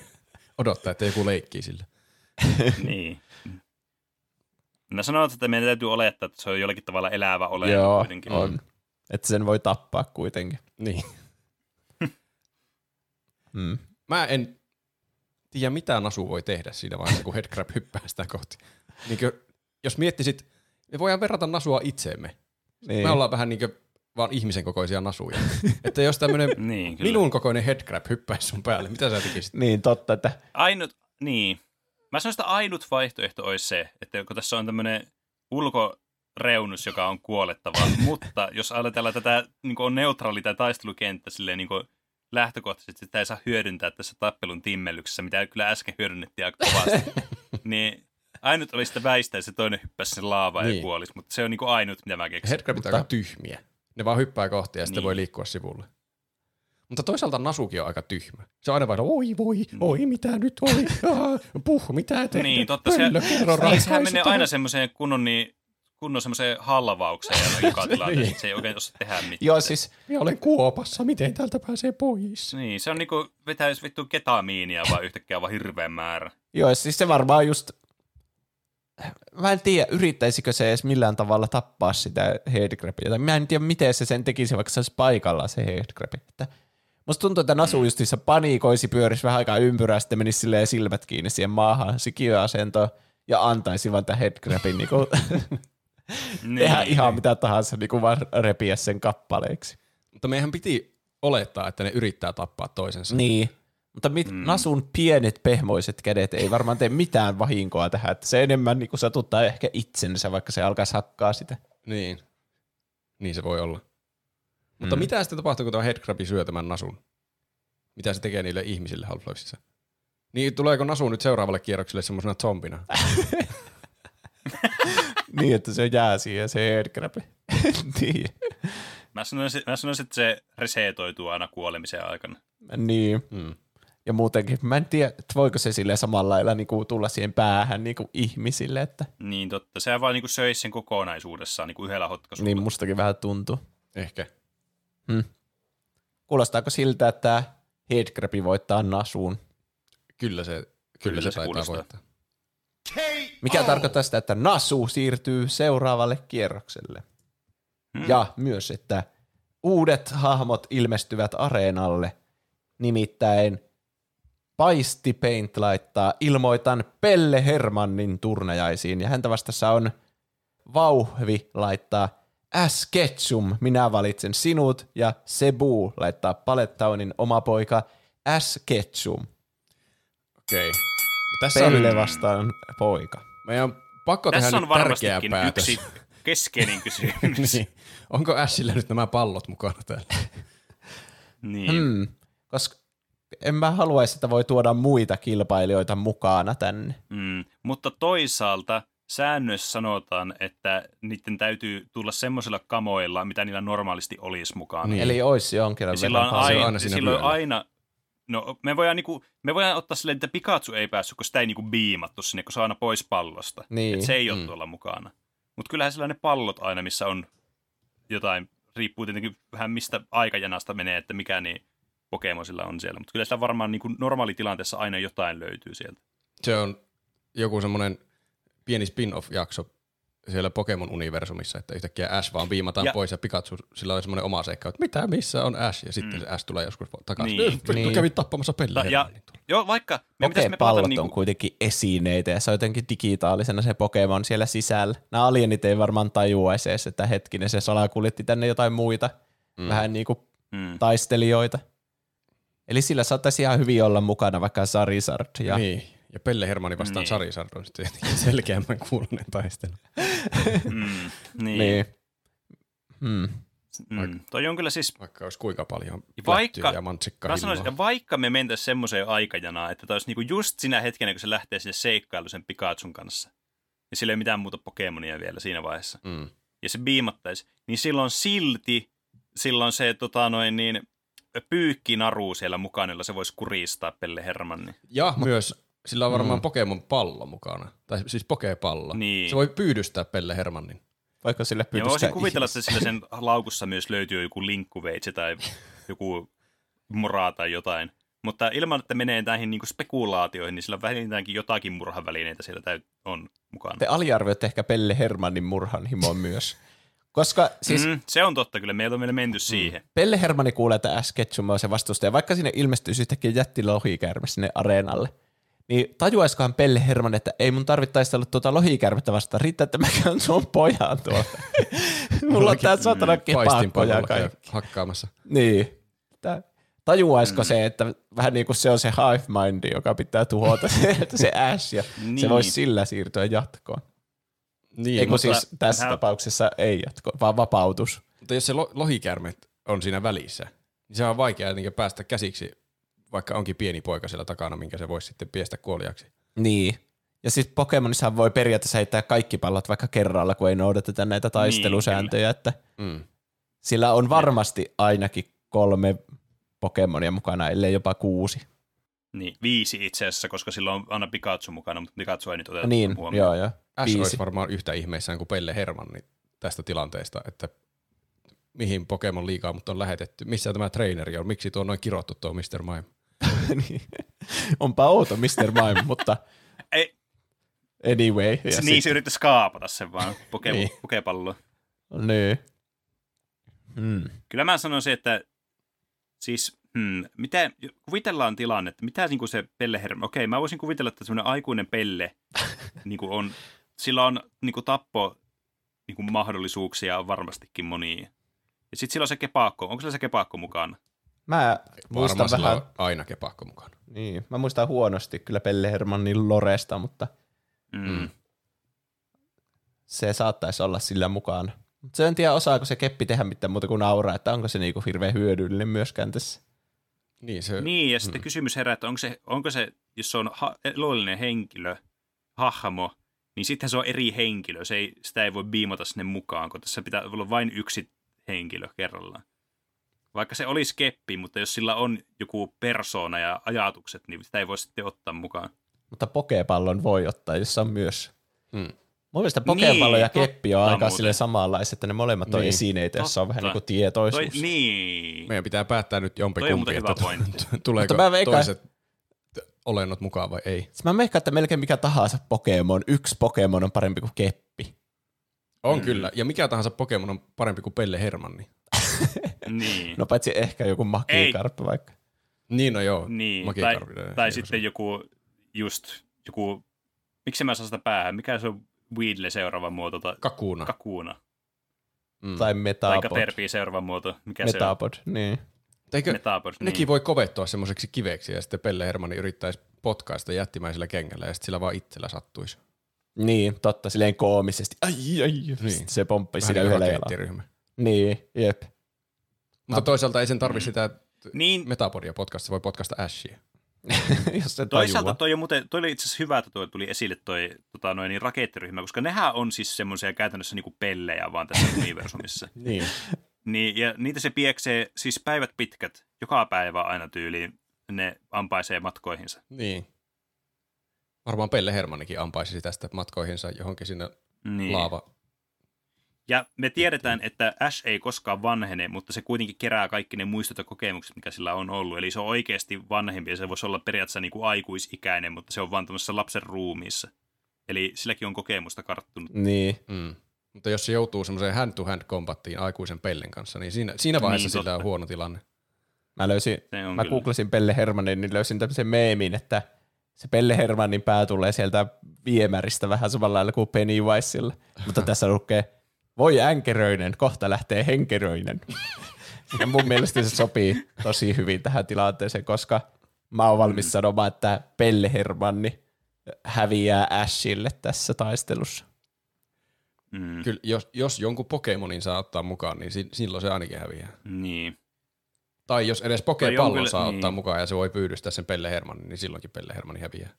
Odottaa, että joku leikkii sillä. Niin. Mä sanoin, että meidän täytyy olettaa, että se on jollakin tavalla elävä olema kuitenkin. Joo, on. Että sen voi tappaa kuitenkin. Niin. mm. Mä en tiedä, mitä Nasu voi tehdä siinä vaiheessa, kun headcrab hyppää sitä kohti. Niin kuin, jos miettisit, me voidaan verrata Nasua itseemme. Niin. Me ollaan vähän niin kuin vaan ihmisen kokoisia Nasuja. Että jos tämmöinen niin, minun kokoinen headcrab hyppäisi sun päälle, mitä sä tekisit? Niin, totta. Että... Ainut, niin. Mä sanon, että ainut vaihtoehto olisi se, että kun tässä on tämmöinen ulko... reunus, joka on kuolettava, mutta jos ajatellaan tätä, niin kuin on neutraali tai taistelukenttä silleen niin kuin lähtökohtaisesti, sitä ei saa hyödyntää tässä tappelun timmellyksessä, mitä kyllä äsken hyödynnettiin aika kovasti, niin ainut olisi sitä väistää, se toinen hyppäisi sen laavaan niin. ja kuolisi, mutta se on niin kuin ainut, mitä mä keksin. Headcrabit on aika tyhmiä. Ne vaan hyppää kohti ja niin. sitten voi liikkua sivulle. Mutta toisaalta Nasuki on aika tyhmä. Se on aina vain, oi voi, mm. oi mitä nyt oli, puh, mitä tehdä, niin, totta, pöllö, kerro ratkaisu. Sehän menee aina semmoiseen kunnon niin kunnon semmoiseen halvaukseen ja joka tilanteessa, että se ei oikein osaa tehdä mitään. Joo, siis minä olen kuopassa, miten täältä pääsee pois? Niin, se on niinku vetäisi vittu ketamiinia vaan yhtäkkiä vaan hirveän määrä. Joo, siis se varmaan just, mä en tiedä, yrittäisikö se edes millään tavalla tappaa sitä headcrabia. Mä en tiedä, miten se sen tekisi, vaikka se olisi paikallaan se headcrabi. Että musta tuntuu, että Nasu justiinsa panikoisi, pyörisi vähän aikaa ympyrää, sitten menisi silleen silmät kiinni siihen maahan, sikiöasentoon ja antaisi vaan tämän headcrabin niinku... Tehdään niin, ihan niin. mitä tahansa, niin kuin vaan repiä sen kappaleiksi. Mutta meihän piti olettaa, että ne yrittää tappaa toisensa. Niin, mutta mit, mm. Nasun pienet pehmoiset kädet ei varmaan tee mitään vahinkoa tähän, että se enemmän niin kuin satuttaa ehkä itsensä, vaikka se alkaisi hakkaa sitä. Niin, niin se voi olla. Mm. Mutta mitä sitten tapahtuu, kun tämä headcrabi syö tämän Nasun? Mitä se tekee niille ihmisille Half-Lifeissa? Niin tuleeko Nasu nyt seuraavalle kierrokselle semmoisena zombina? Niin, että se jää siihen se headcrabi. Niin. Mä sanoisin, mä sanoisin, että se resetoituu aina kuolemisen aikana. Niin. Mm. Ja muutenkin, mä en tiedä, voiko se sille samalla lailla niin kuin tulla siihen päähän niin kuin ihmisille. Että... Niin totta, sehän vaan niin kuin söisi sen kokonaisuudessaan niin kuin yhdellä hotkaisulla. Niin mustakin vähän tuntuu. Ehkä. Hmm. Kuulostaako siltä, että headcrabi voittaa nasuun? Kyllä se, kyllä kyllä se, se taitaa voittaa. Mikä tarkoittaa sitä, että nasu siirtyy seuraavalle kierrokselle. Hmm. Ja myös, että uudet hahmot ilmestyvät areenalle, nimittäin Paisti Paint laittaa ilmoitan Pelle Hermannin turnajaisiin, ja häntä vastassa on Vauhvi laittaa S. Ketchum, minä valitsen sinut, ja Sebu laittaa Palettaunin oma poika S. Ketchum. Okei. Tässä Pelle on... vastaan poika. Meidän on pakko tässä tehdä on nyt tärkeä päätös. Tässä on varmastikin yksi keskeinen kysymys. Niin. Onko Ashillä nyt nämä pallot mukana täällä? Niin. Hmm. Koska en mä haluaisi, että voi tuoda muita kilpailijoita mukana tänne. Mm, mutta toisaalta säännössä sanotaan, että niiden täytyy tulla semmoisilla kamoilla, mitä niillä normaalisti olisi mukaan. Niin. Eli olisi jonkin verran. Silloin aina, aina, silloin aina no, me, voidaan niinku, me voidaan ottaa silleen, että Pikachu ei päässyt, kun sitä ei niinku biimattu sinne, kun se on aina pois pallosta. Niin. Että se ei ole mm. tuolla mukana. Mutta kyllähän sillä ne pallot aina, missä on jotain, riippuu tietenkin vähän mistä aikajanasta menee, että mikä niin. Pokémon sillä on siellä, mutta kyllä sitä varmaan niin kuin normaalitilanteessa aina jotain löytyy sieltä. Se on joku semmoinen pieni spin-off-jakso siellä Pokémon-universumissa, että yhtäkkiä S vaan viimataan ja. pois ja Pikachu, sillä on semmoinen oma seikka, että mitä, missä on S, ja sitten mm. se S tulee joskus takaisin. Niin. Niin. Kävin tappamassa Pelle. Ta- ja, joo, vaikka... Poké-pallot on niinku... kuitenkin esineitä, ja se on jotenkin digitaalisena se Pokémon siellä sisällä. Nämä alienit ei varmaan tajua edes, että hetkinen, se salakuljetti tänne jotain muita, mm. vähän niin kuin mm. taistelijoita. Eli sillä saattaisi ihan hyvin olla mukana vaikka Charizard. Ja... Niin, ja Pelle Hermanni vastaan niin. Charizard on sitten selkeämmän kuulunen taistelu. Mm, niin. niin. Mm. Mm. Toi on kyllä siis... Vaikka olisi kuinka paljon plättyä ja mantsikkaa hilloa. Vaikka me mentäisiin semmoiseen aikajanaan, että tämä olisi niinku just sinä hetkenä, kun se lähtee sinne seikkailu sen Pikachun kanssa. Ja sillä ei mitään muuta Pokemonia vielä siinä vaiheessa. Mm. Ja se biimattaisi. Niin silloin silti, silloin se tota noin niin... pyykkinaru siellä mukana, jolla se voisi kuristaa Pelle Hermanni. Ja myös sillä on varmaan mm. Pokemon-pallo mukana, tai siis Pokepallo. Niin. Se voi pyydystää Pelle Hermannin. Vaikka sille pyydystää ihmistä. Voisin kuvitella, että sillä sen laukussa myös löytyy joku linkkuveitsi tai joku mora tai jotain. Mutta ilman, että menee näihin niinku spekulaatioihin, niin sillä vähintäänkin jotakin murhavälineitä siellä täyt- on mukana. Te aliarvioitte ehkä Pelle Hermannin murhanhimoa myös. Koska siis, mm, se on totta kyllä, meillä on vielä menty mm. siihen. Pelle Hermanni kuulee, että S. Ketchum on se vastustaja, vaikka sinne ilmestyisi yhtäkkiä jätti lohikäärme sinne areenalle. Niin tajuaiskohan Pelle Hermanni, että ei mun tarvittaisi olla tuota lohikäärmettä vastaan, riittää, että mä käyn sun pojan tuolta. Mulla on tää satana kepaakkoja kaikki. Hakkaamassa. Niin. Tää, tajuaisko mm. se, että vähän niin kuin se on se hive mind, joka pitää tuhota se S, ja niin. se voisi sillä siirtyä jatkoon. Niin, eikö siis tässä hän... tapauksessa ei jatko, vaan vapautus. Mutta jos se lohikäärmeet on siinä välissä, niin se on vaikea päästä käsiksi, vaikka onkin pieni poika siellä takana, minkä se voisi sitten piestä kuoliaksi. Niin. Ja siis Pokemonissahan voi periaatteessa heittää kaikki pallot vaikka kerralla, kun ei noudateta näitä taistelusääntöjä. Niin, että mm. sillä on varmasti ainakin kolme Pokemonia mukana, ellei jopa kuusi. Niin, viisi itse asiassa, koska sillä on aina Pikachu mukana, mutta Pikachu ei nyt oteta niin, huomioon. Joo, joo. S olisi varmaan yhtä ihmeissään kuin Pelle Hermanni tästä tilanteesta, että mihin Pokemon liikaa mutta on lähetetty. Missä tämä treeneri on? Miksi tuo on noin kirottu tuo mister Mime? Niin. Onpa outo mister Mime, mutta ei. Anyway. Se, niin sitten. Se yrittäisi kaapata sen vaan poke- niin. pokepalloa. Niin. Hmm. Kyllä mä sanoisin, että siis... Hmm. Mitä, kuvitellaan tilanne, että mitä niin kuin se Pelle Hermanni, okei mä voisin kuvitella, että semmoinen aikuinen Pelle, niin kuin on, sillä on niin kuin tappo niin kuin mahdollisuuksia varmastikin monia. Ja sitten sillä on se kepaakko, onko sillä se kepaakko mukana? Mä muistan varmaan vähän... aina kepaakko mukana. Niin, mä muistan huonosti kyllä Pelle Hermannin Loresta, mutta mm. se saattaisi olla sillä mukana. Se en tiedä, osaako se keppi tehdä mitään muuta kuin nauraa, että onko se niin kuin hirveän hyödyllinen myöskään tässä. Niin, se, niin, ja sitten mm. kysymys herää, että onko se, onko se jos se on ha- elollinen henkilö, hahmo, niin sitten se on eri henkilö. Se ei, sitä ei voi biimata sinne mukaan, kun tässä pitää olla vain yksi henkilö kerrallaan. Vaikka se olisi keppi, mutta jos sillä on joku persoona ja ajatukset, niin sitä ei voi sitten ottaa mukaan. Mutta pokepallon voi ottaa, jossa on myös. Hmm. Mun mielestä pokepallo niin, ja keppi on aika sille samanlaiset, että ne molemmat on niin. esineitä, jossa on vähän niin kuin tietoisuus. Toi, niin. Meidän pitää päättää nyt jompikumpi, että tuleeko toiset olennot mukaan vai ei. Mä veikkaan, että melkein mikä tahansa Pokémon, yksi Pokémon on parempi kuin keppi. On mm. kyllä, ja mikä tahansa Pokémon on parempi kuin Pelle Hermanni. Niin. No paitsi ehkä joku makikarppi vaikka. Niin, no joo, niin. makikarppi. Tai, tai sitten joku, just joku, miksi mä saan sitä päähän, mikä se on Weedle seuraava muoto? Tai Kakuna. Kakuna. Mm. Tai Metapod. Tai Caterpie seuraava muoto, mikä Metapod, se on? Niin. Eikö, Metapod, nekin niin. voi kovettua semmoiseksi kiveksi, ja sitten Pelle Hermanni yrittäisi potkaista jättimäisellä kengällä, ja sitten sillä vaan itsellä sattuisi. Niin, totta, silleen koomisesti. Ai, ai, niin. Se pomppii siinä yhdellä jalalla. Niin, jep. Mutta toisaalta ei sen tarvitse sitä niin. Metapodia potkaista, se voi potkaista Ashia. Jos se toisaalta toi, on muuten, toi oli itse asiassa hyvä, että toi tuli esille toi tota, noin, niin rakettiryhmä, koska nehän on siis semmoisia käytännössä niinku pellejä vaan tässä universumissa. Niin. Niin, ja niitä se pieksee siis päivät pitkät, joka päivä aina tyyliin, ne ampaisee matkoihinsa. Niin. Varmaan Pelle Hermannikin ampaisi tästä matkoihinsa johonkin sinne niin. laava. Ja me tiedetään, että Ash ei koskaan vanhene, mutta se kuitenkin kerää kaikki ne muistot ja kokemukset, mikä sillä on ollut. Eli se on oikeasti vanhempi ja se voisi olla periaatteessa niin kuin aikuisikäinen, mutta se on vaan tämmöisessä lapsen ruumiissa. Eli silläkin on kokemusta karttunut. Niin. Mm. Mutta jos se joutuu semmoiseen hand-to-hand-kombattiin aikuisen Pellen kanssa, niin siinä, siinä vaiheessa niin, sillä on huono tilanne. Mä, löysin, mä googlasin Pelle Hermannin, niin löysin tämmöisen meemin, että se Pelle Hermannin pää tulee sieltä viemäristä vähän samalla lailla kuin Pennywisella. Mutta tässä lukee... Voi änkäröinen, kohta lähtee henkäröinen. Ja mun mielestä se sopii tosi hyvin tähän tilanteeseen, koska mä oon valmis sanomaan, että Pelle Hermanni häviää Ashille tässä taistelussa. Mm. Kyllä, jos, jos jonkun Pokemonin saa ottaa mukaan, niin si- silloin se ainakin häviää. Niin. Tai jos edes Pokepallon kyllä, saa niin. ottaa mukaan ja se voi pyydystää sen Pelle Hermannin, niin silloinkin Pelle Hermanni häviää.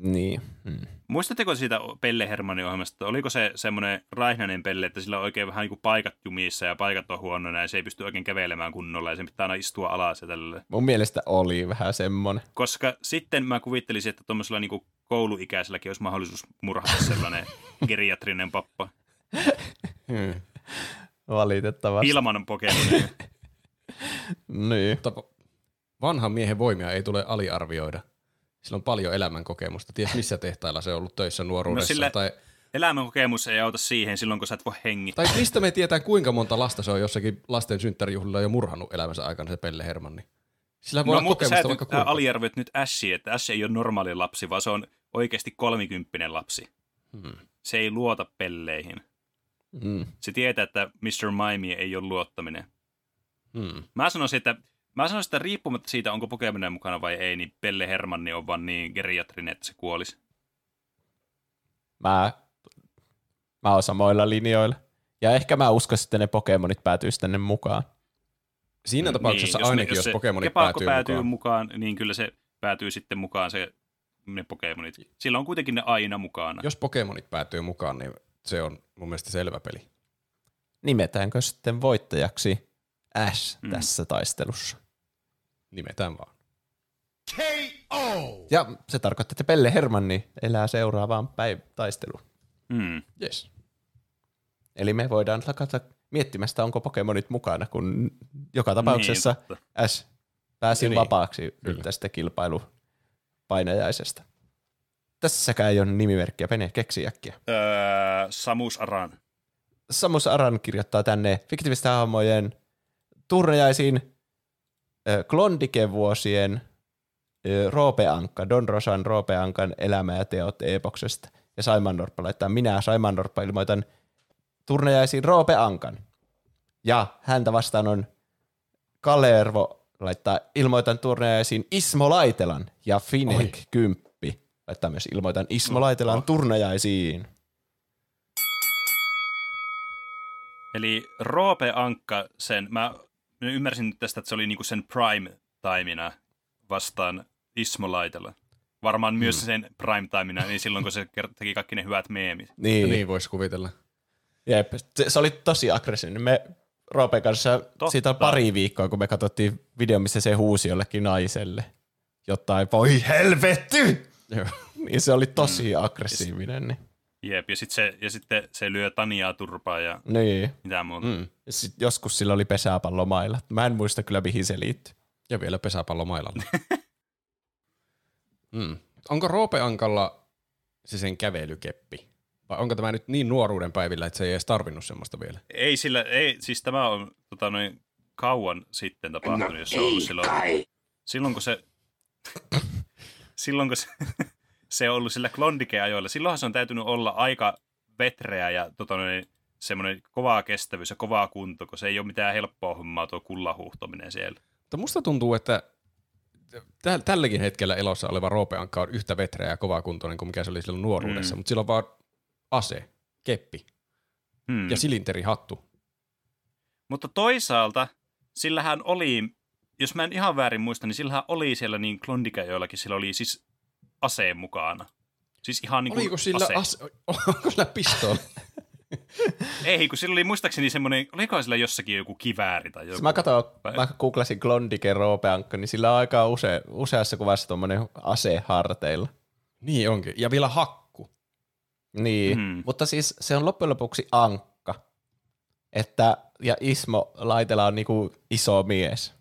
Niin. Hmm. Muistatteko siitä Pelle Hermannin ohjelmasta, oliko se semmoinen raihnainen pelle, että sillä on oikein vähän niin kuin paikat jumissa ja paikat on huonona ja se ei pysty oikein kävelemään kunnolla ja sen pitää aina istua alas ja tällä. Mun mielestä oli vähän semmoinen. Koska sitten mä kuvittelisin, että tuommoisella niin kuin kouluikäiselläkin olisi mahdollisuus murhata sellainen geriatrinen pappa. Hmm. Valitettavasti. Ilman Pokemonia. Niin. Vanhan miehen voimia ei tule aliarvioida. Sillä on paljon elämänkokemusta. Ties missä tehtailla se on ollut töissä nuoruudessa. No sillä tai... elämänkokemus ei auta siihen silloin, kun sä et voi hengittää. Tai mistä me tietää, kuinka monta lasta se on jossakin lasten synttärijuhlilla jo murhannut elämänsä aikana se Pelle Hermanni. Sillä voi no, olla kokemusta vaikka kuinka. No mutta sä aliarvioit nyt Ashia, että Ash ei ole normaali lapsi, vaan se on oikeasti kolmikymppinen lapsi. Hmm. Se ei luota pelleihin. Hmm. Se tietää, että mister Mime ei ole luottaminen. Hmm. Mä sanoisin, että... Mä sanoin, että riippumatta siitä, onko Pokemonia mukana vai ei, niin Pelle Hermanni on vaan niin geriatrinen, että se kuolisi. Mä, mä oon samoilla linjoilla. Ja ehkä mä uskon, että ne Pokemonit päätyisi tänne mukaan. Siinä tapauksessa niin, ainakin, jos, ne, jos Pokemonit päätyy, päätyy mukaan. mukaan. Niin kyllä se päätyy sitten mukaan se, ne Pokemonit. Sillä on kuitenkin ne aina mukana. Jos Pokemonit päätyy mukaan, niin se on mun mielestä selvä peli. Nimetäänkö sitten voittajaksi Ash mm. tässä taistelussa? Nimetään vaan. K O! Ja se tarkoittaa, että Pelle Hermanni elää seuraavaan päivän taisteluun. Mm. Yes. Eli me voidaan lakata miettimästä, onko Pokemonit mukana, kun joka tapauksessa niin, Ash pääsi niin, vapaaksi kyllä. tästä kilpailupainajaisesta. Tässäkään ei ole nimimerkkiä, Pene, keksi äkkiä. Öö, Samus Aran. Samus Aran kirjoittaa tänne fiktiivisten hahmojen turnajaisiin Klondike-vuosien Roope Ankka, Don Rosan Roope Ankan elämä ja teot epoksesta. Ja Saimaannorppa laittaa, minä Saimaannorppa ilmoitan turnajaisiin Roope Ankan. Ja häntä vastaan on Kalervo laittaa, ilmoitan turnajaisiin Ismo Laitelan. Ja Finek Kymppi laittaa myös, ilmoitan Ismo Laitelan turnajaisiin. Eli Roope Ankka sen, mä... Minä ymmärsin nyt tästä, että se oli niinku sen prime-timina vastaan Ismo Laitella. Varmaan hmm. myös sen prime-timina, niin silloin kun se teki kaikki ne hyvät meemit. Niin, niin voisi kuvitella. Jep, se, se oli tosi aggressiivinen. Me Roopen kanssa Totta. Siitä pari viikkoa, kun me katsottiin video, missä se huusi jollekin naiselle jotain, voi helvetti! Niin se oli tosi mm. aggressiivinen. Niin. Jep, ja sitten se, sit se lyö Taniaa turpaa ja niin. mitä muuta. Mm. Sitten joskus sillä oli pesäpallomailla. Mä en muista kyllä, mihin se liittyy. Ja vielä pesäpallomailalla. mm. Onko Roope Ankalla se sen kävelykeppi? Vai onko tämä nyt niin nuoruuden päivillä, että se ei edes tarvinnut semmoista vielä? Ei sillä, ei, siis tämä on tota, noin kauan sitten tapahtunut, no, jos se on ollut silloin. Silloin kun se, silloin kun se, se on ollut sillä klondikeen ajoilla, silloinhan se on täytynyt olla aika vetreä ja tota, noin, semmoinen kovaa kestävyys ja kovaa kunto, kun se ei ole mitään helppoa hommaa tuo kullahuuhtominen siellä. Mutta musta tuntuu, että tä- tälläkin hetkellä elossa oleva Roope Ankka on yhtä vetreä ja kovaa kuntoinen kuin mikä se oli silloin nuoruudessa, mm. mutta silloin vaan ase, keppi hmm. ja silinterihattu. Mutta toisaalta sillähän oli, jos mä en ihan väärin muista, niin sillähän oli siellä niin klondika joillakin, sillä oli siis aseen mukana. Siis ihan niin kuin oliko sillä ase. ase? Onko sillä pistooli? Ei, kun sillä oli muistaakseni semmoinen, oliko sillä jossakin joku kivääri tai joku. Mä katsoin, mä googlasin klondike Roope Ankka, niin sillä on aika use, useassa kuvassa tuommoinen ase harteilla. Niin onkin, ja vielä hakka. Niin, mm. mutta siis se on loppujen lopuksi ankka, että, ja Ismo Laitela on niinku iso mies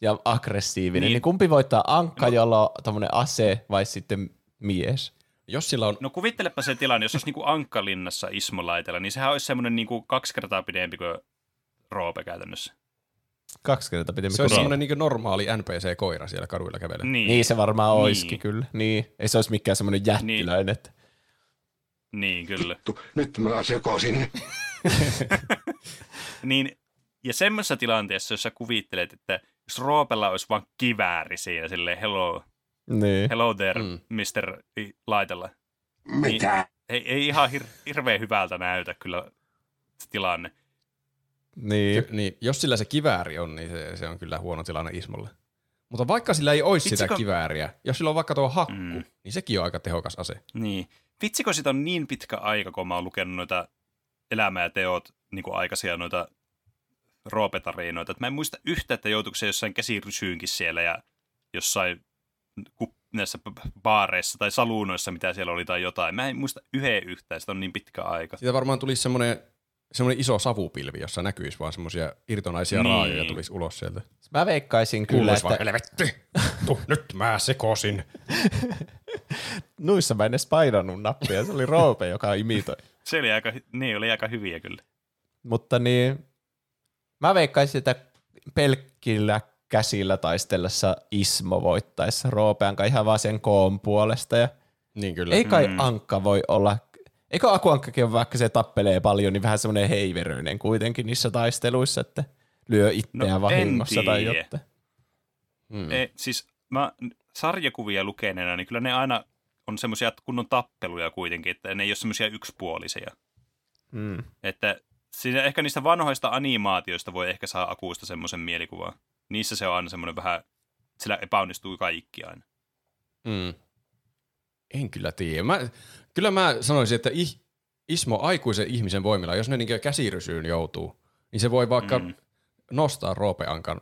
ja aggressiivinen, niin, niin kumpi voittaa ankka, no, jolla on tommonen ase vai sitten mies? Jos sillä on... No kuvittelepa se tilanne, jos olisi niinku ankkalinnassa Ismo Laitela, niin sehän olisi semmoinen niinku kaksi kertaa pidempi kuin Roope käytännössä. Kaksi kertaa pidempi kuin Roope. Se olisi semmoinen niinku normaali N P C-koira siellä kaduilla kävelee. Niin, niin se varmaan niin. olisikin kyllä, niin. Ei se olisi mikään semmoinen jättiläinen, että... Niin. Niin, kyllä. Vittu, nyt mä sekoisin. Niin, ja semmoisessa tilanteessa, jos sä kuvittelet, että jos Roopella olisi vaan kivääri siinä, silleen hello, niin. hello there, mm. mister Laitella. Mitä? Niin, ei, ei ihan hir- hirveän hyvältä näytä kyllä se tilanne. Niin, Ky- niin, jos sillä se kivääri on, niin se, se on kyllä huono tilanne Ismolle. Mutta vaikka sillä ei olisi Vitsikon... sitä kivääriä, jos sillä on vaikka tuo hakku, mm. niin sekin on aika tehokas ase. Niin. Vitsikö sitä on niin pitkä aika, kun mä oon lukenut noita elämä- ja teot niin kuin aikaisia noita roopetarinoita. Mä en muista yhtä, että joutuiko se jossain käsirysyynkin siellä ja jossain näissä baareissa tai saluunoissa, mitä siellä oli tai jotain. Mä en muista yhden yhtään, sitä on niin pitkä aika. Siitä varmaan tulisi semmoinen, semmoinen iso savupilvi, jossa näkyisi vaan semmoisia irtonaisia niin. raajoja tulisi ulos sieltä. Mä veikkaisin kyllä, että... Kuuluis vaan, helvetti! Tuh, nyt mä sekosin! Nuissa mä en edes painanut nappia, se oli Roope, joka imitoi. Se oli aika, niin, oli aika hyviä kyllä. Mutta niin, mä veikkaisin, että pelkkillä käsillä taistellessa Ismo voittaessa Roope Ankka ihan vaan sen koon puolesta. Ja niin kyllä. Ei kai mm. Ankka voi olla, eikö Akuankkakin vaikka se tappelee paljon, niin vähän semmoinen heiveröinen kuitenkin niissä taisteluissa, että lyö itseään no, vahingossa tai jotta. Mm. E, siis mä... sarjakuvia lukeneena, niin kyllä ne aina on semmoisia kunnon tappeluja kuitenkin, että ne ei ole semmoisia yksipuolisia. Mm. Että siinä ehkä niistä vanhoista animaatioista voi ehkä saada Akuusta semmoisen mielikuvaa. Niissä se on aina semmoinen vähän, sillä epäonnistuu kaikki aina. Mm. En kyllä tiedä. Mä, kyllä mä sanoisin, että ih, Ismo aikuisen ihmisen voimilla, jos ne niin käsirysyyn joutuu, niin se voi vaikka mm. nostaa Roope Ankan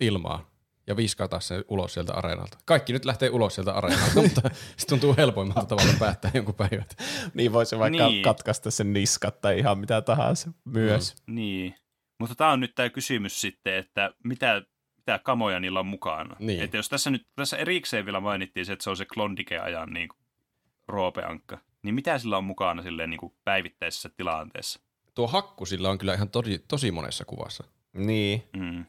ilmaa. Ja viskata sen ulos sieltä areenalta. Kaikki nyt lähtee ulos sieltä areenalta, mutta se tuntuu helpoimmalta tavalla päättää jonkun päivät. Niin voi se vaikka niin. katkaista sen niskat tai ihan mitä tahansa myös. Mm. Niin, mutta tämä on nyt tämä kysymys sitten, että mitä, mitä kamoja niillä on mukana. Niin. Että jos tässä nyt tässä erikseen vielä mainittiin se, että se on se klondike-ajan niin Roope Ankka, niin mitä sillä on mukana silleen niin kuin päivittäisessä tilanteessa? Tuo hakku sillä on kyllä ihan tosi, tosi monessa kuvassa. Niin. Mm.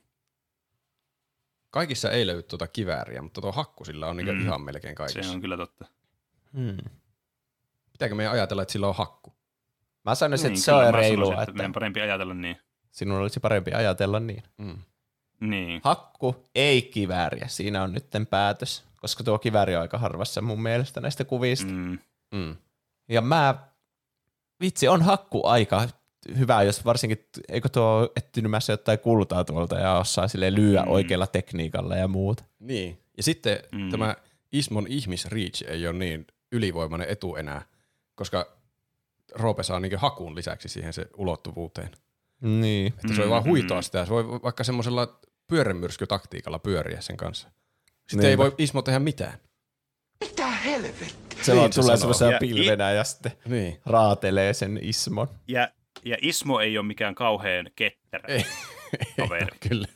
Kaikissa ei löydy tuota kivääriä, mutta tuo hakku sillä on niin mm. ihan melkein kaikissa. Se on kyllä totta. Hmm. Pitääkö meidän ajatella, että sillä on hakku? Mä sanoisin, niin, että se on reilua. Että, että meidän parempi ajatella niin. Sinun olisi parempi ajatella niin. Mm. Niin. Hakku, ei kivääriä. Siinä on nyt päätös, koska tuo kivääri on aika harvassa mun mielestä näistä kuvista. Mm. Mm. Ja mä, vitsi, on hakku aika... hyvä, jos varsinkin, eikö tuo ettinymässä jotain kultaa tuolta ja osaa silleen lyöä mm. oikealla tekniikalla ja muuta. Niin. Ja sitten mm. tämä Ismon ihmisreach ei ole niin ylivoimainen etu enää, koska Roope saa niinkö hakun lisäksi siihen se ulottuvuuteen. Niin. Että se voi vaan huitoa sitä. Se voi vaikka semmoisella pyörämyrskytaktiikalla pyöriä sen kanssa. Sitten niin. Ei voi Ismo tehdä mitään. Mitä helvettiä? Se vaan niin tulee se semmoisena pilvenä ja sitten niin. Raatelee sen Ismon. Ja, ja Ismo ei ole mikään kauhean ketterä. Ei, ei kyllä.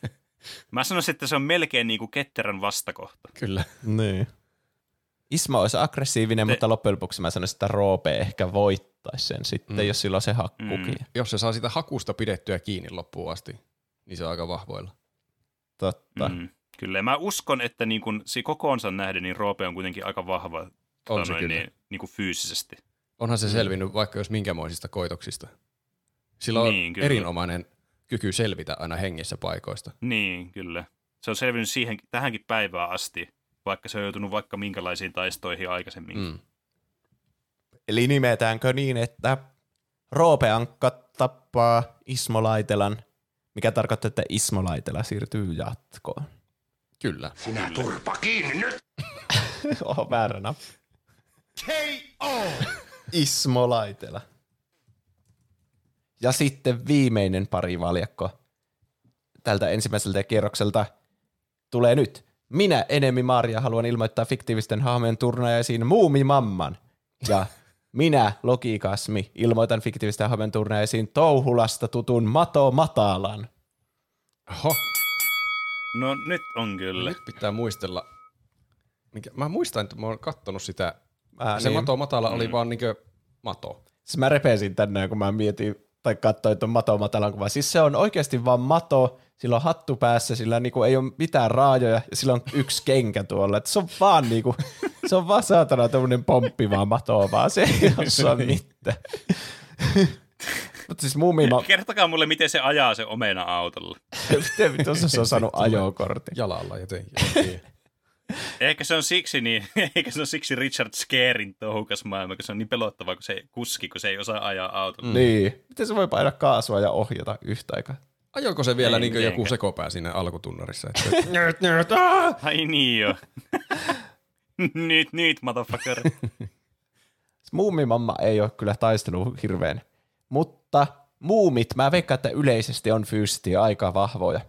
Mä sanoisin, että se on melkein niinku ketterän vastakohta. Kyllä. Niin. Ismo olisi aggressiivinen, Te... mutta loppujen lopuksi mä sanoisin, että Roope ehkä voittaisi sen sitten, mm. jos sillä on se hakkukin. Mm. Jos se saa sitä hakusta pidettyä kiinni loppuun asti, niin se on aika vahvoilla. Totta. Mm. Kyllä, mä uskon, että niin kun kokoonsa nähden, niin Roope on kuitenkin aika vahva on se noin, niin, niin kuin fyysisesti. Onhan se selvinnyt vaikka jos minkämoisista koitoksista. Sillä on niin, erinomainen kyky selvitä aina hengissä paikoista. Niin, kyllä. Se on selvinnyt siihen, tähänkin päivään asti, vaikka se on joutunut vaikka minkälaisiin taistoihin aikaisemmin. Mm. Eli nimetäänkö niin, että Roope Ankka tappaa Ismo Laitelan, mikä tarkoittaa, että Ismo Laitela siirtyy jatkoon. Kyllä. Sinä kyllä. Turpa kiinni nyt! Oho, väärä nappi. koo oo Ismo Laitela. Ja sitten viimeinen parivaljakko tältä ensimmäiseltä kierrokselta tulee nyt. Minä, Enemi Maria, haluan ilmoittaa fiktiivisten hahmojen turnajaisiin Muumimamman. Ja minä, Logikasmi, ilmoitan fiktiivisten hahmojen turnajaisiin Touhulasta tutun Mato Matalan. Oho. No nyt on kyllä. Nyt pitää muistella. Mä muistan, että mä oon kattonut sitä. Mä, se niin. Mato Matala oli mm. vaan niinkö mato. Siis mä repesin tänään, kun mä mietin tai katsoin ton Mato Matalan kuvaa. Siis se on oikeasti vaan mato, sillä on hattu päässä, sillä niinku ei ole mitään raajoja ja sillä on yksi kenkä tuolla. Et se on vaan niinku, se on vaan saatana tommonen pomppi vaan matoa vaan. Se ei ole mitään. Siis Muumima... Kertokaa mulle, miten se ajaa se omena autolla. Miten tuossa se on saanut ajokortin? Jalalla jotenkin. Ehkä se on siksi niin, ehkä se on siksi Richard Skerin touhukas maailma, kun se on niin pelottavaa, kun se kuski, kun se ei osaa ajaa autolla. Niin. Miten se voi painaa kaasua ja ohjata yhtä aikaa? Ajoiko se vielä niin kuin joku sekopää siinä alkutunnarissa? Että... nyt, nyt, ai niin jo. nyt, nyt, motherfucker. Muumimamma ei ole kyllä taistellut hirveän. Mutta muumit, mä veikkaan, että yleisesti on fyysisesti aika vahvoja.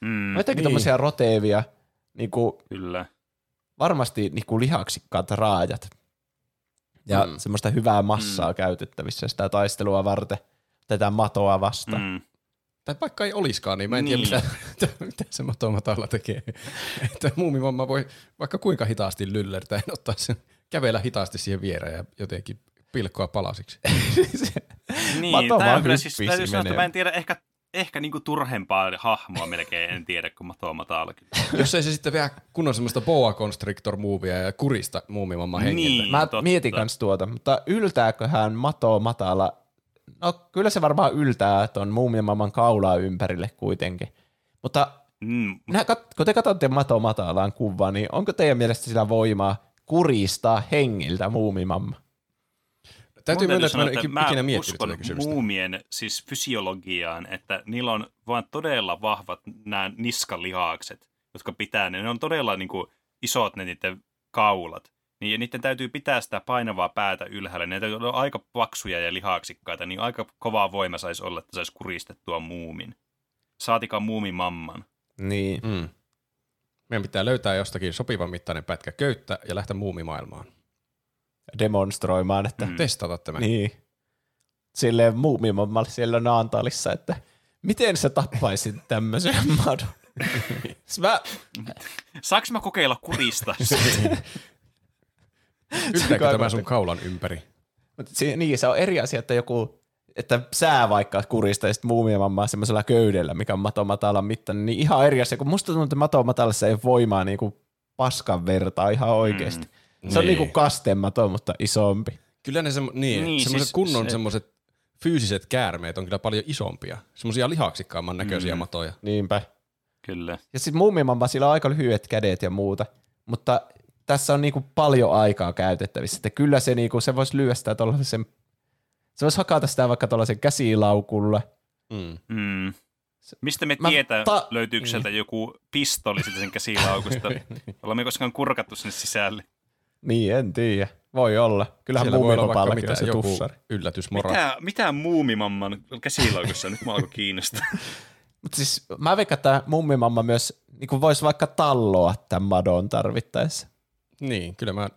Mm, no jotenkin niin. Tommosia roteevia, niinku, kyllä. Varmasti niinku lihaksikkaat raajat. Ja mm. semmoista hyvää massaa mm. käytettävissä sitä taistelua varten, tätä matoa vastaan. Mm. Tai vaikka ei olisikaan, niin mä en niin. tiedä, mitä, mitä se Mato Matala tekee. Että muumimamma voi vaikka kuinka hitaasti lyllertää, en ottaa sen, kävellä hitaasti siihen viereen ja jotenkin pilkkoa palasiksi. Niin, tämä on kyllä siis, täytyy sanoa, että mä en tiedä, ehkä, ehkä niinku turhempaa hahmoa melkein en tiedä, kun Mato Matala. Jos ei se sitten vielä kunnon semmoista boa constrictor-moovia ja kurista muumimamman hengiltä. Niin, mä totta. Mietin kans tuota, mutta yltääköhän Mato Matala, no kyllä se varmaan yltää ton muumimamman kaulaa ympärille kuitenkin, mutta mm. nää, kun te katsotte Mato Matalaan kuvaa, niin onko teidän mielestä sitä voimaa kuristaa hengiltä muumimamma? Täytyy mennä, sanoa, että mä en ikinä uskon muumien siis fysiologiaan, että niillä on vaan todella vahvat nämä niskalihakset, jotka pitää ne. Ne on todella niin kuin, isot ne niiden kaulat. Niin, niiden täytyy pitää sitä painavaa päätä ylhäällä. Ne täytyy olla aika paksuja ja lihaksikkaita, niin aika kovaa voima saisi olla, että saisi kuristettua muumin. Saatikaan muumimamman. Niin. Mm. Meidän pitää löytää jostakin sopivan mittainen pätkä köyttä ja lähteä muumimaailmaan. Demonstroimaan, että... Mm. Testata tämä. Niin. Silleen muumimammalle siellä Naantalissa, että miten sä tappaisit tämmöisen madon? mä... Saanko mä kokeilla kuristaa? Yltääkö tämä sun kaulan ympäri? Mut se, niin, se on eri asia, että joku... Että sä vaikka kuristaisit muumimammaa semmoisella köydellä, mikä on Mato Matalan mittainen, niin ihan eri asia. Kun musta tuntuu, että Mato Matalassa ei voimaa niin kuin paskan vertaa ihan oikeasti. Mm. Se on niin. Niinku kastematon, mutta isompi. Kyllä ne semmo- niin, niin, semmoiset siis kunnon se... semmoiset fyysiset käärmeet on kyllä paljon isompia. Semmoisia lihaksikkaamman näköisiä mm. matoja. Niinpä. Kyllä. Ja sit muumimamma, sillä on aika lyhyet kädet ja muuta. Mutta tässä on niinku paljon aikaa käytettävissä. Että kyllä se, niinku, se voisi lyödä sitä tollasen, se voisi hakata sitä vaikka tollasen käsilaukulla. Mm. Mm. Mistä me tietää, ta- löytyykö sieltä joku pistoli sen käsilaukusta? Olemme koskaan kurkattu sinne sisälle. Niin, en tiedä. Voi olla. Kyllähän muumipapallakin on se tussari. Yllätysmora. Mitä, mitä muumimamman käsilaikossa nyt mä alkoi kiinnostaa? Mutta siis mä veikkaan, että muumimamma myös niin voisi vaikka talloa tämän madon tarvittaessa. Niin, kyllä mä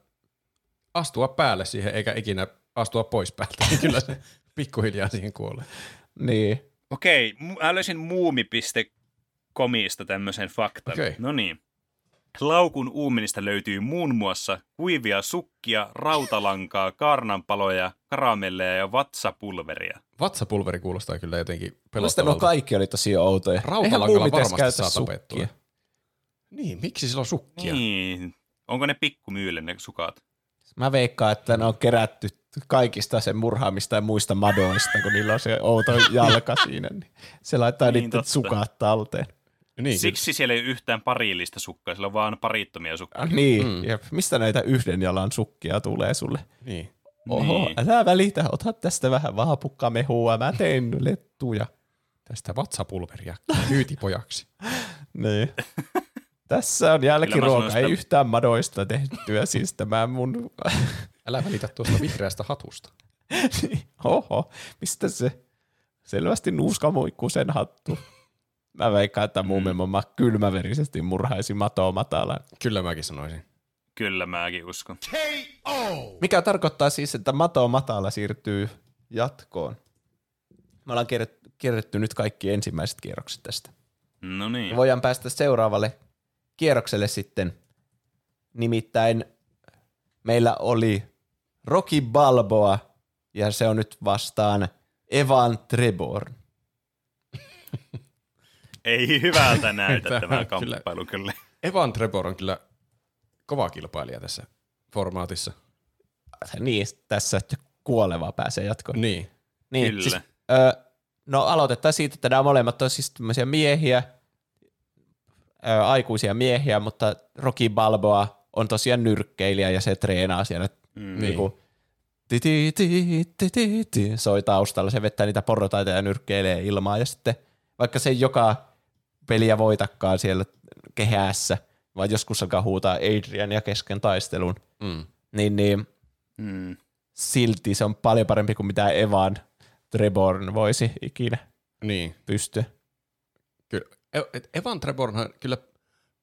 astua päälle siihen eikä ikinä astua pois päältä. Kyllä se pikkuhiljaa siihen kuolee. Niin. Okei, mä löysin muumi piste comista tämmöisen faktan. Okay. No niin. Laukun uumenista löytyy muun muassa kuivia sukkia, rautalankaa, kaarnanpaloja, karamelleja ja vatsapulveria. Vatsapulveri kuulostaa kyllä jotenkin pelottavalta. Mielestäni nuo kaikki oli tosi outoja. Rautalangalla varmasti saa tapettua. Niin, miksi sillä on sukkia? Niin, onko ne pikkumyylle ne sukat? Mä veikkaan, että ne on kerätty kaikista sen murhaamista ja muista madoista, kun niillä on se outo jalka siinä. Niin se laittaa niin niiden sukat talteen. Niin, siksi kyllä. Siellä ei ole yhtään parillista sukkaa, siellä on vaan parittomia sukkia. Ah, niin, mm. Jep. Mistä näitä yhden jalan sukkia tulee sulle? Niin. Oho, niin. Älä välitä, ota tästä vähän vaapukkamehua, mä teen lettuja. Tästä vatsapulveria kyytipojaksi. Niin. Tässä on jälkiruoka, ei sitä... yhtään madoista tehtyä, siis tämä mun... Älä välitä tuosta vihreästä hatusta. Niin. Oho, mistä se? Selvästi nuuskamuikku sen hattu. Mä veikkaan, että muumimamma kylmäverisesti murhaisi matoa matalaan. Kyllä mäkin sanoisin. Kyllä mäkin uskon. K O Mikä tarkoittaa siis, että matoa matala siirtyy jatkoon. Me ollaan kierretty nyt kaikki ensimmäiset kierrokset tästä. No niin. Voidaan päästä seuraavalle kierrokselle sitten. Nimittäin meillä oli Rocky Balboa ja se on nyt vastaan Evan Treborn. Ei hyvältä näytä tämä, tämä kamppailu kyllä. Evan Trebor on kyllä kova kilpailija tässä formaatissa. Niin, tässä kuoleva pääsee jatkoon. Niin, niin kyllä. Siis, ö, no aloitetaan siitä, että nämä molemmat on siis tämmöisiä miehiä, ö, aikuisia miehiä, mutta Rocky Balboa on tosiaan nyrkkeilijä ja se treenaa siellä mm. niin kuin titi, titi, titi, titi, soi taustalla. Se vettää niitä porrotaita ja nyrkkeilee ilmaa ja sitten vaikka se joka peliä voitakaan siellä kehässä, vaan joskus alkaa huutaa Adrian ja kesken taistelun, mm. niin, niin mm. silti se on paljon parempi kuin mitä Evan Treborn voisi ikinä niin. pystyä. Kyllä. Evan Trebornhan kyllä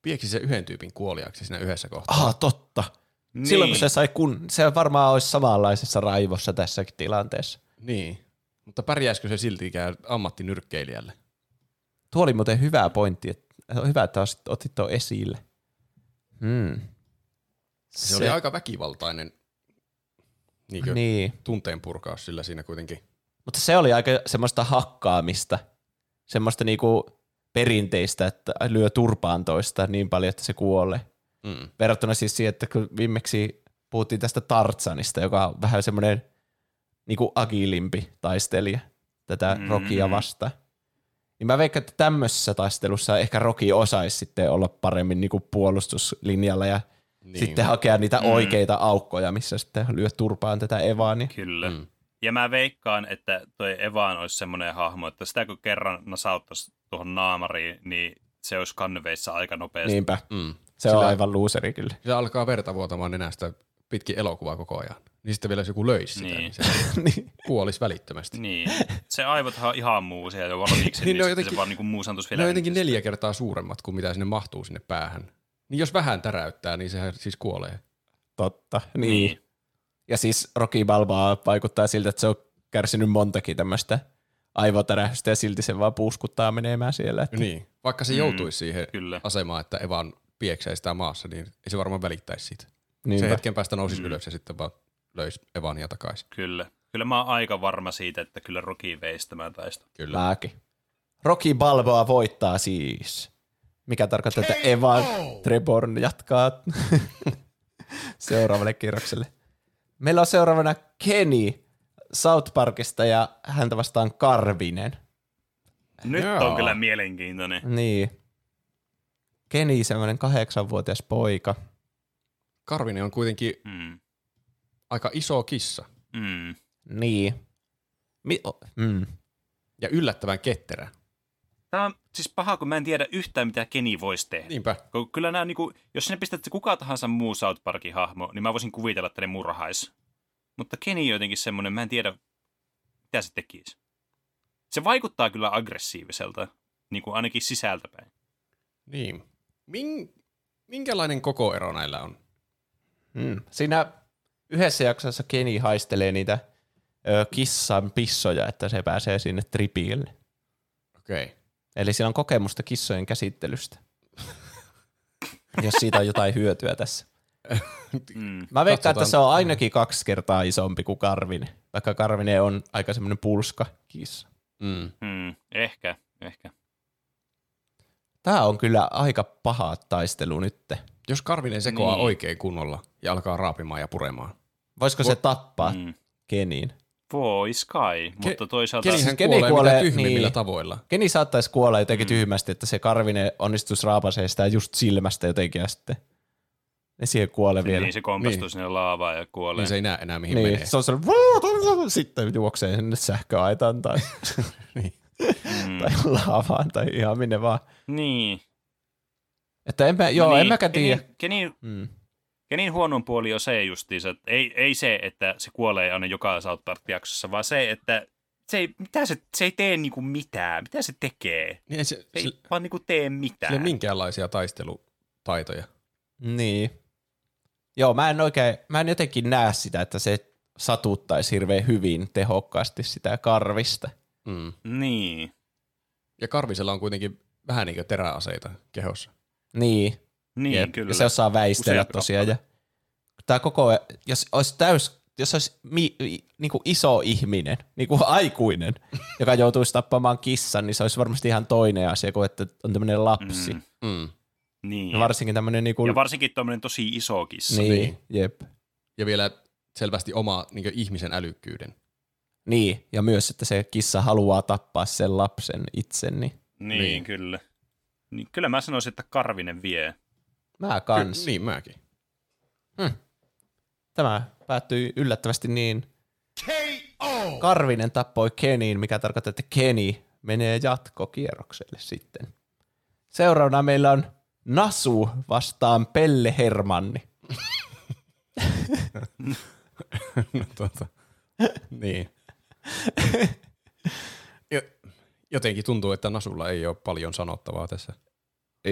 pieksi se yhden tyypin kuoliaaksi siinä yhdessä kohtaa. Ah, totta. Niin. Silloin kun se sai kun, se varmaan olisi samanlaisessa raivossa tässäkin tilanteessa. Niin, mutta pärjäisikö se siltikään ammattinyrkkeilijälle? Tuo oli muuten hyvä pointti, että on hyvä, että otit tuon esille. Hmm. Se, se oli aika väkivaltainen niinkö, niin. tunteen purkaus sillä siinä kuitenkin. Mutta se oli aika semmoista hakkaamista, semmoista niinku perinteistä, että lyö turpaan toista niin paljon, että se kuolee. Mm. Verrattuna siis siihen, että kun viimeksi puhuttiin tästä Tarzanista, joka on vähän semmoinen niinku agilimpi taistelija tätä mm. Rockia vastaan. Niin mä veikkaan, että tämmöisessä taistelussa ehkä Rocky osaisi sitten olla paremmin niinku puolustuslinjalla ja niin. sitten hakea niitä mm. oikeita aukkoja, missä sitten lyö turpaan tätä Evaania. Kyllä. Mm. Ja mä veikkaan, että toi Evan olisi semmoinen hahmo, että sitä kun kerran nasauttaisi tuohon naamariin, niin se olisi kanveissa aika nopeasti. Niinpä. Mm. Se sillä on aivan luuseri kyllä. Se alkaa verta vuotamaan nenästä pitkin elokuvaa koko ajan. Niin sitten vielä jos joku löisi niin. sitä, niin se kuolisi välittömästi. Niin. Se aivothan on ihan muusia jo valmiiksi, niin, niin jotenkin, se vaan niin kuin muusantuisi vielä. Ne on jotenkin neljä kertaa suuremmat kuin mitä sinne mahtuu sinne päähän. Niin jos vähän täräyttää, niin sehän siis kuolee. Totta, niin. niin. Ja siis Rocky Balboa vaikuttaa siltä, että se on kärsinyt montakin tämmöistä aivotärähystä ja silti se vaan puuskuttaa menemään siellä. Että... Niin, vaikka se joutuisi mm, siihen kyllä. asemaan, että Evan pieksee sitä maassa, niin ei se varmaan välittäisi siitä. Niinpä. Se hetken päästä nousisi mm. ylös ja sitten vaan... löisi Evania takaisin. Kyllä. Kyllä mä oon aika varma siitä, että kyllä Rocky veistämään taistan. Kyllä. Mäkin. Rocky Balboa voittaa siis. Mikä tarkoittaa, että Evan Treborn jatkaa seuraavalle kierrokselle. Meillä on seuraavana Kenny South Parkista ja häntä vastaan Karvinen. Nyt Jaa. on kyllä mielenkiintoinen. Niin. Kenny, semmoinen kahdeksanvuotias poika. Karvinen on kuitenkin... Mm. Aika iso kissa. Mm. Niin. Mi- mm. Ja yllättävän ketterä. Tämä on siis paha, kun mä en tiedä yhtään, mitä Keni voisi tehdä. Niinpä. Kyllä nämä, niin kuin, jos sinne pistät kuka tahansa muu South Parkin hahmo, niin mä voisin kuvitella, että ne murhais. Mutta Keni jotenkin semmoinen, mä en tiedä, mitä se tekisi. Se vaikuttaa kyllä aggressiiviselta, niin kuin ainakin sisältäpäin. Niin. Minkälainen kokoero näillä on? Mm. Siinä yhdessä jaksossa Keni haistelee niitä ö, kissan pissoja, että se pääsee sinne tripille. Okei. Okay. Eli sillä on kokemusta kissojen käsittelystä, jos siitä on jotain hyötyä tässä. Mm. Mä veikkaan, että se on ainakin kaksi kertaa isompi kuin Karvinen, vaikka Karvinen on aika semmoinen pulska kissa. Mm. Mm, ehkä, ehkä. Tää on kyllä aika paha taistelu nyt. Jos Karvinen sekoaa niin oikein kunnolla ja alkaa raapimaan ja puremaan. Voisiko Vo- se tappaa mm. Kenin? Vois kai, Ke- mutta toisaalta... Kenihän kuolee, Keni kuolee mitä tyhmimmillä niin tavoilla. Keni saattaisi kuolla jotenkin mm. tyhmästi, että se Karvinen onnistuisi raapaseen sitä just silmästä jotenkin ja sitten ne siihen kuolee se vielä. Niin se kompastuu niin sinne laavaan ja kuolee. Niin se ei näe enää mihin niin menee. Se on sellainen... Sitten juoksee sinne sähköaitaan tai... niin. Mm. Tai laavaan tai ihan minne vaan. Niin. Että en mä, joo, no niin, en mäkään tiedä. Kenin, mm. Kenin huonon puoli on se justiinsa, että ei, ei se, että se kuolee aina joka South Park-jaksossa, vaan se, että se ei, mitä se, se ei tee niinku mitään. Mitä se tekee? Niin, se, se ei se, vaan niinku tee mitään. Sillä ei minkäänlaisia taistelutaitoja. Niin. Joo, mä en oikein, mä en jotenkin näe sitä, että se satuttaisi hirveän hyvin tehokkaasti sitä Karvista. Mm. Niin. Ja Karvisella on kuitenkin vähän niin kuin teräaseita kehossa. Niin. Niin, ja kyllä. Se osaa väistellä tosiaan. Ja tämä koko, jos olisi täys, jos olisi mi, mi, niin kuin iso ihminen, niin kuin aikuinen, joka joutuisi tappamaan kissan, niin se olisi varmasti ihan toinen asia kuin, että on tämmöinen lapsi. Mm. Mm. Niin. Ja varsinkin tämmöinen niin kuin... Ja varsinkin tämmöinen tosi iso kissa. Niin, niin. Jep. Ja vielä selvästi oma niin kuin ihmisen älykkyyden. Niin, ja myös, että se kissa haluaa tappaa sen lapsen itse. Niin, niin. Kyllä. Niin, kyllä mä sanoisin, että Karvinen vie. Mä kans. Ky- niin, mäkin. Hmm. Tämä päättyi yllättävästi niin. K O Karvinen tappoi Keniin, mikä tarkoittaa, että Keni menee jatkokierrokselle sitten. Seuraavana meillä on Nasu vastaan Pelle Hermanni. No tuota, niin. Jotenkin tuntuu, että Nasulla ei ole paljon sanottavaa tässä.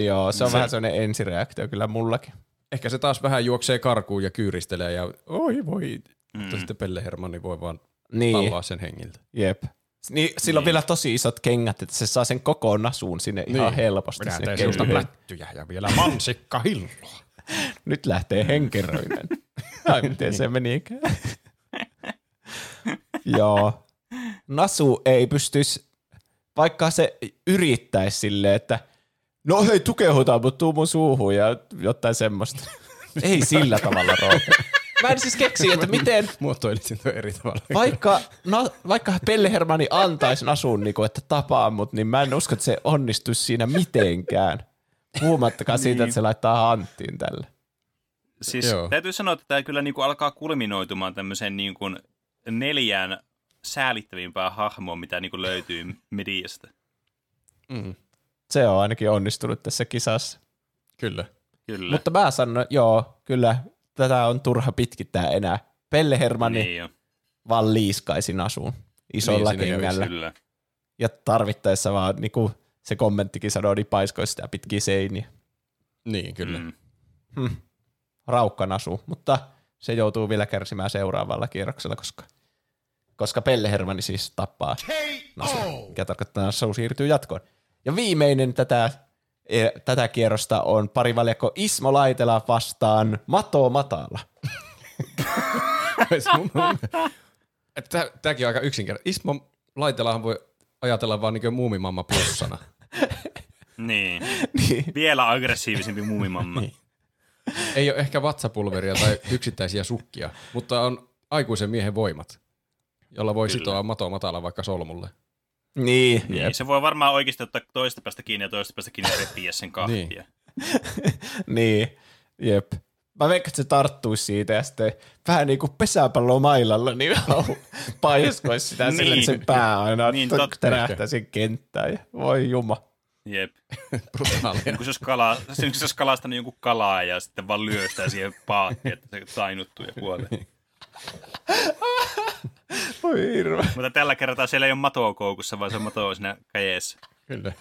Joo, se on se, vähän sellainen ensireaktio kyllä mullakin. Ehkä se taas vähän juoksee karkuun ja kyyristelee ja oi voi, mm. mutta sitten Pelle Hermanni voi vaan niin tallaa sen hengiltä. Jep. Niin, sillä on niin vielä tosi isot kengät, että se saa sen koko Nasuun sinne niin ihan helposti. Minä teen sellaista plättyjä ja vielä mansikkahilloa. Nyt lähtee henkeröinen. Tai miten se menikään. Joo. Nasu ei pystyisi, vaikka se yrittäisi silleen, että no hei, tukehutaan, mutta tuu mun suuhun ja jotain semmoista. Ei sillä tavalla roolta. Mä en siis keksi, että miten... Muotoilisin toi eri tavalla. Vaikka, no, vaikka Pelle Hermanni antaisi Nasun, niin kuin, että tapaa mut, niin mä en usko, että se onnistuisi siinä mitenkään. Puhumattakaan niin siitä, että se laittaa hanttiin tälle. Siis joo, täytyy sanoa, että tää kyllä niinku alkaa kulminoitumaan tämmöiseen niinku neljään säälittävimpään hahmoon, mitä niinku löytyy mediasta. Mm. Se on ainakin onnistunut tässä kisassa. Kyllä. Kyllä. Mutta mä sanon, joo, kyllä, tätä on turha pitkittää enää. Pelle Hermanni niin vaan liiskaisi Nasuun isolla niin kengällä. Ja tarvittaessa vaan, niin kuin se kommenttikin sanoi, niin paiskoisi sitä pitkiä seiniä. Niin, kyllä. Mm. Hmm. Raukka Nasu, mutta se joutuu vielä kärsimään seuraavalla kierroksella, koska, koska Pelle Hermanni siis tappaa Nasu, mikä tarkoittaa, että Nasu siirtyy jatkoon. Ja viimeinen tätä, tätä kierrosta on parivaljakko Ismo Laitela vastaan Mato Matala. Tämäkin on aika yksinkertainen. Ismo Laitelahan voi ajatella vaan niin kuin Muumimamma plussana. Niin. Niin. Vielä aggressiivisempi Muumimamma. Niin. Ei ole ehkä vatsapulveria tai yksittäisiä sukkia, mutta on aikuisen miehen voimat, jolla voi kyllä sitoa Mato Matala vaikka solmulle. Niin, niin se voi varmaan oikeasti ottaa toista päästä kiinni ja toista päästä kiinni ja repiä sen kahtia. Niin, jep. Mä veikkaan, että se tarttuisi siitä ja sitten vähän niin kuin pesäpallo mailalla, niin paiskoisi sitä niin sille, että sen pää aina niin, terähtää sen kenttään. Ja voi juma. Jep. Kun se olisi kalastanut jonkun kalaa ja sitten vaan lyöstää siihen paattiin, että se tainuttuu ja kuolee. Voi hirveä. Mutta tällä kertaa siellä ei ole matoa koukussa, vaan se mato on siinä kädessä. Kyllä.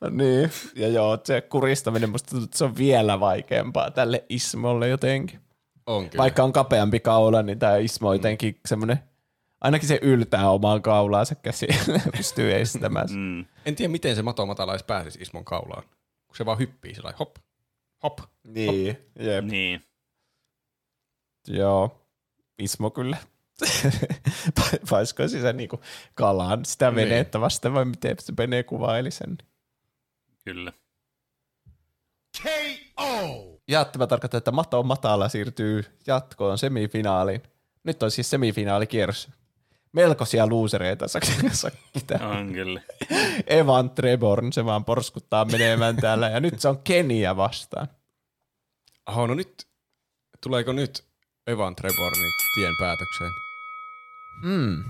No niin, ja joo, se kuristaminen musta tuntuu, että se on vielä vaikeampaa tälle ismolle jotenkin. On kyllä. Vaikka on kapeampi kaula, niin tämä ismo on jotenkin semmoinen, ainakin se yltää omaan kaulaan se käsi, pystyy estämään. Mm. En tiedä, miten se mato matalais pääsisi ismon kaulaan, kun se vaan hyppii sellainen hop, hop, niin, hop. Jep. Niin. Joo, ismo kyllä. Paiskoisi se niinku kalaan sitä veneettä vasten, vai miten se vene kuvaili sen? Kyllä. koo oo! Ja tämä tarkoittaa, että mato matala siirtyy jatkoon semifinaaliin. Nyt on siis semifinaalikierros. Melkoisia luusereita sakkitaan. On kyllä. Evan Treborn, se vaan porskuttaa menemään täällä. Ja nyt se on Kenia vastaan. Aha, no nyt. Tuleeko nyt Evan Trebornin tien päätökseen? Mm.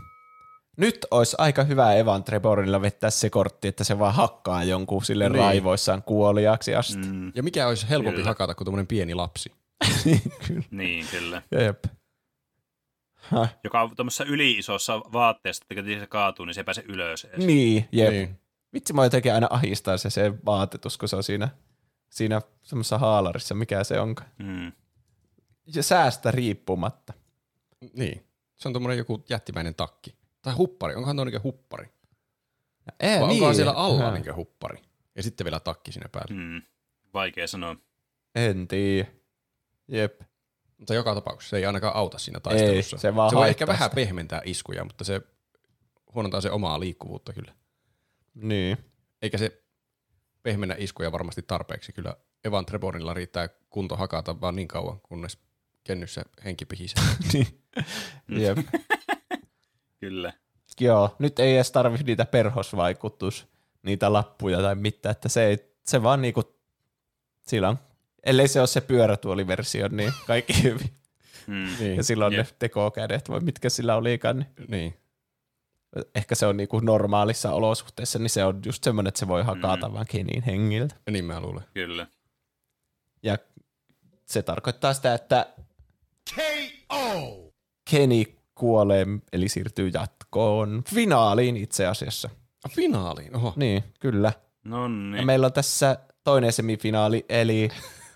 Nyt olisi aika hyvä Evan Trebornilla vettää se kortti, että se vaan hakkaa jonkun sille niin. raivoissaan kuoliaksi asti. Mm. Ja mikä olisi helpompi kyllä. hakata kuin tommonen pieni lapsi? Kyllä. Niin, kyllä. Jep. Häh. Joka on tuommoisessa yli-isossa vaatteessa, että se kaatuu, niin se ei pääse ylös. Edes. Niin, jep. Niin. Vitsi, mä jotenkin aina ahistaa se, se vaatetus, kun se on siinä, siinä semmoisessa haalarissa, mikä se onkaan. Mm. Ja säästä riippumatta. Niin, se on tommonen joku jättimäinen takki. Tai huppari, onkohan tuo niinkö huppari? Ei, vai niin. onkohan siellä alla niinkö huppari? Ja sitten vielä takki sinne päälle. Mm, vaikea sanoa. En tiedä. Jep. Mutta joka tapauksessa se ei ainakaan auta siinä taistelussa. Ei, se vaan se voi ehkä sitä. Vähän pehmentää iskuja, mutta se huonontaa se omaa liikkuvuutta kyllä. Niin. Eikä se pehmennä iskuja varmasti tarpeeksi kyllä. Evan Trebornilla riittää kunto hakata vaan niin kauan, kunnes kennyssä henki pihisee. Niin. Jep. Kyllä. Joo, nyt ei edes tarvitse niitä perhosvaikutus, niitä lappuja tai mitään, että se, ei, se vaan niinku, sillä on, ellei se ole se pyörätuoliversio, niin kaikki hyvin. Mm, niin, ja silloin jep. ne tekokädet, vai mitkä sillä olikaan. Niin. niin. Ehkä se on niinku normaalissa olosuhteessa, niin se on just semmoinen, että se voi hakata mm. vaan Kenin hengiltä. Niin mä luulen. Kyllä. Ja se tarkoittaa sitä, että koo oo! Keni kuolee, eli siirtyy jatkoon finaaliin itse asiassa. Finaaliin? Oho. Niin, kyllä. Nonni. Ja meillä on tässä toinen semifinaali, eli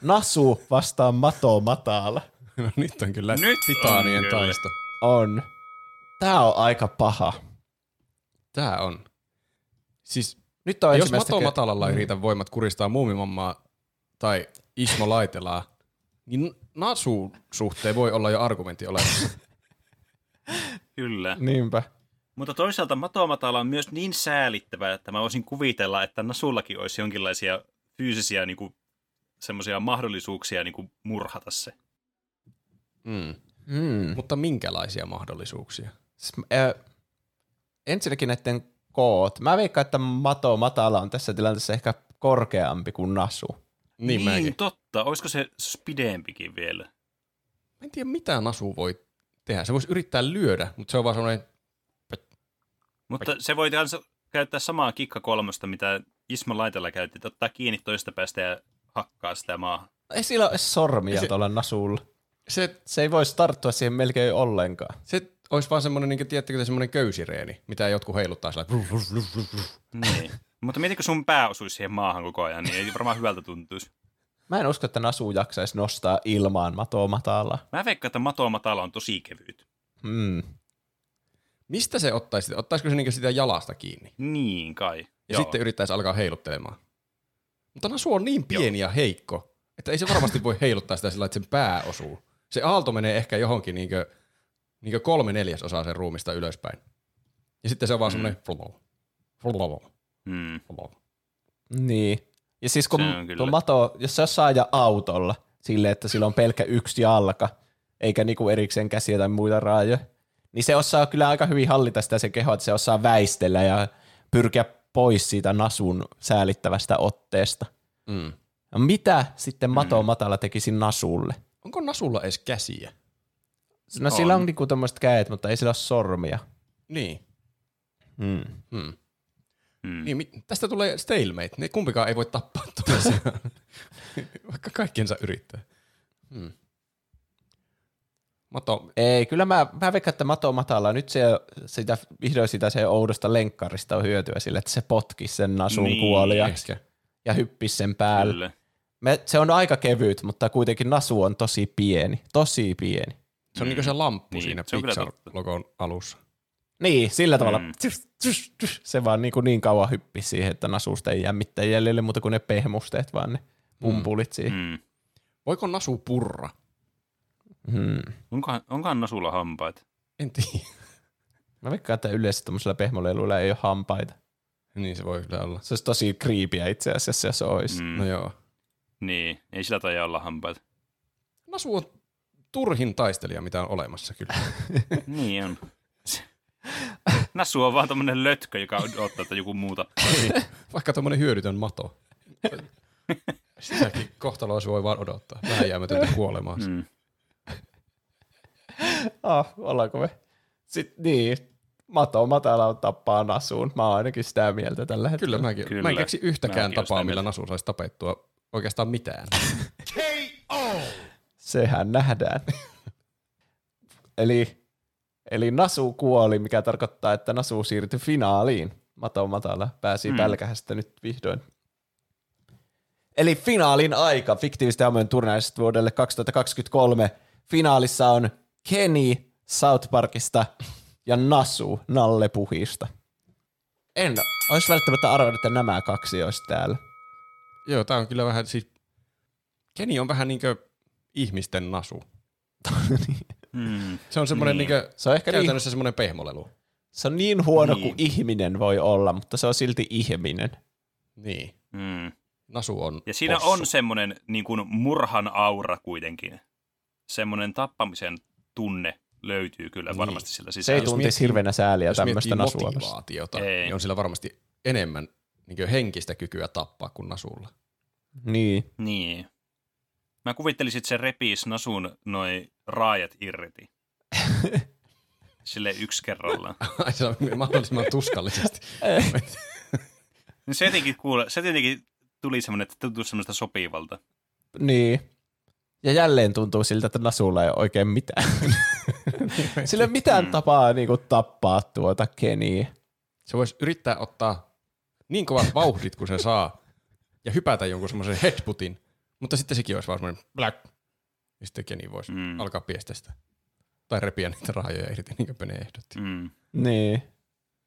Nasu vastaan Mato Matala. No nyt on kyllä nyt titaanien on taisto. Kyllä. On. Tää on aika paha. Tää on. Siis nyt on jos Mato ke- Matalalla ei riitä voimat kuristaa muumimammaa tai Ismo Laitelaa, niin Nasu suhteen voi olla jo argumentti olemassa. Kyllä. Niinpä. Mutta toisaalta Matomatala on myös niin säälittävä, että mä voisin kuvitella, että Nasullakin olisi jonkinlaisia fyysisiä niin kuin, semmoisia mahdollisuuksia niin kuin murhata se. Mm. Mm. Mutta minkälaisia mahdollisuuksia? S- äh, ensinnäkin näiden koot. Mä veikkaan, että Matomatala on tässä tilanteessa ehkä korkeampi kuin Nasu. Niin, niin totta. Olisiko se pidempikin vielä? Mä en tiedä, mitä Nasu voi tehdä. Se voisi yrittää lyödä, mutta se on vaan semmoinen... Mutta se voi käyttää samaa kikka kolmosta, mitä Ismo Laitella käytti. Ottaa kiinni toista päästä ja hakkaa sitä maahan. Ei sillä ole sormia tuolla Nasulla. Se, se ei voisi tarttua siihen melkein ollenkaan. Se olisi vaan semmoinen, niin kuin, tiedättekö, semmoinen köysireeni, mitä jotkut heiluttaa sillä. Niin. Mutta mietitkö sun pää osuisi siihen maahan koko ajan, niin ei varmaan hyvältä tuntuisi. Mä en usko, että Nasu jaksaisi nostaa ilmaan Matoa Matala. Mä veikkaan, että Matoa Matala on tosi kevyt. Mm. Mistä se ottaisi sitä? Ottaisiko se niinku sitä jalasta kiinni? Niin kai. Ja joo. Sitten yrittäisi alkaa heiluttelemaan. Mutta Nasu on niin pieni joo. ja heikko, että ei se varmasti voi heiluttaa sitä sillä, että sen pää osuu. Se aalto menee ehkä johonkin niinku, niinku kolme neljäsosaa sen ruumista ylöspäin. Ja sitten se on vaan mm. semmoinen... Mm. Niin. Ja siis kun mato, jos se saa ajaa autolla silleen, että sillä on pelkkä yksi jalka, eikä niinku erikseen käsiä tai muita raajoja, niin se osaa kyllä aika hyvin hallita sitä sen kehoa, että se osaa väistellä ja pyrkiä pois siitä Nasun säälittävästä otteesta. Mm. No mitä sitten Mato mm. Matala tekisi Nasulle? Onko Nasulla edes käsiä? No on. Sillä on niinku tämmöiset kädet, mutta ei sillä ole sormia. Niin. Mm. Hmm. Hmm. Niin, tästä tulee stalemate. Ne kumpikaan ei voi tappaa toisiaan. Vaikka kaikkiensa yrittää. Hmm. Mato. Ei, kyllä mä, mä veikkaan, että mato matala. Nyt se, sitä, vihdoin sitä se oudosta lenkkarista on hyötyä sille, että se potkisi sen nasun niin, kuoliaksi ehkä. Ja hyppisi sen päälle. Kyllä. Me, se on aika kevyt, mutta kuitenkin nasu on tosi pieni. Tosi pieni. Se on mm. niin kuin se lamppu niin, siinä Pixar-logon alussa. Niin, sillä tavalla. Mm. Tys, tys, tys. Se vaan niin, niin kauan hyppisi siihen, että nasusta ei jää mitään jäljelle, mutta kun ne pehmusteet vaan ne pumpulit mm. siihen. Mm. Voiko nasu purra? Hmm. Onkohan, onkohan nasulla hampaita? En tiedä. Mä veikkaan, että yleensä tommosilla pehmoleiluilla ei ole hampaita. Niin se voi kyllä olla. Se olisi tosi kriipiä itse asiassa, jos se olisi. Mm. No joo. Niin, ei sillä taida olla hampaita. Nasu on turhin taistelija, mitä on olemassa kyllä. Niin on. Nasu on vaan tommonen lötkö, joka odottaa, että joku muuta. Vaikka tommonen hyödytön mato. Sitäkin kohtaloa se voi vaan odottaa. Vähän jäämätöntä kuolemaa. Mm. Ah, ollaanko me? Sitten niin, mato matala tappaa nasuun. Mä oon ainakin sitä mieltä tällä hetkellä. Kyllä mäkin. Kyllä. Mä en keksi yhtäkään tapaa, millä nasu saisi tapettua oikeastaan mitään. K O! Sehän nähdään. eli, eli nasu kuoli, mikä tarkoittaa, että nasu siirtyi finaaliin. Mato matala pääsi hmm. pälkähästä nyt vihdoin. Eli finaalin aika. Fiktiivisten hahmojen turnajaiset vuodelle kaksituhattakaksikymmentäkolme. Finaalissa on Kenny South Parkista ja Nasu Nalle Puhista. En olisi välttämättä arvannut, että nämä kaksi olisi täällä. Joo, tää on kyllä vähän siis... Kenny on vähän niinkö ihmisten Nasu. mm. Se on semmoinen niin. niinkö... Se on ehkä käytännössä niin... semmoinen pehmolelu. Se on niin huono niin. kuin ihminen voi olla, mutta se on silti ihminen. Niin. Mm. Nasu on ja siinä possu. On semmoinen niin kuin murhan aura kuitenkin. Semmoinen tappamisen tunne löytyy kyllä niin. varmasti sillä sisällä. Se ei tuntisi hirveänä sääliä tämmöistä nasua. Jos miettii motivaatiota, niin on sillä varmasti enemmän niin henkistä kykyä tappaa kuin nasulla. Niin. Niin. Mä kuvittelisin, että se repisi nasun noi raajat irti. Silleen yksi kerrallaan. Ai se on mahdollisimman tuskallisesti. se, jotenkin kuule, se jotenkin tuli semmoinen, että tuntui semmoista sopivalta. Niin. Ja jälleen tuntuu siltä, että nasulla ei ole oikein mitään. Sillä ei mitään mm. tapaa niin kuin, tappaa tuota Kennyä. Se voisi yrittää ottaa niin kovat vauhdit, kun se saa, ja hypätä jonkun semmoisen headbuttin, mutta sitten sekin olisi vaan semmoinen black, ja sitten Kenny voisi mm. alkaa piestä sitä. Tai repiä niitä rahoja irti, niin kuin Pene ehdotti. Mm. Niin.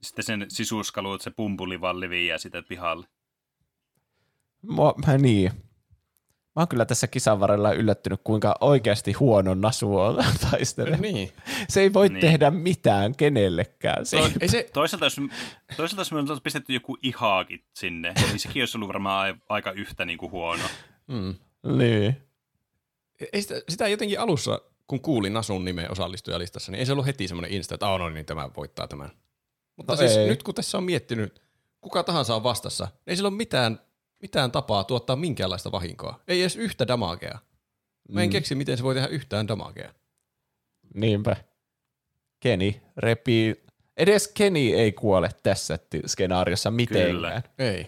Sitten sen sisuskalu, että se pumpuli vaan leviää sitä pihalle. Mua, mä niin. Mä oon kyllä tässä kisan varrella yllättynyt, kuinka oikeasti huono nasu on taistele. Niin. Se ei voi niin. tehdä mitään kenellekään. Se ei, ei se... Toisaalta, jos, toisaalta jos me on pistetty joku ihaakit sinne, niin sekin olisi ollut varmaan aika yhtä niin kuin huono. Mm. Niin. Ei sitä, sitä jotenkin alussa, kun kuulin nasun nimen osallistujalistassa, niin ei se ollut heti semmoinen insta, että no niin tämä voittaa tämän. Mutta no siis ei. Nyt kun tässä on miettinyt, kuka tahansa on vastassa, niin ei sillä ole mitään... Mitään tapaa tuottaa minkäänlaista vahinkoa. Ei edes yhtä damagea. Mä en mm. keksi, miten se voi tehdä yhtään damagea. Niinpä. Kenny repii. Edes Kenny ei kuole tässä skenaariossa mitenkään. Kyllä. Ei.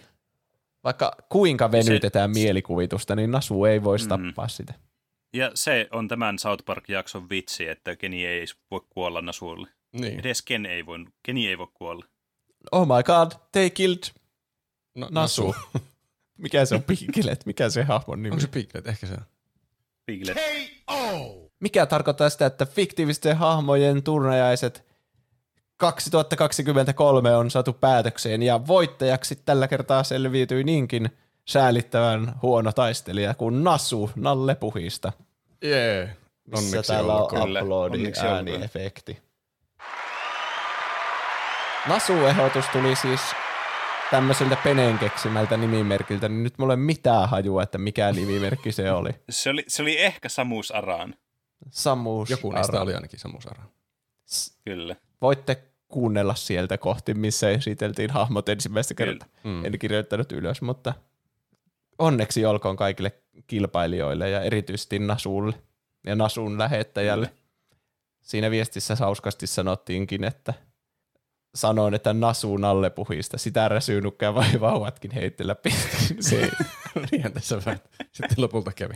Vaikka kuinka venytetään se... mielikuvitusta, niin Nasu ei voisi mm. tappaa sitä. Ja se on tämän South Park-jakson vitsi, että Kenny ei voi kuolla Nasulle. Niin. Edes Ken ei voi, Kenny ei voi kuolla. Oh my god, they killed no, Nasu. Nasu. Mikä se on Piglet? Mikä se hahmon nimi? Onko se Piglet? Ehkä se on. Piglet. K O! Mikä tarkoittaa sitä, että fiktiivisten hahmojen turnajaiset kaksituhattakaksikymmentäkolme on saatu päätökseen ja voittajaksi tällä kertaa selviytyi niinkin säälittävän huono taistelija kuin Nasu Nalle Puhista. Jee. Yeah. Missä täällä on aplodin ääniefekti. Nasu-ehdotus tuli siis... tämmöiseltä Peneen keksimältä nimimerkiltä, niin nyt mulla ei ole mitään hajua, että mikä nimimerkki se oli. Se oli, se oli ehkä Samus Aran. Samus Joku Aran. Niistä oli ainakin Samus Aran. S- Kyllä. Voitte kuunnella sieltä kohti, missä esiteltiin hahmot ensimmäistä kertaa. Mm. En kirjoittanut ylös, mutta onneksi olkoon kaikille kilpailijoille ja erityisesti Nasulle ja Nasun lähettäjälle. Kyllä. Siinä viestissä hauskasti sanottiinkin, että sanoin, että nasuun alle puhista. Sitä räsyynukkaa vai vauvatkin heittellä pitkin. Se on tässä vähän. Sitten lopulta kävi.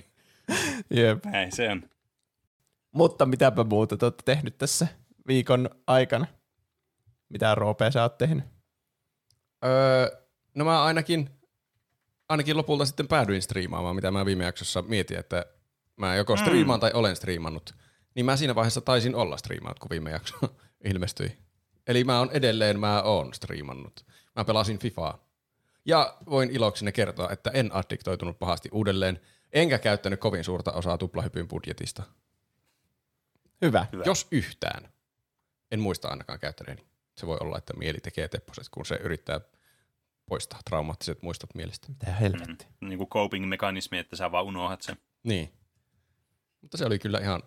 Jep. Näin se on. Mutta mitäpä muuta te olette tehnyt tässä viikon aikana? Mitä roopea sä oot tehnyt? Öö, no mä ainakin, ainakin lopulta sitten päädyin striimaamaan, mitä mä viime jaksossa mietin, että mä joko striimaan mm. tai olen striimannut. Niin mä siinä vaiheessa taisin olla striimaat, kun viime jakso ilmestyi. Eli mä oon edelleen, mä oon striimannut. Mä pelasin FIFAa. Ja voin iloksenne kertoa, että en addiktoitunut pahasti uudelleen, enkä käyttänyt kovin suurta osaa Tuplahypyn budjetista. Hyvä. Hyvä. Jos yhtään. En muista ainakaan käyttäneeni. Se voi olla, että mieli tekee tepposet, kun se yrittää poistaa traumaattiset muistot mielestä. Mitä helvetti. Mm. Niin kuin coping-mekanismi, että sä vaan unohat sen. Niin. Mutta se oli kyllä ihan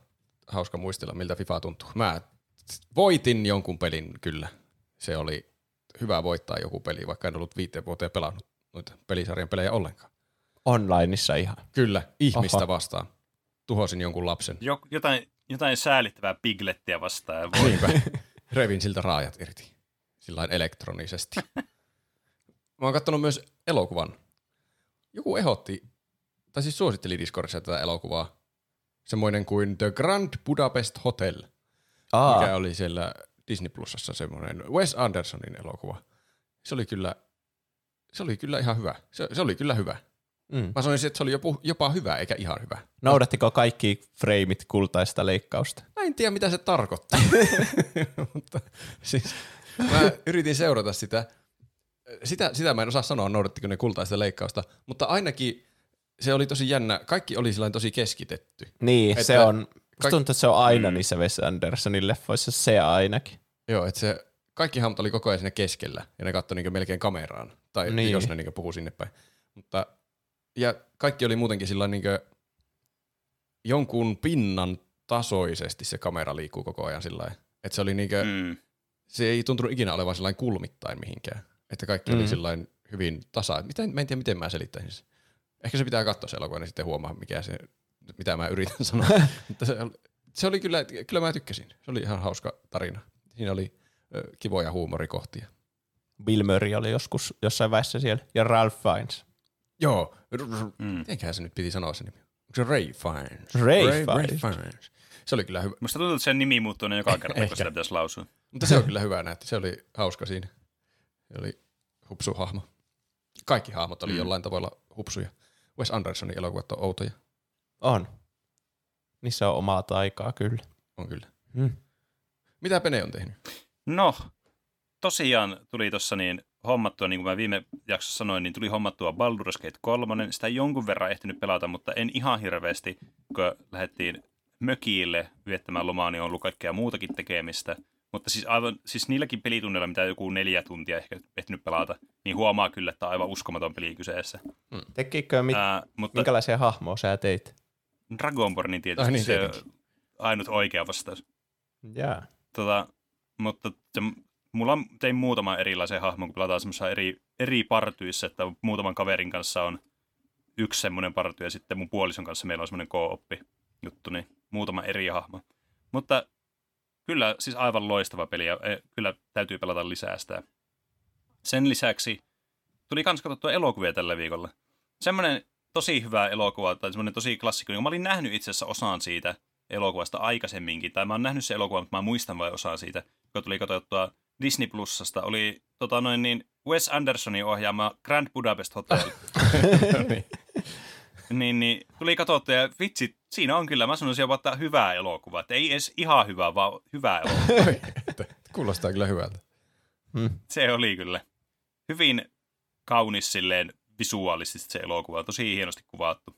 hauska muistella, miltä FIFA tuntuu. Mä voitin jonkun pelin kyllä. Se oli hyvä voittaa joku peli, vaikka en ollut viiteen vuoteen pelannut noita pelisarjan pelejä ollenkaan. Onlineissa ihan. Kyllä, ihmistä Oho. vastaan. Tuhosin jonkun lapsen. Jok, jotain, jotain säälittävää piglettiä vastaan. Niinpä. Revin siltä raajat irti. Sillain elektronisesti. Mä oon kattonut myös elokuvan. Joku ehdotti, tai siis suositteli Discordissa tätä elokuvaa. Semmoinen kuin The Grand Budapest Hotel, Aa. mikä oli siellä Disney Plusassa semmoinen Wes Andersonin elokuva. Se oli kyllä, se oli kyllä ihan hyvä. Se, se oli kyllä hyvä. Mm. Mä sanoisin, että se oli jopa, jopa hyvä eikä ihan hyvä. Noudattiko kaikki freimit kultaista leikkausta? Mä en tiedä, mitä se tarkoittaa. Mutta siis mä yritin seurata sitä. sitä. Sitä mä en osaa sanoa, noudattiko ne kultaista leikkausta, mutta ainakin se oli tosi jännä. Kaikki oli sellainen tosi keskitetty. Niin, että se on. Kaik... tuntuu, että se on aina niissä Wes Andersonin leffoissa, se ainakin. Joo, että se kaikki hahmot oli koko ajan siinä keskellä, ja ne katsoi niinku melkein kameraan, tai niin. jos ne niinku puhuu sinne päin. Mutta, ja kaikki oli muutenkin sellainen niinku jonkun pinnan tasoisesti se kamera liikkuu koko ajan sillä että se oli niinku, mm. se ei tuntunut ikinä olevan sellainen kulmittain mihinkään. Että kaikki mm. oli sellainen hyvin tasa. Mitä, mä en tiedä, miten mä selittäisin se. Ehkä se pitää katsoa se elokuva, niin sitten huomaa, mikä se, mitä mä yritän sanoa. Mutta se, se oli kyllä, kyllä mä tykkäsin. Se oli ihan hauska tarina. Siinä oli ö, kivoja huumorikohtia. Bill Murray oli joskus jossain väessä siellä, ja Ralph Fiennes. Joo. Mm. Mitenköhän se nyt piti sanoa se nimi? Onko se Ray Fiennes? Ray, Ray, Ray Fiennes. Se oli kyllä hyvä. Musta tuntuu, että sen nimi muuttuu aina joka kerta, kun sitä pitäisi lausua. Mutta se on kyllä hyvä näytti. Se oli hauska siinä. Se oli hupsu hahmo. Kaikki hahmot oli mm. jollain tavalla hupsuja. Wes Andersonin elokuvat on outoja. On. Niissä on omaa taikaa, kyllä. On kyllä. Mm. Mitä Pene on tehnyt? No, tosiaan tuli tuossa niin hommattua, niin kuin mä viime jaksossa sanoin, niin tuli hommattua Baldur's Gate kolme. Sitä jonkun verran ehtinyt pelata, mutta en ihan hirveästi, kun lähdettiin mökille viettämään lomaa, niin on ollut kaikkea muutakin tekemistä. Mutta siis, aivan, siis niilläkin pelitunneilla, mitä joku neljä tuntia ehkä ehtinyt pelata, niin huomaa kyllä, että on aivan uskomaton peli kyseessä. Hmm. Tekikö, mit, Ää, mutta, minkälaisia hahmoja sä teit? Dragonbornin tietysti, oh, niin se on ainut oikea vastaus. Yeah. Tota, mutta se, mulla tein muutaman erilaisen hahmon, kun pelataan semmoisissa eri, eri partyissa, että muutaman kaverin kanssa on yksi semmoinen party, ja sitten mun puolison kanssa meillä on semmoinen co-oppi juttu, niin muutama eri hahmo. Mutta kyllä, siis aivan loistava peli ja kyllä täytyy pelata lisää sitä. Sen lisäksi tuli kans katsottua elokuvia tällä viikolla. Semmoinen tosi hyvä elokuva tai semmoinen tosi klassikko. Niin mä olin nähnyt itse asiassa osaan siitä elokuvasta aikaisemminkin. Tai mä oon nähnyt se elokuva, mutta mä muistan vain osaan siitä, kun tuli katsottua Disney Plusasta. Oli tota noin niin Wes Andersonin ohjaama Grand Budapest Hotel. Niin, niin tuli katsottua ja vitsi, siinä on kyllä, mä sanoisin jopa, että hyvää elokuvaa. Ei edes ihan hyvää, vaan hyvää elokuvaa. Kuulostaa kyllä hyvältä. Hmm. Se oli kyllä. Hyvin kaunis silleen visuaalisesti se elokuva, tosi hienosti kuvattu.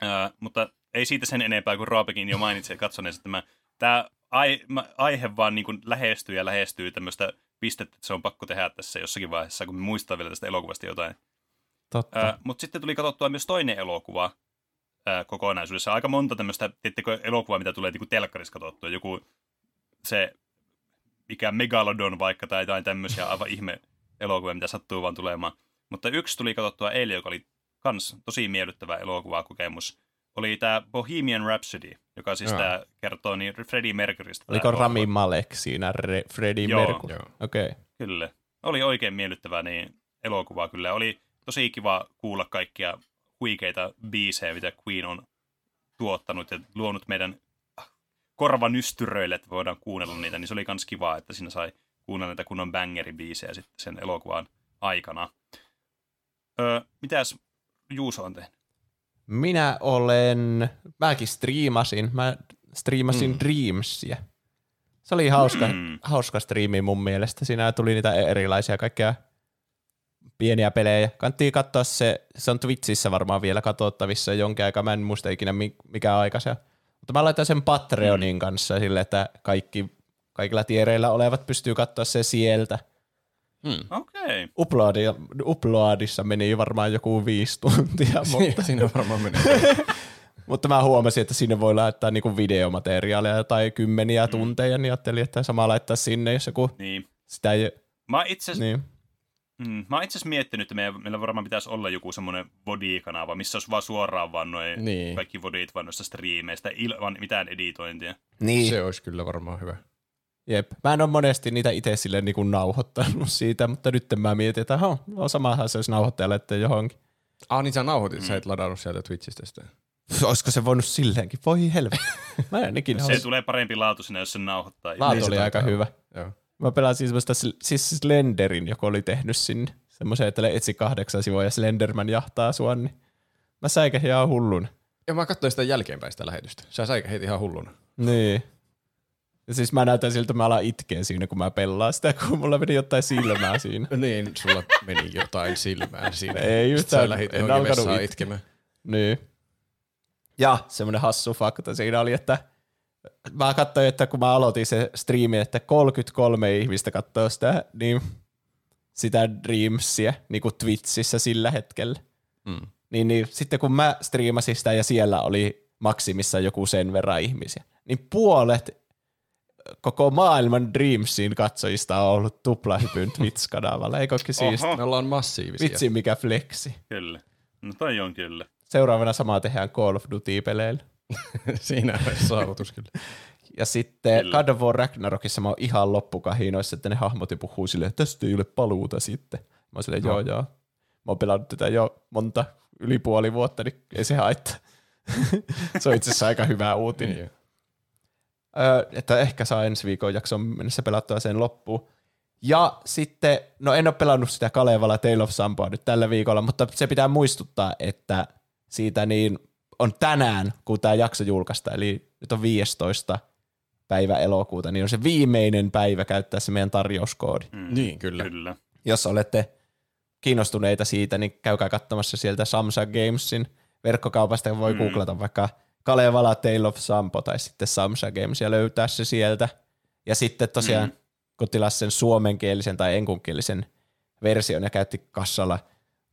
Ää, mutta ei siitä sen enempää, kun Roopekin jo mainitsi katsoneensa, että mä, tää ai, mä, aihe vaan niin kuin lähestyy ja lähestyy tämmöistä pistettä, että se on pakko tehdä tässä jossakin vaiheessa, kun me muistaa vielä tästä elokuvasta jotain. Äh, mutta sitten tuli katsottua myös toinen elokuva äh, kokonaisuudessa. Aika monta tämmöistä, tiedättekö, elokuvaa, mitä tulee niinku telkkarissa katsottua. Joku se, mikä Megalodon vaikka, tai jotain tämmöisiä aivan ihme elokuvia, mitä sattuu vaan tulemaan. Mutta yksi tuli katsottua eilen, joka oli kans tosi miellyttävä elokuvakokemus. Oli tämä Bohemian Rhapsody, joka siis tämä kertoo niin Freddie Mercurystä. Oliko Rami Malek siinä Re- Freddie Mercury? Joo, okay. Kyllä. Oli oikein miellyttävä niin elokuva kyllä. Oli tosi kiva kuulla kaikkia huikeita biisejä, mitä Queen on tuottanut ja luonut meidän korvanystyröille, että voidaan kuunnella niitä. Niin se oli kans kivaa, että siinä sai kuunnella näitä kunnon bangeribiisejä sitten sen elokuvan aikana. Öö, mitäs Juuso on tehnyt? Minä olen, mäkin striimasin, mä striimasin mm. Dreamsia. Se oli hauska, mm. hauska striimi mun mielestä. Siinä tuli niitä erilaisia kaikkia pieniä pelejä. Kannattiin katsoa se, se on Twitchissä varmaan vielä katsottavissa jonkin aikaa. Mä en muista ikinä mikä aika se on. Mutta mä laitan sen Patreonin mm. kanssa sille, että kaikki, kaikilla tiereillä olevat pystyy katsoa se sieltä. Hmm. Okei. Okay. Uploadissa meni varmaan joku viisi tuntia. Siinä, mutta... siinä varmaan meni. Mutta mä huomasin, että sinne voi laittaa niinku videomateriaalia tai kymmeniä tunteja, mm. niin ajattelin, että sama laittaa sinne, jos joku niin. sitä ei... Mä oon itse niin. mm, asiassa miettinyt, että meillä, meillä varmaan pitäisi olla joku semmoinen vodikanava, missä olisi vaan suoraan vaan noin niin. kaikki vodit vaan noista striimeistä ilman mitään editointia. Niin. Se olisi kyllä varmaan hyvä. Jep. Mä en ole monesti niitä itse silleen niin kuin nauhoittanut siitä, mutta nyt mä mietin, että on no, samahan se olisi nauhoittajalle, että johonkin. Ah niin sä nauhoitit, mm. sä et ladannut sieltä Twitchistä sitä. Olisiko se voinut silleenkin? Voi helvetti. Mä en ikinä se olisi. tulee parempi laatu sinne, jos sen nauhoittaa. Laatu niin, oli aika on. hyvä. Joo. Mä pelasin semmoista siis Slenderin, joka oli tehnyt sinne. Semmoisen, että etsi kahdeksan sivua ja Slenderman jahtaa sua, niin mä säikähin ihan hulluna. Ja mä katsoin sitä jälkeenpäin sitä lähetystä. Sä säikähit ihan hulluna. Niin. Ja siis mä näytän siltä, että mä alan itkeä siinä, kun mä pelaan sitä, kun mulla meni jotain silmää siinä. Niin, sulla meni jotain silmää siinä. Ei yhtään. Sä lähdit johonkin vessaan itkemään. Niin. Ja semmoinen hassu fakta siinä oli, että mä katsoin, että kun mä aloitin se striimi, että kolmekymmentäkolme ihmistä katsoo sitä, niin sitä Dreamsia, niin kuin Twitchissä sillä hetkellä. Mm. Niin, niin sitten kun mä striimasin sitä ja siellä oli maksimissa joku sen verran ihmisiä, niin puolet koko maailman Dreamsin katsojista on ollut Tuplahypyn Twitch-kanavalla. Eikö olekin siistiä? Me ollaan massiivisia. Vitsi mikä fleksi. Kyllä. No toi on kyllä. Seuraavana samaa tehdään Call of Duty-peleillä. Siinä on saavutus kyllä. Ja sitten kyllä. God of War Ragnarokissa mä oon ihan loppukahinoissa, että ne hahmot ja puhuu silleen, että tästä ei ole paluuta sitten. Mä oon silleen, no. joo joo. Mä oon pelannut tätä jo monta, yli puoli vuotta, niin ei se haittaa. Se on itse asiassa aika hyvä uutinen. Niin. Öö, että ehkä saa ensi viikon jakson mennessä pelattua sen loppuun. Ja sitten, no en ole pelannut sitä Kalevala Tale of Sampoa nyt tällä viikolla, mutta se pitää muistuttaa, että siitä niin on tänään, kun tämä jakso julkaistaan, eli nyt on viidestoista päivä elokuuta, niin on se viimeinen päivä käyttää se meidän tarjouskoodi. Mm, niin, kyllä. kyllä. Jos olette kiinnostuneita siitä, niin käykää katsomassa sieltä Samsa Gamesin verkkokaupasta, voi mm. googlata vaikka Kalevala Tale of Sampo tai sitten Samsa Games ja löytää se sieltä. Ja sitten tosiaan, mm. kun tilasi sen suomenkielisen tai enkunkielisen version ja käytti kassalla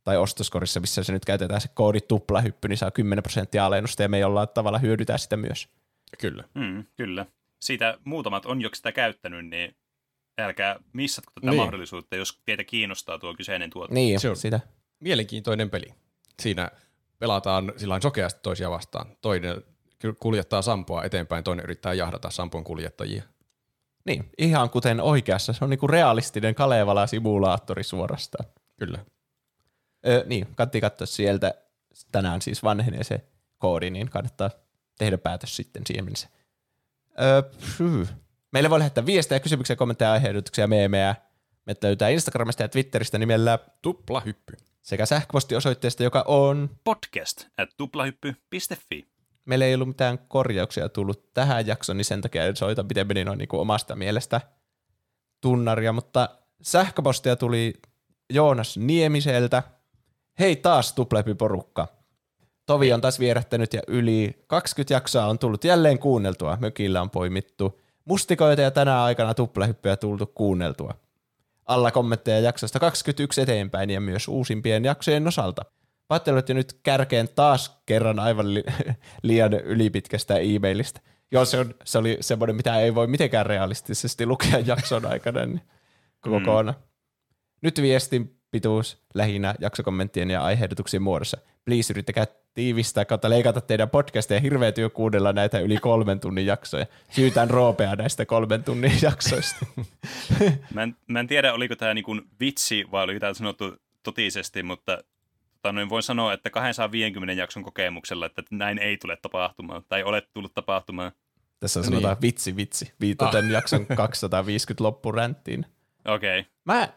tai ostoskorissa, missä se nyt käytetään se koodi Tuplahyppy, niin saa kymmenen prosenttia alennusta ja me jollain tavalla hyödytään sitä myös. Kyllä. Mm, kyllä. Siitä muutamat on jo sitä käyttänyt, niin älkää missatko tätä niin. mahdollisuutta, jos teitä kiinnostaa tuo kyseinen tuote. Niin, se on sitä. Mielenkiintoinen peli. Siinä pelataan sillain sokeasti toisia vastaan. Toinen kuljettaa Sampoa eteenpäin, toinen yrittää jahdata Sampon kuljettajia. Niin, ihan kuten oikeassa. Se on niinku realistinen Kalevala-simulaattori suorastaan. Kyllä. Öö, niin, kannattaa katsoa sieltä. Tänään siis vanhenee se koodi, niin kannattaa tehdä päätös sitten siihen mennessä. Öö, Meille voi lähettää viestejä, kysymyksiä, kommentteja, aiheutuksia, meemejä. Me löytää Instagramista ja Twitteristä nimellä Tuplahyppy. Sekä sähköpostiosoitteesta, joka on podcast at tuplahyppy piste fi. Meillä ei ollut mitään korjauksia tullut tähän jaksoon, niin sen takia en soita pitemmin on niin kuin omasta mielestä tunnaria, mutta sähköpostia tuli Joonas Niemiseltä. Hei taas Tuplahyppy-porukka. Tovi on taas vierähtänyt ja yli kaksikymmentä jaksoa on tullut jälleen kuunneltua. Mökillä on poimittu mustikoita ja tänä aikana Tuplahyppyä tultu kuunneltua. Alla kommentteja jaksosta kaksikymmentäyksi eteenpäin ja myös uusimpien jaksojen osalta. Pahoittelut jo nyt kärkeen taas kerran aivan li- liian ylipitkästä e-mailista. Joo, se, on, se oli semmoinen, mitä ei voi mitenkään realistisesti lukea jakson aikana niin kokonaan. Mm. Nyt viestin pituus lähinnä jaksokommenttien ja aiheehdotuksien muodossa. Please yrittäkää tiivistää kautta leikata teidän podcasteja hirveä työ kuudella näitä yli kolmen tunnin jaksoja. Syytään Roopea näistä kolmen tunnin jaksoista. mä, en, mä en tiedä, oliko tämä niinku vitsi vai oliko tämä sanottu totisesti, mutta noin voin sanoa, että kaksisataaviisikymmentä jakson kokemuksella, että näin ei tule tapahtumaan tai ole tullut tapahtumaan. Tässä on sanotaan niin. vitsi, vitsi. Viitoten ah. jakson kaksisataaviisikymmentä loppuränttiin. Okei. Okay. Mä,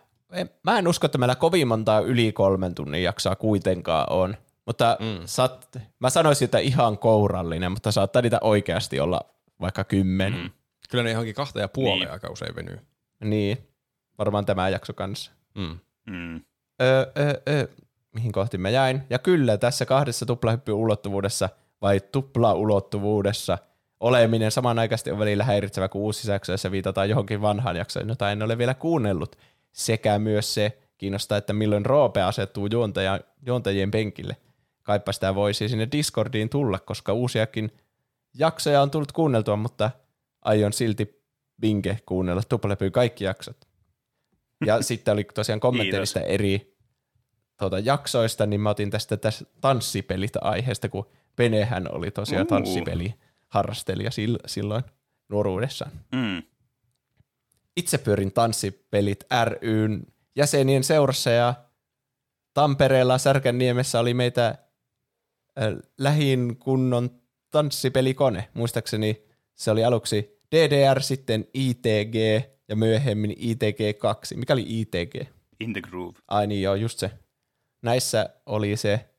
mä en usko, että meillä kovin montaa yli kolmen tunnin jaksaa kuitenkaan on. Mutta mm. saat, mä sanoisin, että ihan kourallinen, mutta saattaa niitä oikeasti olla vaikka kymmenen. Mm. Kyllä ne johonkin kahta ja puoleen niin. aika usein venyy. Niin, varmaan tämä jakso kanssa. Mm. Mm. Öö, öö, öö. Mihin kohti mä jäin? Ja kyllä tässä kahdessa tuplahyppy-ulottuvuudessa vai tupla-ulottuvuudessa oleminen samanaikaisesti on välillä häiritsevä, kun uusi jakso, jossa viitataan johonkin vanhaan jaksoon, jota en ole vielä kuunnellut. Sekä myös se kiinnostaa, että milloin Roope asettuu juontaja, juontajien penkille. Kaipa sitä voisi sinne Discordiin tulla, koska uusiakin jaksoja on tullut kuunneltua, mutta aion silti binge kuunnella tuplahyppy kaikki jaksot. Ja sitten oli tosiaan kommentteista eri tuota, jaksoista, niin mä otin tästä, tästä tanssipelistä aiheesta, kun Penehän oli tosiaan tanssipeli. Harrastelija silloin nuoruudessaan. Mm. Itse pyörin tanssipelit ry:n jäsenien seurassa ja Tampereella Särkänniemessä oli meitä äh, lähin kunnon tanssipelikone. Muistaakseni se oli aluksi D D R, sitten I T G ja myöhemmin I T G kaksi. Mikä oli I T G? In the Groove. Ai niin joo, just se. Näissä oli se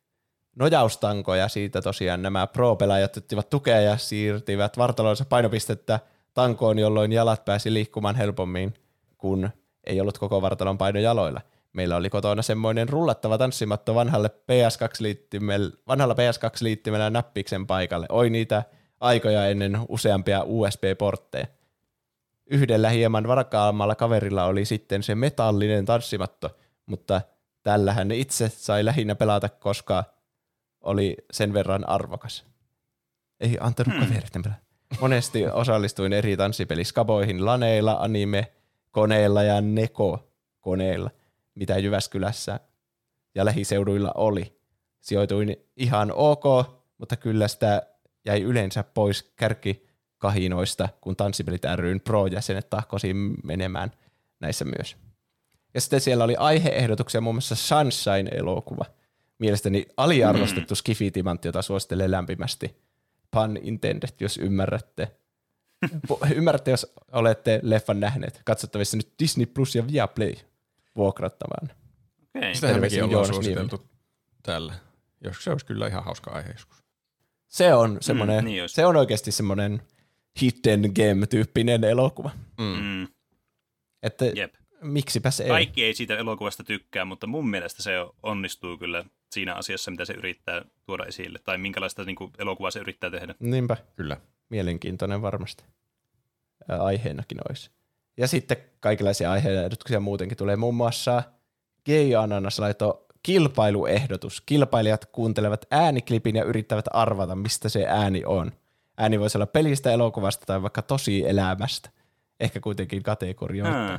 nojaustanko, ja siitä tosiaan nämä pro-pelaajat ottivat tukea ja siirtivät vartaloissa painopistettä tankoon, jolloin jalat pääsi liikkumaan helpommin, kun ei ollut koko vartalon paino jaloilla. Meillä oli kotona semmoinen rullattava tanssimatto vanhalle P S kaksi -liittimellä, vanhalla P S kaksi -liittimellä näppiksen paikalle. Oi niitä aikoja ennen useampia U S B-portteja. Yhdellä hieman varakkaammalla kaverilla oli sitten se metallinen tanssimatto, mutta tällähän ne itse sai lähinnä pelata, koska oli sen verran arvokas. Ei antanut kaveritten pelaa. Monesti osallistuin eri tanssipeliskaboihin laneilla, anime, koneilla ja neko-koneilla, mitä Jyväskylässä ja lähiseuduilla oli. Sijoituin ihan ok, mutta kyllä sitä jäi yleensä pois kärkikahinoista, kun tanssipelit ry:n pro-jäsenet tahkoisivat menemään näissä myös. Ja sitten siellä oli aiheehdotuksia, muun muassa Sunshine-elokuva. Mielestäni aliarvostettu mm. skifitimantti, jota suosittelen lämpimästi. Pun intended, jos ymmärrätte. Ymmärrätte, jos olette leffan nähneet. Katsottavissa nyt Disney Plus ja Viaplay vuokrattavan. Okay. Sitähän mekin ollaan suositeltu tällä. Joskus se olisi kyllä ihan hauska aihe joskus. Se on, semmoinen, mm, niin se on oikeasti semmoinen hidden game-tyyppinen elokuva. Mm. Että yep. Miksipä se ei? Kaikki ei siitä elokuvasta tykkää, mutta mun mielestä se onnistuu kyllä siinä asiassa, mitä se yrittää tuoda esille, tai minkälaista niin kuin, elokuvaa se yrittää tehdä. Niinpä, kyllä. Mielenkiintoinen varmasti. Ää, aiheenakin olisi. Ja sitten kaikenlaisia aiheehdotuksia muutenkin tulee. Muun muassa G-Ananas laitoi kilpailuehdotus. Kilpailijat kuuntelevat ääniklipin ja yrittävät arvata, mistä se ääni on. Ääni voisi olla pelistä, elokuvasta tai vaikka tosielämästä. Ehkä kuitenkin kategorioittain. Hmm.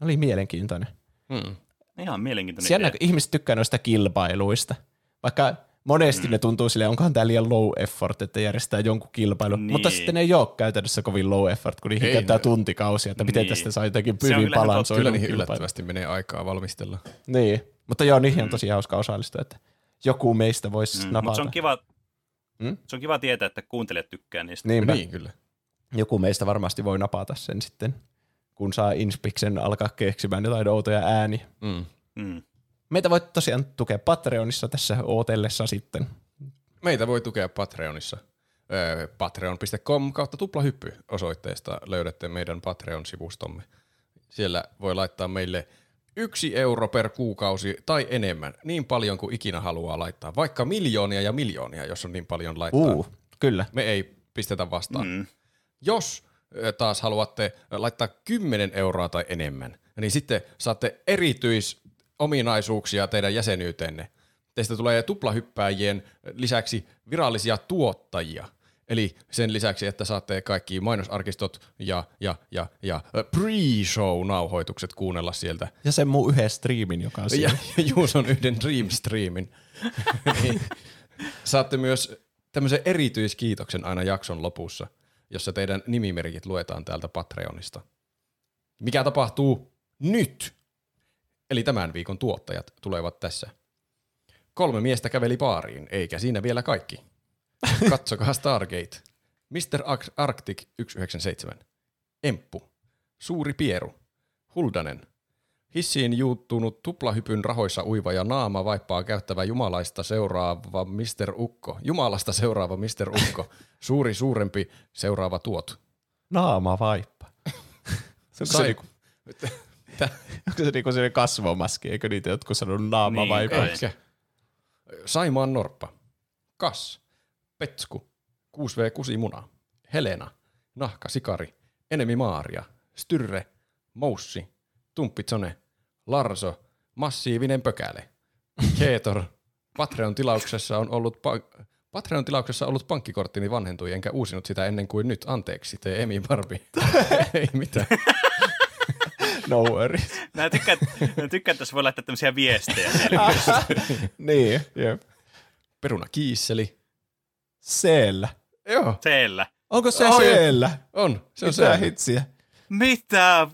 Oli mielenkiintoinen. Hmm. Ihan mielenkiintoinen. Siellä ihmiset tykkää noista kilpailuista, vaikka monesti hmm. ne tuntuu silleen, onkohan tämä liian low effort, että järjestää jonkun kilpailu, niin. mutta sitten ei ole käytännössä kovin low effort, kun niihin ei käyttää ne. tuntikausia, että niin. miten tästä saa jotenkin pyvin balansoidun. Kyllä niihin yllättävästi menee aikaa valmistella. Niin, mutta joo, niihin hmm. on tosi hauska osallistua, että joku meistä voisi hmm. napata. Mutta se on kiva, hmm? se on kiva tietää, että kuuntelijat tykkää niistä. Niinpä. Niin, kyllä. Joku meistä varmasti voi napata sen sitten, kun saa inspiksen alkaa keksimään jotain outoja ääniä. Mm. Mm. Meitä voi tosiaan tukea Patreonissa tässä ootellessa sitten. Meitä voi tukea Patreonissa. Öö, patreon piste com kautta tuplahyppy osoitteesta löydätte meidän Patreon-sivustomme. Siellä voi laittaa meille yksi euro per kuukausi tai enemmän, niin paljon kuin ikinä haluaa laittaa. Vaikka miljoonia ja miljoonia, jos on niin paljon laittaa. Uh, kyllä. Me ei pistetä vastaan. Mm. Jos taas haluatte laittaa kymmenen euroa tai enemmän, niin sitten saatte erityisominaisuuksia teidän jäsenyyteenne. Teistä tulee tuplahyppääjien lisäksi virallisia tuottajia. Eli sen lisäksi, että saatte kaikki mainosarkistot ja, ja, ja, ja pre-show-nauhoitukset kuunnella sieltä. Ja sen mun yhden striimin, joka on siellä. Ja, ja Juus on yhden Dream-striimin. Saatte myös tämmöisen erityiskiitoksen aina jakson lopussa, jossa teidän nimimerkit luetaan täältä Patreonista. Mikä tapahtuu nyt? Eli tämän viikon tuottajat tulevat tässä. Kolme miestä käveli baariin, eikä siinä vielä kaikki. Katsokaa Stargate. mister Arctic yksi yhdeksän seitsemän. Emppu. Suuri Pieru. Huldanen. Hissiin juuttunut tuplahypyn rahoissa uiva ja naama vaippaa käyttävä jumalaista seuraava mister Ukko. Jumalasta seuraava mister Ukko. Suuri suurempi seuraava tuot. Naama vaippa. Se on kai... Onko se niinku sellainen kasvomaski? Eikö niitä jotkut sanonut naama vaipaksi? Saimaan norppa. Kas. Petsku. kuusi vee kusimuna. Helena. Nahka sikari. Enemi Maaria. Styrre. Moussi. Tumppitsone. Larso. Massiivinen pökäle. Keetor. Patreon-tilauksessa on ollut pa- Patreon-tilauksessa ollut pankkikorttini vanhentui, enkä uusinut sitä ennen kuin nyt. Anteeksi, tee Emi Barbie. Ei mitään. No worries. Mä tykkään, mä tykkään, tässä voi laittaa tämmöisiä viestejä. Niin, jep. Peruna kiisseli. Seellä. Joo. Seellä. Onko se on. Seellä? On. Se on seellä. Mitä hitsiä? Mitä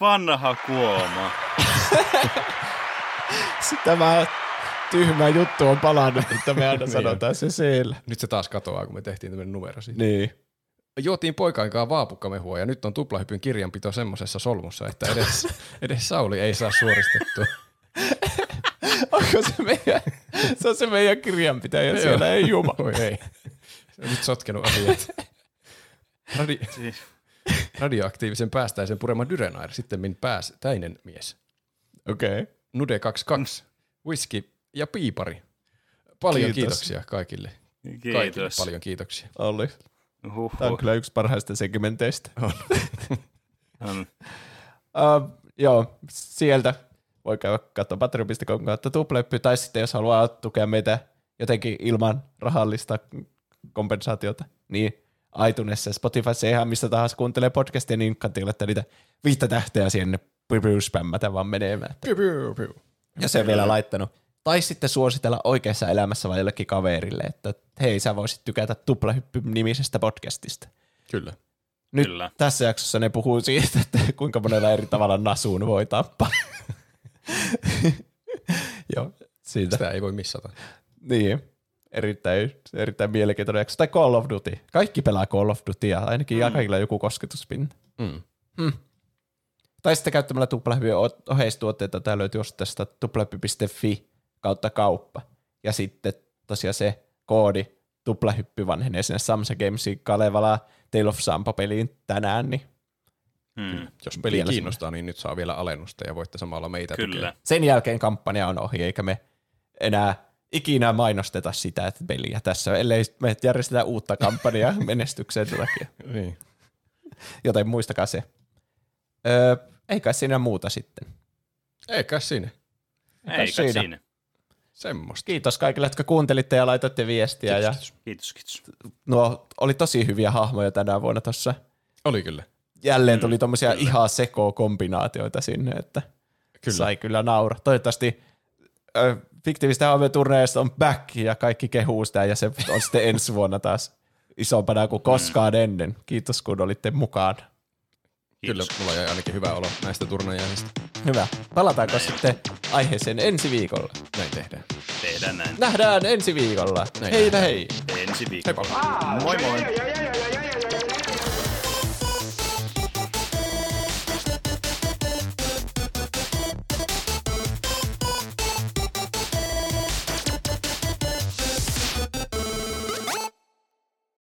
vanha kuoma? Tämä tyhmä juttu on palannut, että me aina sanotaan se seellä. Nyt se taas katoaa, kun me tehtiin tämmöinen numero siitä. Niin. Juotiin poikainkaan vaapukkamehua ja nyt on tuplahypyn kirjanpito semmoisessa solmussa, että edes, edes Sauli ei saa suoristettua. Onko se meidän, se on se meidän kirjanpitäjä siellä, ei juma. Oi ei, se on nyt sotkenut asiat. Radi- radioaktiivisen päästäisen purema Dyrenair, sittemmin päästäinen mies. Okei. Okay. Nude kaksikymmentäkaksi, whisky ja piipari. Paljon Kiitos. kiitoksia kaikille. Kiitos. Kaikille paljon kiitoksia. Olli. Huhhuh. Tämä on kyllä yksi parhaista segmenteistä. On. on. Uh, joo, sieltä voi käydä katsomaan patreon piste com kautta tuplahyppy, tai sitten jos haluaa tukea meitä jotenkin ilman rahallista kompensaatiota, niin iTunesissa, Spotifyssa, ihan mistä tahansa kuuntelee podcastia, niin kannattaa laittaa niitä viittä tähteä sinne pyy-pyy-spämmätä vaan menemään. Jos ei vielä laittanut. Tai sitten suositella oikeassa elämässä vai jollekin kaverille, että hei, sä voisit tykätä Tuplahyppy-nimisestä podcastista. Kyllä. Nyt Kyllä. tässä jaksossa ne puhuu siitä, että kuinka monella eri tavalla nasuun voi tappaa. Joo, siitä. Sitä ei voi missata. Niin, erittäin, erittäin mielenkiintoinen jakso. Tai Call of Duty. Kaikki pelaa Call of Dutya, ainakin mm. kaikilla joku kosketuspinta. Mm. Mm. Tai sitten käyttämällä Tuplahyppyä oheistuotteita, tää löytyy tästä tuplahyppy piste fi kautta kauppa. Ja sitten tosiaan se koodi tuplahyppy vanhenee sinne Samsa Gamesiin, Kalevalaa, Tale of Sampo -peliin tänään. Niin hmm. Jos peli kiinnostaa, niin nyt saa vielä alennusta ja voitte samalla meitä Kyllä. tukea. Sen jälkeen kampanja on ohi, eikä me enää ikinä mainosteta sitä että peliä tässä, ellei me järjestetä uutta kampanjaa menestykseen takia. Niin. Joten muistakaa se. Öö, eikä siinä muuta sitten. Eikä siinä. Eikä, eikä siinä. siinä. Semmosta. Kiitos kaikille, jotka kuuntelitte ja laitoitte viestiä. Kiitos, ja kiitos, kiitos. No, oli tosi hyviä hahmoja tänä vuonna tuossa. Oli kyllä. Jälleen tuli tommosia kyllä. ihan seko-kombinaatioita sinne, että kyllä. sai kyllä naura. Toivottavasti äh, Fiktiivisten hahmojen turnajaiset on back ja kaikki kehuu sitä ja se on sitten ensi vuonna taas isompana kuin koskaan mm. ennen. Kiitos, kun olitte mukaan. Kiitos. Kyllä, mulla jäi ainakin hyvä olo näistä turnajaisista. Hyvä. Palataanko näin. Sitten aiheeseen ensi viikolla? Näin tehdään. Tehdään näin. Nähdään ensi viikolla. Näin Heitä näin. Hei. Ensi viikolla. Heippa. Moi moi.